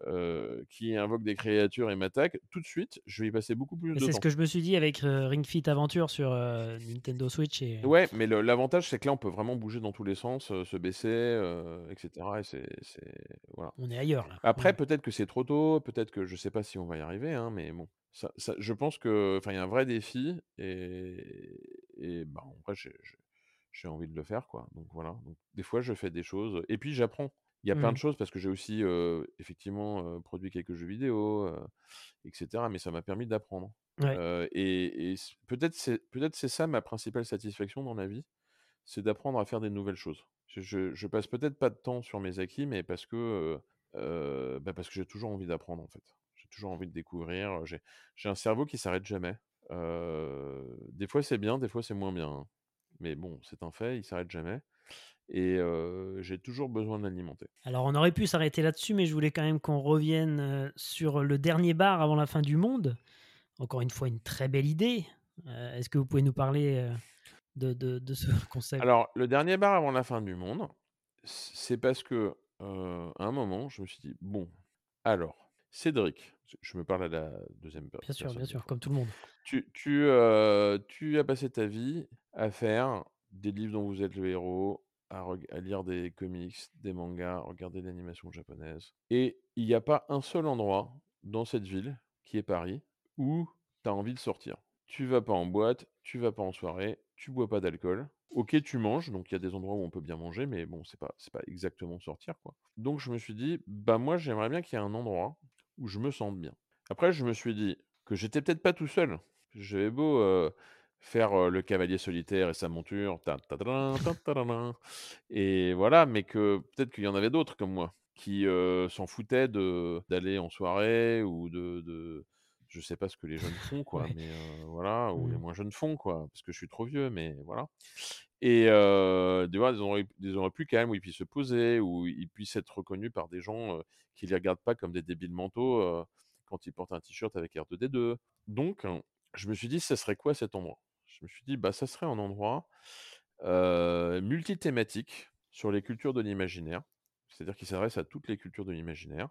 euh, qui invoquent des créatures et m'attaquent, tout de suite je vais y passer beaucoup plus mais de c'est temps. C'est ce que je me suis dit avec euh, Ring Fit Adventure sur euh, Nintendo Switch. Et... ouais, mais le, l'avantage c'est que là on peut vraiment bouger dans tous les sens, euh, se baisser, euh, et cetera. Et c'est, c'est... Voilà. On est ailleurs là. Après, ouais. Peut-être que c'est trop tôt, peut-être que je sais pas si on va y arriver, hein, mais bon. Ça, ça, je pense que, enfin, il y a un vrai défi et, et bah, en vrai, j'ai, j'ai, j'ai envie de le faire, quoi. Donc voilà. Donc, des fois, je fais des choses et puis j'apprends. Il y a mmh. plein de choses parce que j'ai aussi euh, effectivement euh, produit quelques jeux vidéo, euh, et cetera. Mais ça m'a permis d'apprendre. Ouais. Euh, et et c'est, peut-être c'est peut-être c'est ça ma principale satisfaction dans la vie, c'est d'apprendre à faire des nouvelles choses. Je, je, je passe peut-être pas de temps sur mes acquis, mais parce que euh, bah, parce que j'ai toujours envie d'apprendre en fait. Toujours envie de découvrir, j'ai, j'ai un cerveau qui s'arrête jamais, euh, des fois c'est bien, des fois c'est moins bien, mais bon, c'est un fait, il s'arrête jamais et euh, j'ai toujours besoin de l'alimenter. Alors on aurait pu s'arrêter là-dessus, mais je voulais quand même qu'on revienne sur le dernier bar avant la fin du monde. Encore une fois, une très belle idée. Euh, est-ce que vous pouvez nous parler de, de, de ce concept? Alors le dernier bar avant la fin du monde, c'est parce que euh, à un moment je me suis dit, bon, alors Cédric, je me parle à la deuxième personne. Bien sûr, bien sûr, comme tout le monde. Tu, tu, euh, tu as passé ta vie à faire des livres dont vous êtes le héros, à, re- à lire des comics, des mangas, regarder de l'animation japonaise. Et il n'y a pas un seul endroit dans cette ville, qui est Paris, où tu as envie de sortir. Tu vas pas en boîte, tu vas pas en soirée, tu bois pas d'alcool. Ok, tu manges, donc il y a des endroits où on peut bien manger, mais bon, c'est pas, c'est pas exactement sortir, quoi. Donc je me suis dit, bah moi, j'aimerais bien qu'il y ait un endroit où je me sens bien. Après, je me suis dit que j'étais peut-être pas tout seul. J'avais beau euh, faire euh, le cavalier solitaire et sa monture, ta, ta, ta, ta, ta, ta, ta, ta, et voilà, mais que peut-être qu'il y en avait d'autres comme moi qui euh, s'en foutaient de, d'aller en soirée ou de, de, je sais pas ce que les jeunes font, quoi, ouais. mais euh, voilà, ou les moins jeunes font, quoi, parce que je suis trop vieux, mais voilà. Et euh, des endroits des endroits plus calmes où ils puissent se poser, où ils puissent être reconnus par des gens euh, qui les regardent pas comme des débiles mentaux euh, quand ils portent un t-shirt avec R deux D deux. Donc je me suis dit, ça serait quoi cet endroit? Je me suis dit, bah ça serait un endroit euh, multithématique sur les cultures de l'imaginaire, c'est-à-dire qui s'adresse à toutes les cultures de l'imaginaire,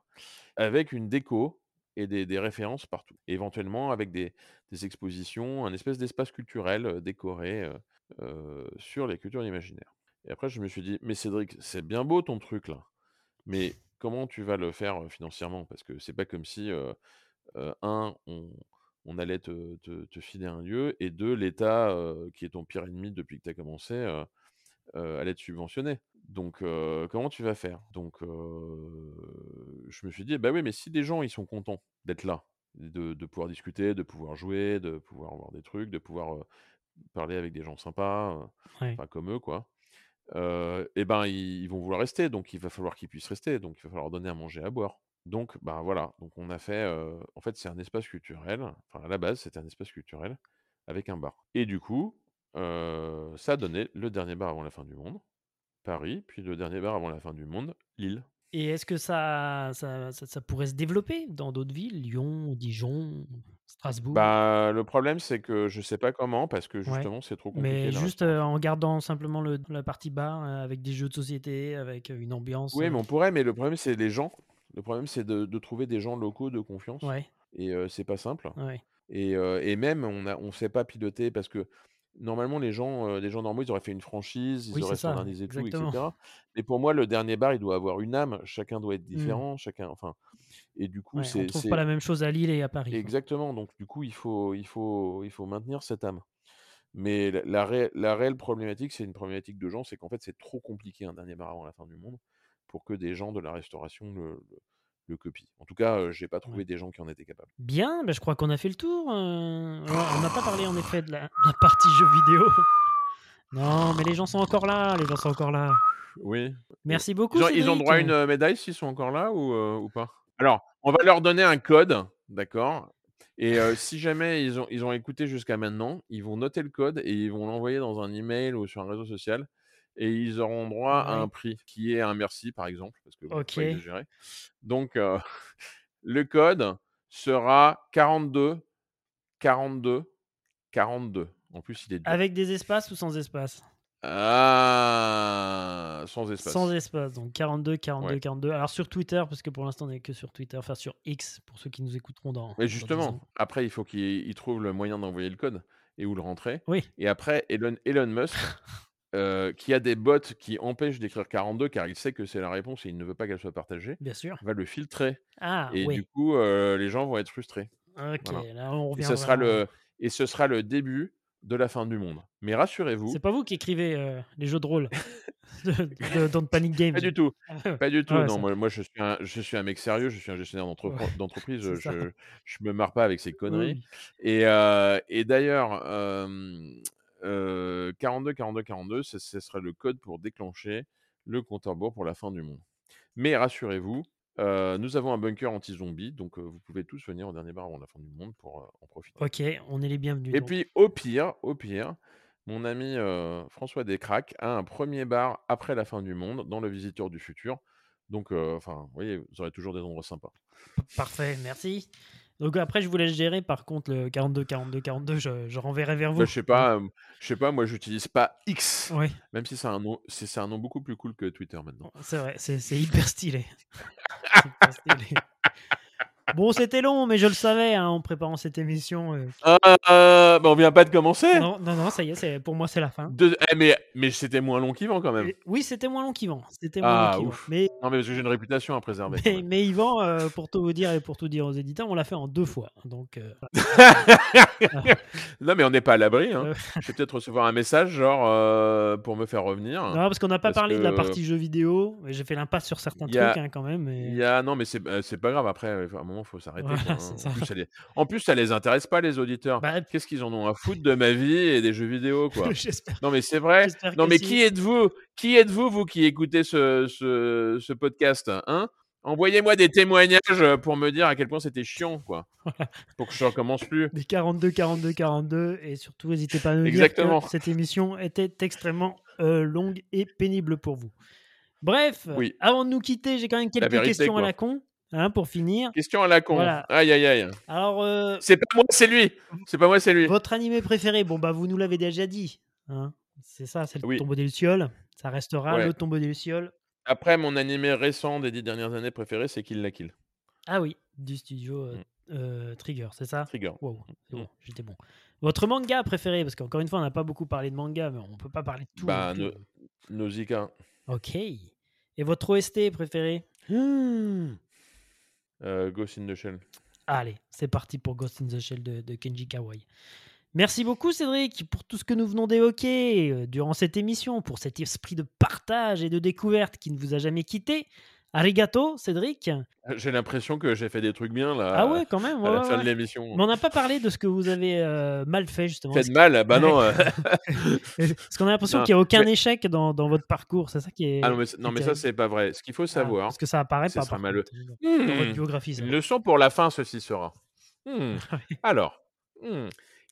avec une déco et des, des références partout, et éventuellement avec des, des expositions, un espèce d'espace culturel euh, décoré euh, Euh, sur les cultures imaginaires. Et après, je me suis dit, mais Cédric, c'est bien beau ton truc là, mais comment tu vas le faire euh, financièrement? Parce que c'est pas comme si, euh, euh, un, on, on allait te, te, te filer un lieu, et deux, l'État, euh, qui est ton pire ennemi depuis que tu as commencé, euh, euh, allait te subventionner. Donc, euh, comment tu vas faire? Donc, euh, je me suis dit, bah oui, mais si les gens, ils sont contents d'être là, de, de pouvoir discuter, de pouvoir jouer, de pouvoir voir des trucs, de pouvoir... Euh, parler avec des gens sympas, ouais. enfin comme eux, quoi. Euh, et ben ils, ils vont vouloir rester, donc il va falloir qu'ils puissent rester, donc il va falloir donner à manger, à boire. Donc ben voilà, donc on a fait. Euh, en fait, c'est un espace culturel. Enfin à la base, c'était un espace culturel avec un bar. Et du coup, euh, ça a donné le dernier bar avant la fin du monde, Paris, puis le dernier bar avant la fin du monde, Lille. Et est-ce que ça, ça, ça, ça pourrait se développer dans d'autres villes, Lyon, Dijon, Strasbourg? Bah, le problème, c'est que je ne sais pas comment, parce que justement, ouais. c'est trop compliqué. Mais juste euh, en gardant simplement le, la partie bar, euh, avec des jeux de société, avec une ambiance... Oui, euh... mais on pourrait, mais le problème, c'est les gens. Le problème, c'est de, de trouver des gens locaux de confiance. Ouais. Et euh, c'est pas simple. Ouais. Et, euh, et même, on ne on sait pas piloter, parce que normalement, les gens, euh, les gens normaux, ils auraient fait une franchise, ils oui, auraient standardisé tout, exactement. et cetera. Mais pour moi, le dernier bar, il doit avoir une âme. Chacun doit être différent. Mmh. Chacun, enfin, et du coup ouais, c'est, on trouve c'est... pas la même chose à Lille et à Paris. Exactement, donc du coup il faut il faut il faut maintenir cette âme. Mais la, la, ré, la réelle problématique, c'est une problématique de gens, c'est qu'en fait c'est trop compliqué un dernier bar avant la fin du monde pour que des gens de la restauration le, le, le copient. En tout cas, euh, j'ai pas trouvé ouais. des gens qui en étaient capables. Bien, ben je crois qu'on a fait le tour. Euh... On n'a pas parlé en effet de la, de la partie jeux vidéo. Non, mais les gens sont encore là, les gens sont encore là. Oui. Merci beaucoup. Ils ont, ils ont droit à une médaille s'ils sont encore là ou, euh, ou pas ? Alors, on va leur donner un code, d'accord ? Et euh, si jamais ils ont, ils ont écouté jusqu'à maintenant, ils vont noter le code et ils vont l'envoyer dans un email ou sur un réseau social et ils auront droit oui. à un prix qui est un merci par exemple, parce que vous okay. pouvez exagérer. Donc euh, le code sera quarante-deux quarante-deux quarante-deux. En plus, il est dur. Avec des espaces ou sans espace ? Ah, sans espace. Sans espace, donc quarante-deux, quarante-deux, ouais. quarante-deux. Alors sur Twitter, parce que pour l'instant on n'est que sur Twitter, enfin sur X, pour ceux qui nous écouteront dans... Mais justement, dans après il faut qu'ils trouvent le moyen d'envoyer le code et où le rentrer. Oui. Et après, Elon, Elon Musk, euh, qui a des bots qui empêchent d'écrire quarante-deux, car il sait que c'est la réponse et il ne veut pas qu'elle soit partagée, bien sûr, va le filtrer. Ah, et oui. du coup, euh, les gens vont être frustrés. Ok, voilà. Là on revient et, ce sera le... et ce sera le début de la fin du monde. Mais rassurez-vous... C'est pas vous qui écrivez euh, les jeux de rôle de, de, de Don't Panic Games. Pas du tout. Pas du tout. Ah ouais, non, moi, moi je, suis un, je suis un mec sérieux, je suis un gestionnaire d'entrepre- ouais, d'entreprise, je, je me marre pas avec ces conneries. Oui. Et, euh, et d'ailleurs, euh, euh, quarante-deux, quarante-deux, quarante-deux, ce serait le code pour déclencher le compte à rebours pour la fin du monde. Mais rassurez-vous, Euh, nous avons un bunker anti-zombie, donc euh, vous pouvez tous venir au dernier bar avant la fin du monde pour euh, en profiter. Ok, on est les bienvenus. Et donc. Puis au pire, au pire, mon ami euh, François Descraques a un premier bar après la fin du monde dans le Visiteur du Futur. Donc, enfin, euh, vous voyez, vous aurez toujours des endroits sympas. Parfait, merci. Donc après, je vous laisse gérer. Par contre, le quarante-deux, quarante-deux, quarante-deux, je, je renverrai vers vous. Bah, je sais pas, euh, je sais pas. Moi, j'utilise pas X. Oui. Même si c'est un nom, c'est, c'est un nom beaucoup plus cool que Twitter maintenant. C'est vrai, c'est, c'est hyper stylé. c'est hyper stylé. Bon, c'était long, mais je le savais hein, en préparant cette émission. Euh... Euh, euh, bah on vient pas de commencer. Non, non, non, ça y est, c'est, pour moi, c'est la fin. De... Eh, mais, mais c'était moins long qu'Yvan quand même. Oui, c'était moins long qu'Yvan. C'était moins ah, long ouf. Mais... Non, mais parce que j'ai une réputation à préserver. Mais, mais Yvan, euh, pour tout vous dire et pour tout dire aux éditeurs, on l'a fait en deux fois. Donc, euh... non, mais on n'est pas à l'abri. Hein. Je vais peut-être recevoir un message genre euh, pour me faire revenir. Non, parce qu'on n'a pas parce parlé que... de la partie jeux vidéo. J'ai fait l'impasse sur certains y a... trucs hein, quand même. Et... Y a... Non, mais c'est, euh, c'est pas grave. Après, à un moment, il faut s'arrêter. Voilà, en, plus, les... en plus, ça les intéresse pas, les auditeurs. Bah, qu'est-ce qu'ils en ont à foutre de ma vie et des jeux vidéo, quoi. Non, mais c'est vrai. Non, mais si. qui êtes-vous Qui êtes-vous, vous qui écoutez ce, ce, ce podcast hein? Envoyez-moi des témoignages pour me dire à quel point c'était chiant, quoi. Voilà. Pour que je ne recommence plus. Des quarante-deux, quarante-deux, quarante-deux. Et surtout, n'hésitez pas à nous Exactement. dire que cette émission était extrêmement euh, longue et pénible pour vous. Bref, oui. avant de nous quitter, j'ai quand même quelques la vérité, questions quoi. à la con. Hein, pour finir. Question à la con. Voilà. Aïe, aïe, aïe. Alors, euh... c'est pas moi, c'est lui. C'est pas moi, c'est lui. Votre animé préféré, bon, bah, vous nous l'avez déjà dit. Hein. C'est ça, c'est le oui. Tombeau des Lucioles. Ça restera ouais. le Tombeau des Lucioles. Après, mon animé récent des dix dernières années préféré, c'est Kill la Kill. Ah oui, du studio euh, mmh. euh, Trigger, c'est ça ? Trigger. Wow, c'est bon, mmh. j'étais bon. Votre manga préféré, parce qu'encore une fois, on n'a pas beaucoup parlé de manga, mais on ne peut pas parler de tout. Bah, no... Nausicaa. Ok. Et votre O S T préféré ? Mmh. Euh, Ghost in the Shell. Allez, c'est parti pour Ghost in the Shell de, de Kenji Kawai. Merci beaucoup Cédric pour tout ce que nous venons d'évoquer durant cette émission, pour cet esprit de partage et de découverte qui ne vous a jamais quitté. Arigato Cédric. J'ai l'impression que j'ai fait des trucs bien là. Ah ouais quand même. Ouais, à la ouais, fin ouais. de l'émission. Mais on n'a pas parlé de ce que vous avez euh, mal fait justement. Fait de mal, bah non. Euh... Parce qu'on a l'impression non, qu'il n'y a aucun mais... échec dans, dans votre parcours, c'est ça qui est. Ah non mais, non, mais ça c'est pas vrai. Ce qu'il faut savoir. Ah, parce que ça apparaît pas. Sera malheureux. Mmh, dans votre biographie. Une leçon pour la fin, ceci sera. Mmh. Alors, mmh.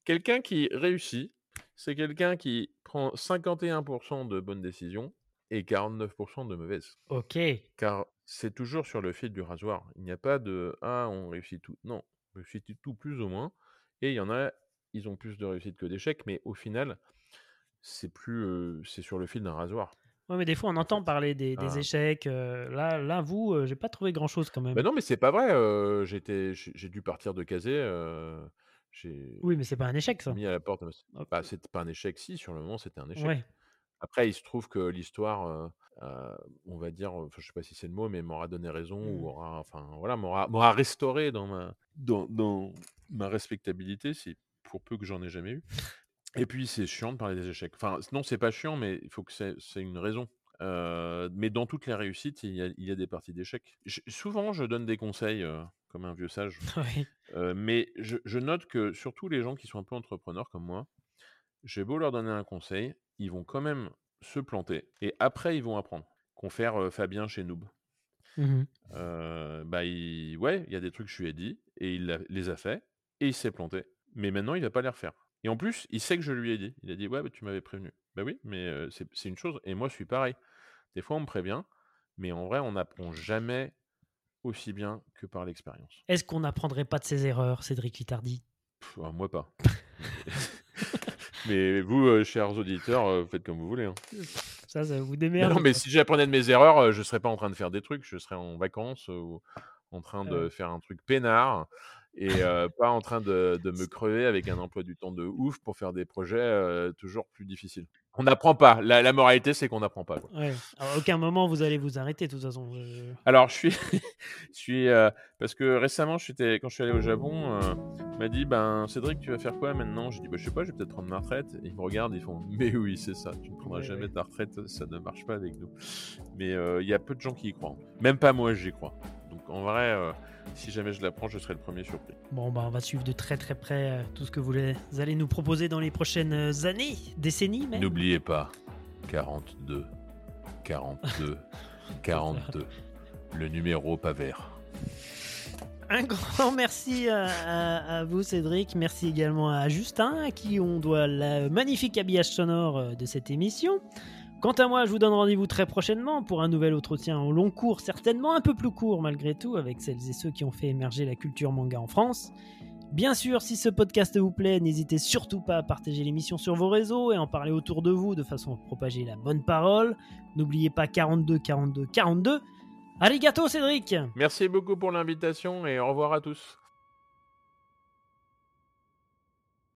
quelqu'un qui réussit, c'est quelqu'un qui prend cinquante et un pour cent de bonnes décisions. Et quarante-neuf pour cent de mauvaises. Ok. Car c'est toujours sur le fil du rasoir. Il n'y a pas de « Ah, on réussit tout ». Non, on réussit tout plus ou moins. Et il y en a, ils ont plus de réussite que d'échecs, mais au final, c'est plus, euh, c'est sur le fil d'un rasoir. Oui, mais des fois, on entend parler des, des ah. échecs. Euh, là, là, vous, euh, j'ai pas trouvé grand-chose quand même. Bah non, mais c'est pas vrai. Euh, j'étais, j'ai, j'ai dû partir de Kazé. Euh, j'ai... Oui, mais c'est pas un échec, ça. Mis à la porte. Okay. Bah, c'est pas un échec, si. Sur le moment, c'était un échec. Ouais. Après, il se trouve que l'histoire euh, euh, on va dire, enfin, je ne sais pas si c'est le mot, mais m'aura donné raison, mmh. ou aura, enfin, voilà, m'aura, m'aura restauré dans ma, dans, dans ma respectabilité, si, pour peu que j'en ai jamais eu. Et puis, c'est chiant de parler des échecs. Enfin, non, c'est pas chiant, mais il faut que c'est, c'est une raison. Euh, mais dans toutes les réussites, il y a, il y a des parties d'échecs. Je, souvent, je donne des conseils, euh, comme un vieux sage. Oui. Euh, mais je, je note que, surtout les gens qui sont un peu entrepreneurs comme moi, j'ai beau leur donner un conseil, ils vont quand même se planter. Et après, ils vont apprendre. Confère euh, Fabien chez Noob. Mmh. Euh, bah, il, ouais, il y a des trucs que je lui ai dit, et il a, les a fait, et il s'est planté. Mais maintenant, il ne va pas les refaire. Et en plus, il sait que je lui ai dit. Il a dit, ouais, bah, tu m'avais prévenu. Ben oui, mais euh, c'est, c'est une chose. Et moi, je suis pareil. Des fois, on me prévient, mais en vrai, on n'apprend jamais aussi bien que par l'expérience. Est-ce qu'on n'apprendrait pas de ses erreurs, Cédric Littardi? Pff, ah, moi, pas. Mais vous, euh, chers auditeurs, euh, faites comme vous voulez. Hein. Ça, ça vous démerde. Non, mais si j'apprenais de mes erreurs, euh, je ne serais pas en train de faire des trucs. Je serais en vacances euh, ou en train de euh... faire un truc peinard. Et euh, pas en train de, de me crever avec un emploi du temps de ouf pour faire des projets euh, toujours plus difficiles. On n'apprend pas. La, la moralité, c'est qu'on n'apprend pas. Ouais. À aucun moment, vous allez vous arrêter, de toute façon. Je... Alors, je suis... je suis euh, parce que récemment, je quand je suis allé au Japon, euh, il m'a dit, ben, Cédric, tu vas faire quoi maintenant? Je dis, bah, je sais pas, je vais peut-être prendre ma retraite. Et ils me regardent, ils font, mais oui, c'est ça. Tu ne prendras ouais, jamais ouais. ta retraite, ça ne marche pas avec nous. Mais il euh, y a peu de gens qui y croient. Même pas moi, j'y crois. Donc, en vrai... Euh, si jamais je l'apprends, je serai le premier surpris. Bon, bah, on va suivre de très très près euh, tout ce que vous allez nous proposer dans les prochaines années, décennies même. N'oubliez pas, quarante-deux, quarante-deux, quarante-deux, le numéro pas vert. Un grand merci à, à, à vous, Cédric. Merci également à Justin, à qui on doit le magnifique habillage sonore de cette émission. Quant à moi, je vous donne rendez-vous très prochainement pour un nouvel entretien au long cours, certainement un peu plus court malgré tout, avec celles et ceux qui ont fait émerger la culture manga en France. Bien sûr, si ce podcast vous plaît, n'hésitez surtout pas à partager l'émission sur vos réseaux et en parler autour de vous de façon à propager la bonne parole. N'oubliez pas quarante-deux, quarante-deux, quarante-deux. Arigato, Cédric! Merci beaucoup pour l'invitation et au revoir à tous.